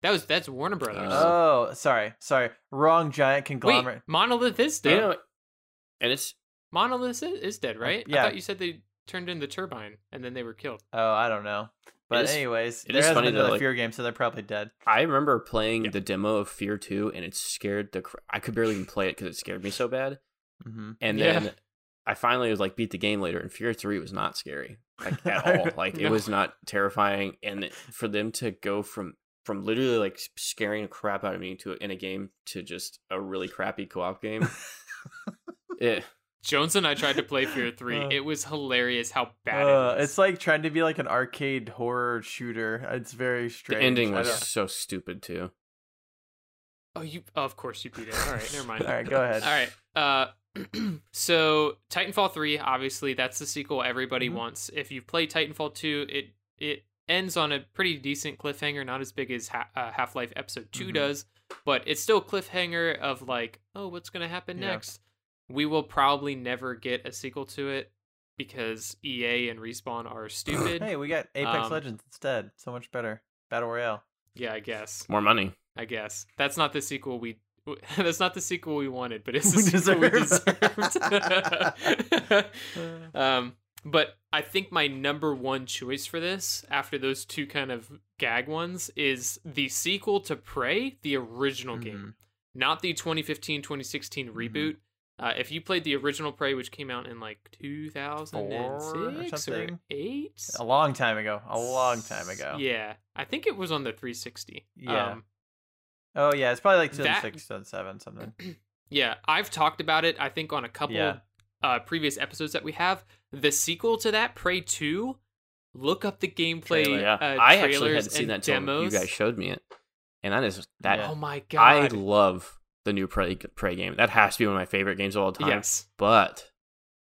That was that's Warner Brothers. Oh, sorry, sorry, wrong giant conglomerate. Wait, Monolith is dead, you know, and it's. Monolith is dead, right? Yeah. I thought you said they turned in the turbine and then they were killed. Oh, I don't know. But it is, anyways, it there is hasn't funny been another like, Fear game, so they're probably dead. I remember playing yeah. the demo of Fear two, and it scared the... Cr- I could barely even play it because it scared me so bad. Mm-hmm. And then yeah. I finally was like, beat the game later, and Fear three was not scary like, at all. Like no. It was not terrifying. And for them to go from, from literally like scaring the crap out of me to in a game to just a really crappy co-op game. Yeah. Jones and I tried to play Fear three. Uh, it was hilarious how bad uh, it was. It's like trying to be like an arcade horror shooter. It's very strange. The ending was so stupid, too. Oh, you? Oh, of course you beat it. All right, never mind. All right, go ahead. All right. Uh, so Titanfall three, obviously, that's the sequel everybody mm-hmm. wants. If you play Titanfall two, it it ends on a pretty decent cliffhanger, not as big as ha- uh, Half-Life Episode two mm-hmm. does, but it's still a cliffhanger of like, oh, what's going to happen yeah. next? We will probably never get a sequel to it because E A and Respawn are stupid. Hey, we got Apex um, Legends instead. So much better. Battle Royale. Yeah, I guess. More money. I guess. That's not the sequel we that's not the sequel we wanted, but it's the we sequel deserve. we deserved. um, but I think my number one choice for this, after those two kind of gag ones, is the sequel to Prey, the original mm-hmm. game. Not the twenty fifteen twenty sixteen reboot. Mm-hmm. Uh, if you played the original Prey, which came out in like two thousand six or, or eight, a long time ago, a long time ago. Yeah, I think it was on the three sixty. Yeah. Um, oh yeah, it's probably like two thousand six, that, two thousand seven, something. Yeah, I've talked about it. I think on a couple yeah. uh, previous episodes that we have. The sequel to that, Prey two. Look up the gameplay. Trailer, yeah. uh, I actually hadn't seen that demos. Until you guys showed me it, and that is that. Yeah. Oh my god! I love. The new Prey, Prey game. That has to be one of my favorite games of all time. Yes. But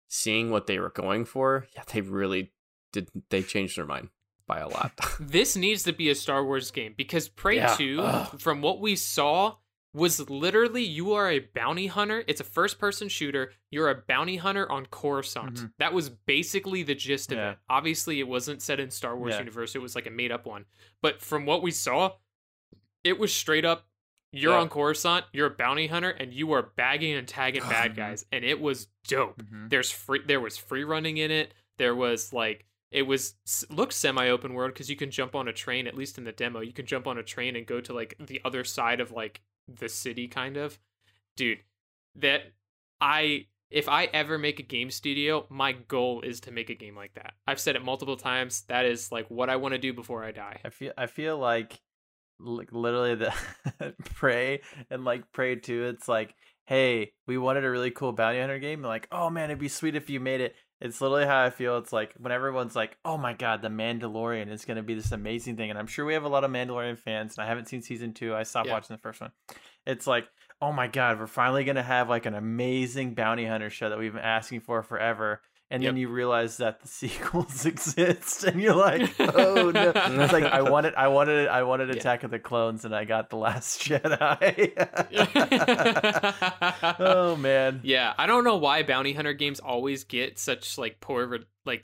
seeing what they were going for, yeah, they really did. They changed their mind by a lot. This needs to be a Star Wars game because Prey yeah. two, Ugh. from what we saw, was literally you are a bounty hunter. It's a first-person shooter. You're a bounty hunter on Coruscant. Mm-hmm. That was basically the gist of yeah. it. Obviously, it wasn't set in Star Wars yeah. universe. It was like a made-up one. But from what we saw, it was straight up You're yeah. on Coruscant, you're a bounty hunter, and you are bagging and tagging bad guys. And it was dope. Mm-hmm. There's free, There was free running in it. There was, like, it was looked semi-open world because you can jump on a train, at least in the demo. You can jump on a train and go to, like, the other side of, like, the city, kind of. Dude, that I... If I ever make a game studio, my goal is to make a game like that. I've said it multiple times. That is, like, what I want to do before I die. I feel, I feel like... like literally the Prey and like Prey two, it's like, hey, we wanted a really cool bounty hunter game, and like, oh man, it'd be sweet if you made it. It's literally how I feel. It's like when everyone's like, oh my god, the Mandalorian is going to be this amazing thing, and I'm sure we have a lot of Mandalorian fans, and I haven't seen season two. I stopped yeah. watching the first one. It's like, oh my god, we're finally going to have like an amazing bounty hunter show that we've been asking for forever. And yep. then you realize that the sequels exist, and you're like, "Oh no!" It's like I wanted, I wanted, I wanted Attack yeah. of the Clones, and I got The Last Jedi. Oh man, yeah. I don't know why bounty hunter games always get such like poor, re- like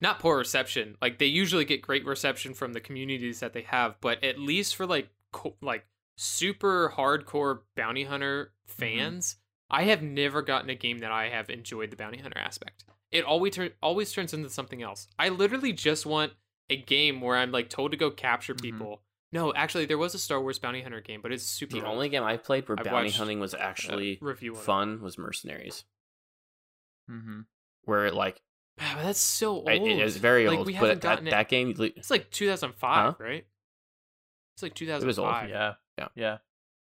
not poor reception. Like they usually get great reception from the communities that they have, but at least for like co- like super hardcore bounty hunter fans. Mm-hmm. I have never gotten a game that I have enjoyed the bounty hunter aspect. It always tur- always turns into something else. I literally just want a game where I'm like told to go capture people. Mm-hmm. No, actually, there was a Star Wars bounty hunter game, but it's super. The old. only game I played where I've bounty hunting was actually fun was Mercenaries, mm-hmm. where it like Yeah, but that's so old. It is very like, old. We but haven't gotten that, that game. It's like two thousand five, huh? Right? It's like two thousand five. It was old. Yeah, yeah, yeah.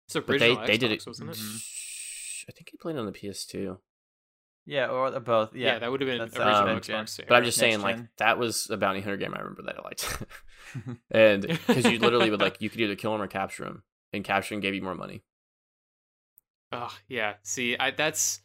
It's original but they, Xbox, they did it, wasn't it? I think he played on the P S two. Yeah, or both. Yeah, yeah, that would have been original um, Xbox. But I'm just saying, like, that was a bounty hunter game I remember that I liked. And because you literally would, like, you could either kill him or capture him. And capturing gave you more money. Oh, yeah. See, I, that's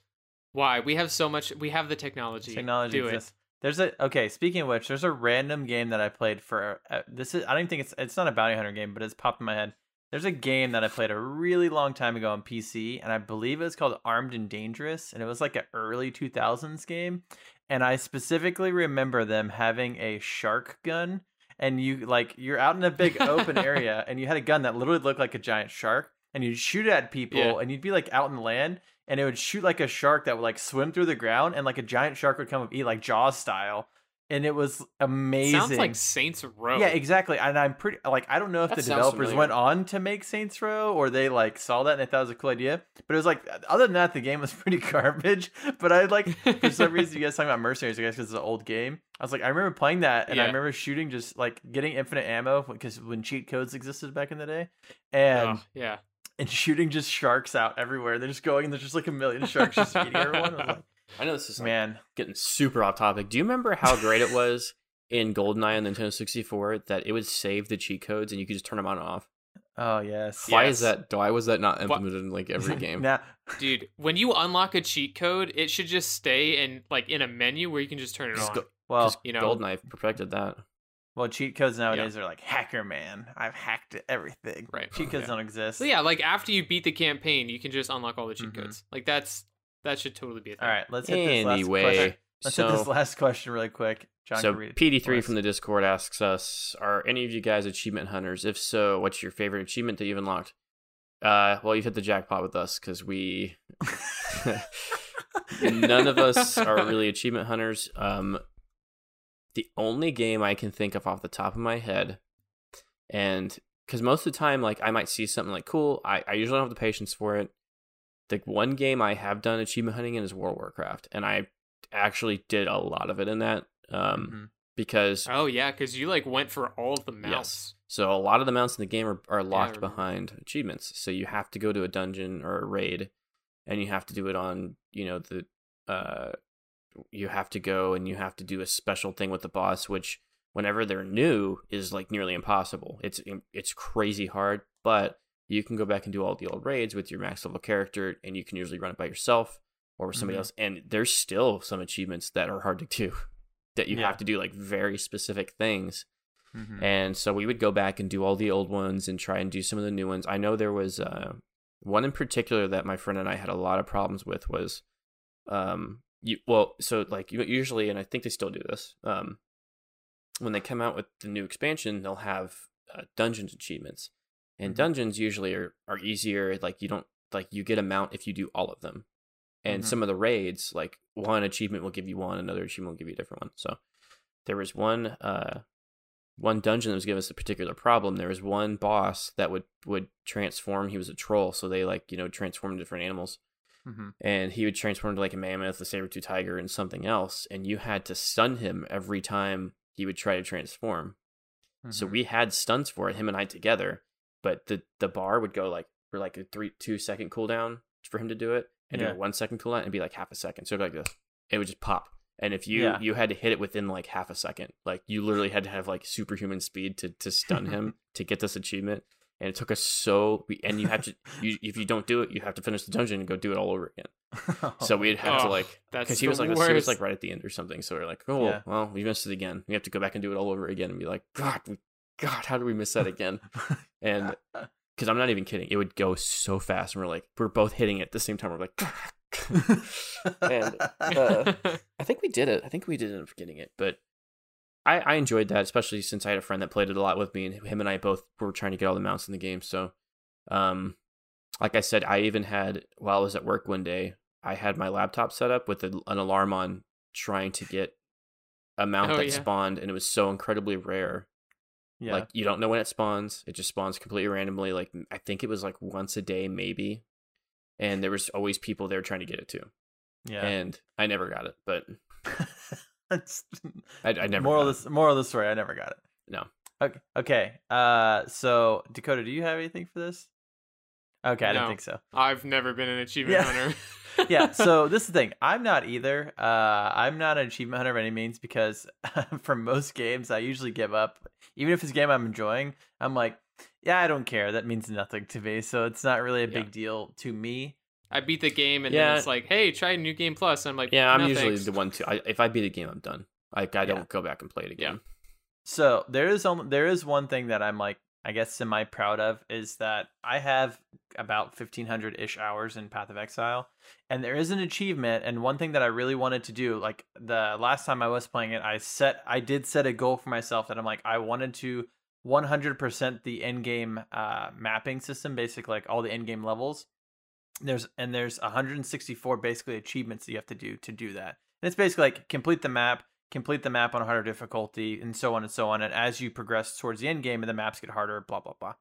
why we have so much. We have the technology. Technology do exists. It. There's a, okay, speaking of which, there's a random game that I played for, uh, this is, I don't even think it's, it's not a bounty hunter game, but it's popped in my head. There's a game that I played a really long time ago on P C, and I believe it was called Armed and Dangerous, and it was like an early two thousands game. And I specifically remember them having a shark gun, and you like you're out in a big open area, and you had a gun that literally looked like a giant shark, and you'd shoot at people, yeah. and you'd be like out in the land, and it would shoot like a shark that would like swim through the ground, and like a giant shark would come and eat like Jaws style. And it was amazing. Sounds like Saints Row. Yeah, exactly. And I'm pretty like I don't know if that the developers familiar. went on to make Saints Row or they like saw that and they thought it was a cool idea. But it was like other than that, the game was pretty garbage. But I like for some reason you guys talking about Mercenaries, I guess because it's an old game. I was like, I remember playing that, and yeah. I remember shooting just like getting infinite ammo because when cheat codes existed back in the day, and oh, yeah, and shooting just sharks out everywhere. They're just going and there's just like a million sharks just eating everyone. I was like, I know this is like man getting super off topic. Do you remember how great it was in GoldenEye on Nintendo sixty-four that it would save the cheat codes and you could just turn them on and off? Oh yes. Why yes. is that? Why was that not implemented what? in like every game? Nah. Dude, when you unlock a cheat code, it should just stay in like in a menu where you can just turn it just on. Go- well, just, you know, GoldenEye perfected that. Well, cheat codes nowadays yep. are like hacker man. I've hacked everything. Right. Cheat codes yeah. don't exist. So, yeah, like after you beat the campaign, you can just unlock all the cheat mm-hmm. codes. Like that's. That should totally be a thing. All right, let's hit this anyway, last question. Let's so, hit this last question really quick. John so P D three from the Discord asks us, are any of you guys achievement hunters? If so, what's your favorite achievement that you've unlocked? Uh, well, you've hit the jackpot with us because we... None of us are really achievement hunters. Um, the only game I can think of off the top of my head, and because most of the time, like I might see something like cool, I, I usually don't have the patience for it. The one game I have done achievement hunting in is World of Warcraft, and I actually did a lot of it in that um, mm-hmm. because... Oh, yeah, because you like went for all of the mounts. Yes. So a lot of the mounts in the game are, are locked yeah, behind achievements, so you have to go to a dungeon or a raid, and you have to do it on, you know, the... Uh, you have to go and you have to do a special thing with the boss, which whenever they're new is like nearly impossible. It's It's crazy hard, but... You can go back and do all the old raids with your max level character, and you can usually run it by yourself or with somebody mm-hmm. else. And there's still some achievements that are hard to do, that you yeah. have to do like very specific things. Mm-hmm. And so we would go back and do all the old ones and try and do some of the new ones. I know there was uh, one in particular that my friend and I had a lot of problems with was, um, you well, so like usually, and I think they still do this, um, when they come out with the new expansion, they'll have uh, dungeons achievements. And dungeons usually are, are easier. Like you don't like you get a mount if you do all of them. And mm-hmm. some of the raids, like one achievement will give you one, another achievement will give you a different one. So there was one uh one dungeon that was giving us a particular problem. There was one boss that would, would transform. He was a troll, so they like, you know, transformed different animals. Mm-hmm. And he would transform to like a mammoth, a saber-tooth tiger, and something else, and you had to stun him every time he would try to transform. Mm-hmm. So we had stuns for it, him and I together. But the, the bar would go like for like a three two second cooldown for him to do it, and yeah. do a one second cooldown and be like half a second. So it'd be like this, it would just pop. And if you yeah. you had to hit it within like half a second, like you literally had to have like superhuman speed to to stun him to get this achievement. And it took us so we and you have to you, if you don't do it, you have to finish the dungeon and go do it all over again. So we'd have oh, to like because he was like he was like right at the end or something. So we're like, oh yeah. well, we missed it again. We have to go back and do it all over again and be like, God, we. God, how do we miss that again? And because I'm not even kidding, it would go so fast, and we're like, we're both hitting it at the same time. We're like, and uh, I think we did it. I think we did end up getting it, but I, I enjoyed that, especially since I had a friend that played it a lot with me, and him and I both were trying to get all the mounts in the game. So, um, like I said, I even had while I was at work one day, I had my laptop set up with an alarm on, trying to get a mount oh, that yeah. spawned, and it was so incredibly rare. Yeah. Like, you don't know when it spawns. It just spawns completely randomly. Like, I think it was like once a day, maybe. And there was always people there trying to get it too. Yeah. And I never got it, but That's I, I never moral got of the, it. Moral of the story, I never got it. No. Okay. Okay. Uh, so, Dakota, do you have anything for this? Okay, I no, don't think so. I've never been an achievement yeah. hunter. Yeah, so this is the thing. I'm not either. Uh, I'm not an achievement hunter by any means because for most games, I usually give up. Even if it's a game I'm enjoying, I'm like, yeah, I don't care. That means nothing to me. So it's not really a big yeah. deal to me. I beat the game and yeah. then it's like, hey, try New Game Plus. I'm like, yeah, no, I'm usually thanks. the one to. I, if I beat a game, I'm done. Like, I don't yeah. go back and play it again. Yeah. So there is only, there is one thing that I'm like, I guess semi proud of is that I have about fifteen hundred ish hours in Path of Exile, and there is an achievement. And one thing that I really wanted to do, like the last time I was playing it, I set, I did set a goal for myself that I'm like, I wanted to one hundred percent the end game uh, mapping system, basically like all the end game levels. There's and there's one hundred sixty-four basically achievements that you have to do to do that. And it's basically like complete the map. Complete the map on a harder difficulty, and so on and so on. And as you progress towards the end game, and the maps get harder, blah blah blah.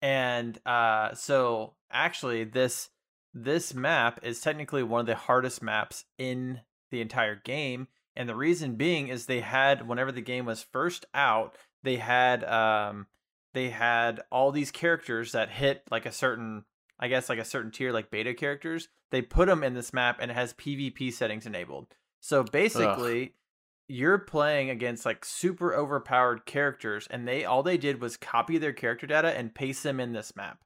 And uh, so actually, this this map is technically one of the hardest maps in the entire game. And the reason being is they had, whenever the game was first out, they had um, they had all these characters that hit like a certain, I guess like a certain tier, like beta characters. They put them in this map, and it has PvP settings enabled. So basically. Ugh. You're playing against like super overpowered characters, and they all they did was copy their character data and paste them in this map.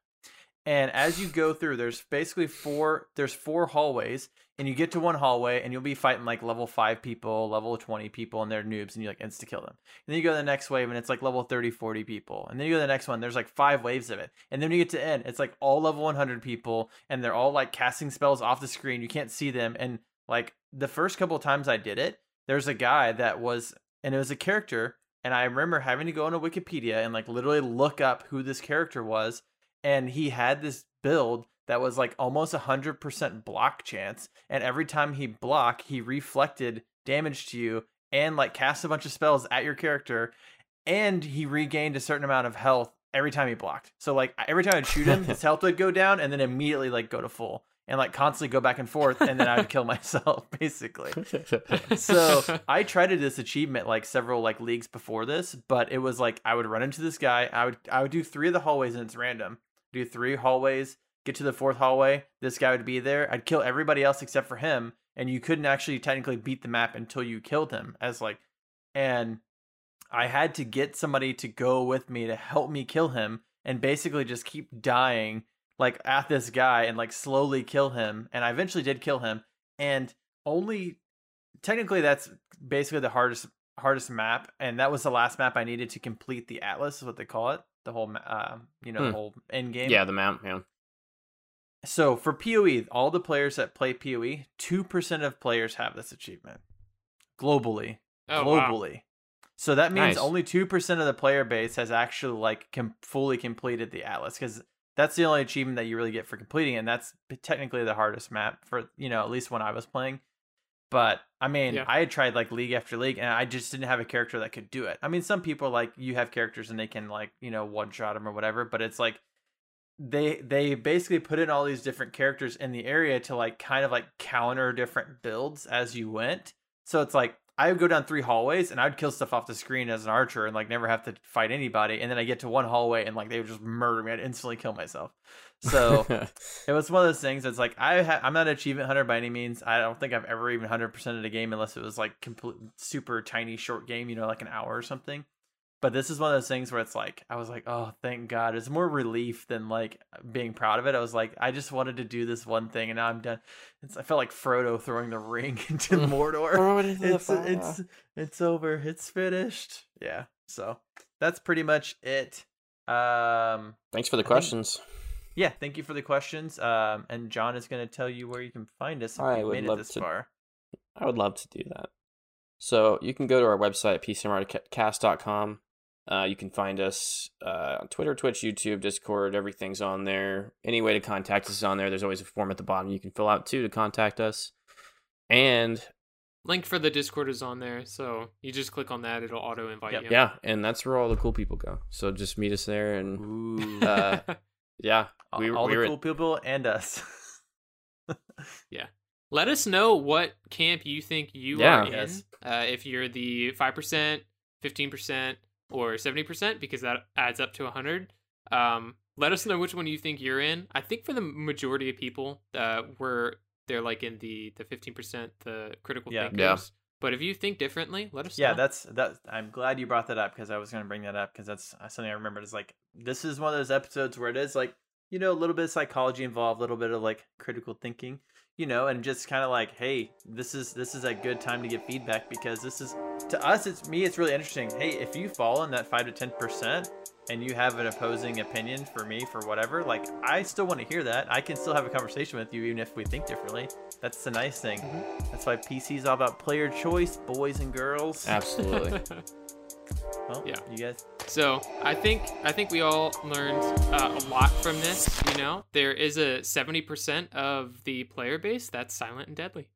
And as you go through, there's basically four there's four hallways, and you get to one hallway and you'll be fighting like level five people, level twenty people, and they're noobs, and you like insta kill them. And then you go to the next wave and it's like level thirty, forty people. And then you go to the next one, there's like five waves of it. And then when you get to end, it's like all level one hundred people, and they're all like casting spells off the screen. You can't see them. And like the first couple of times I did it, there's a guy that was, and it was a character, and I remember having to go into Wikipedia and like literally look up who this character was, and he had this build that was like almost one hundred percent block chance, and every time he blocked, he reflected damage to you and like cast a bunch of spells at your character, and he regained a certain amount of health every time he blocked. So like every time I'd shoot him, his health would go down and then immediately like go to full. And like constantly go back and forth, and then I would kill myself, basically. So I tried to do this achievement like several like leagues before this, but it was like I would run into this guy. I would I would do three of the hallways, and it's random. Do three hallways, get to the fourth hallway. This guy would be there. I'd kill everybody else except for him, and you couldn't actually technically beat the map until you killed him. As like, and I had to get somebody to go with me to help me kill him, and basically just keep dying. Like at this guy and like slowly kill him, and I eventually did kill him. And only technically that's basically the hardest hardest map, and that was the last map I needed to complete the Atlas, is what they call it, the whole uh, you know hmm. the whole end game. Yeah, the map. Yeah. So for P O E, all the players that play P O E, two percent of players have this achievement globally. Oh, globally. Wow. So that means nice. Only two percent of the player base has actually like com- fully completed the Atlas, because that's the only achievement that you really get for completing, and that's technically the hardest map for, you know, at least when I was playing. But, I mean, yeah. I had tried, like, league after league, and I just didn't have a character that could do it. I mean, some people, like, you have characters and they can, like, you know, one-shot them or whatever, but it's, like, they they basically put in all these different characters in the area to, like, kind of, like, counter different builds as you went. So it's, like, I would go down three hallways and I'd kill stuff off the screen as an archer and like never have to fight anybody. And then I get to one hallway and like they would just murder me. I'd instantly kill myself. So it was one of those things that's like I ha- I'm not an achievement hunter by any means. I don't think I've ever even one hundred percent of the game unless it was like complete super tiny short game, you know, like an hour or something. But this is one of those things where it's like I was like, oh, thank God. It's more relief than like being proud of it. I was like, I just wanted to do this one thing, and now I'm done. It's, I felt like Frodo throwing the ring into Mordor. Throw it into it's, the fire. it's it's over. It's finished. Yeah. So that's pretty much it. Um, Thanks for the I questions. Think, yeah, thank you for the questions. Um, and John is going to tell you where you can find us if I you would made love it this to, far. I would love to do that. So you can go to our website, p c m r cast dot com. Uh, you can find us uh, on Twitter, Twitch, YouTube, Discord. Everything's on there. Any way to contact us is on there. There's always a form at the bottom you can fill out, too, to contact us. And link for the Discord is on there. So you just click on that. It'll auto-invite yep. you. Yeah, and that's where all the cool people go. So just meet us there. And Ooh. Uh, yeah. We, all we the were... cool people and us. Yeah. Let us know what camp you think you yeah, are in. Yes. Uh, if you're the five percent, fifteen percent, or seventy percent, because that adds up to one hundred. Um, let us know which one you think you're in. I think for the majority of people, uh, we're they're like in the, the fifteen percent, the critical yeah. thinkers. Yeah. But if you think differently, let us yeah, know. Yeah, that's that. I'm glad you brought that up, because I was going to bring that up, because that's something I remembered. It's like, this is one of those episodes where it is like, you know, a little bit of psychology involved, a little bit of like critical thinking, you know, and just kind of like, hey, this is this is a good time to get feedback, because this is, to us, it's me, it's really interesting. Hey, if you fall in that five to ten percent and you have an opposing opinion for me for whatever, like, I still want to hear that. I can still have a conversation with you even if we think differently. That's the nice thing. Mm-hmm. That's why P C is all about player choice, boys and girls. Absolutely. Well, yeah, you guys. So I think I think we all learned uh, a lot from this. You know, there is a seventy percent of the player base that's silent and deadly.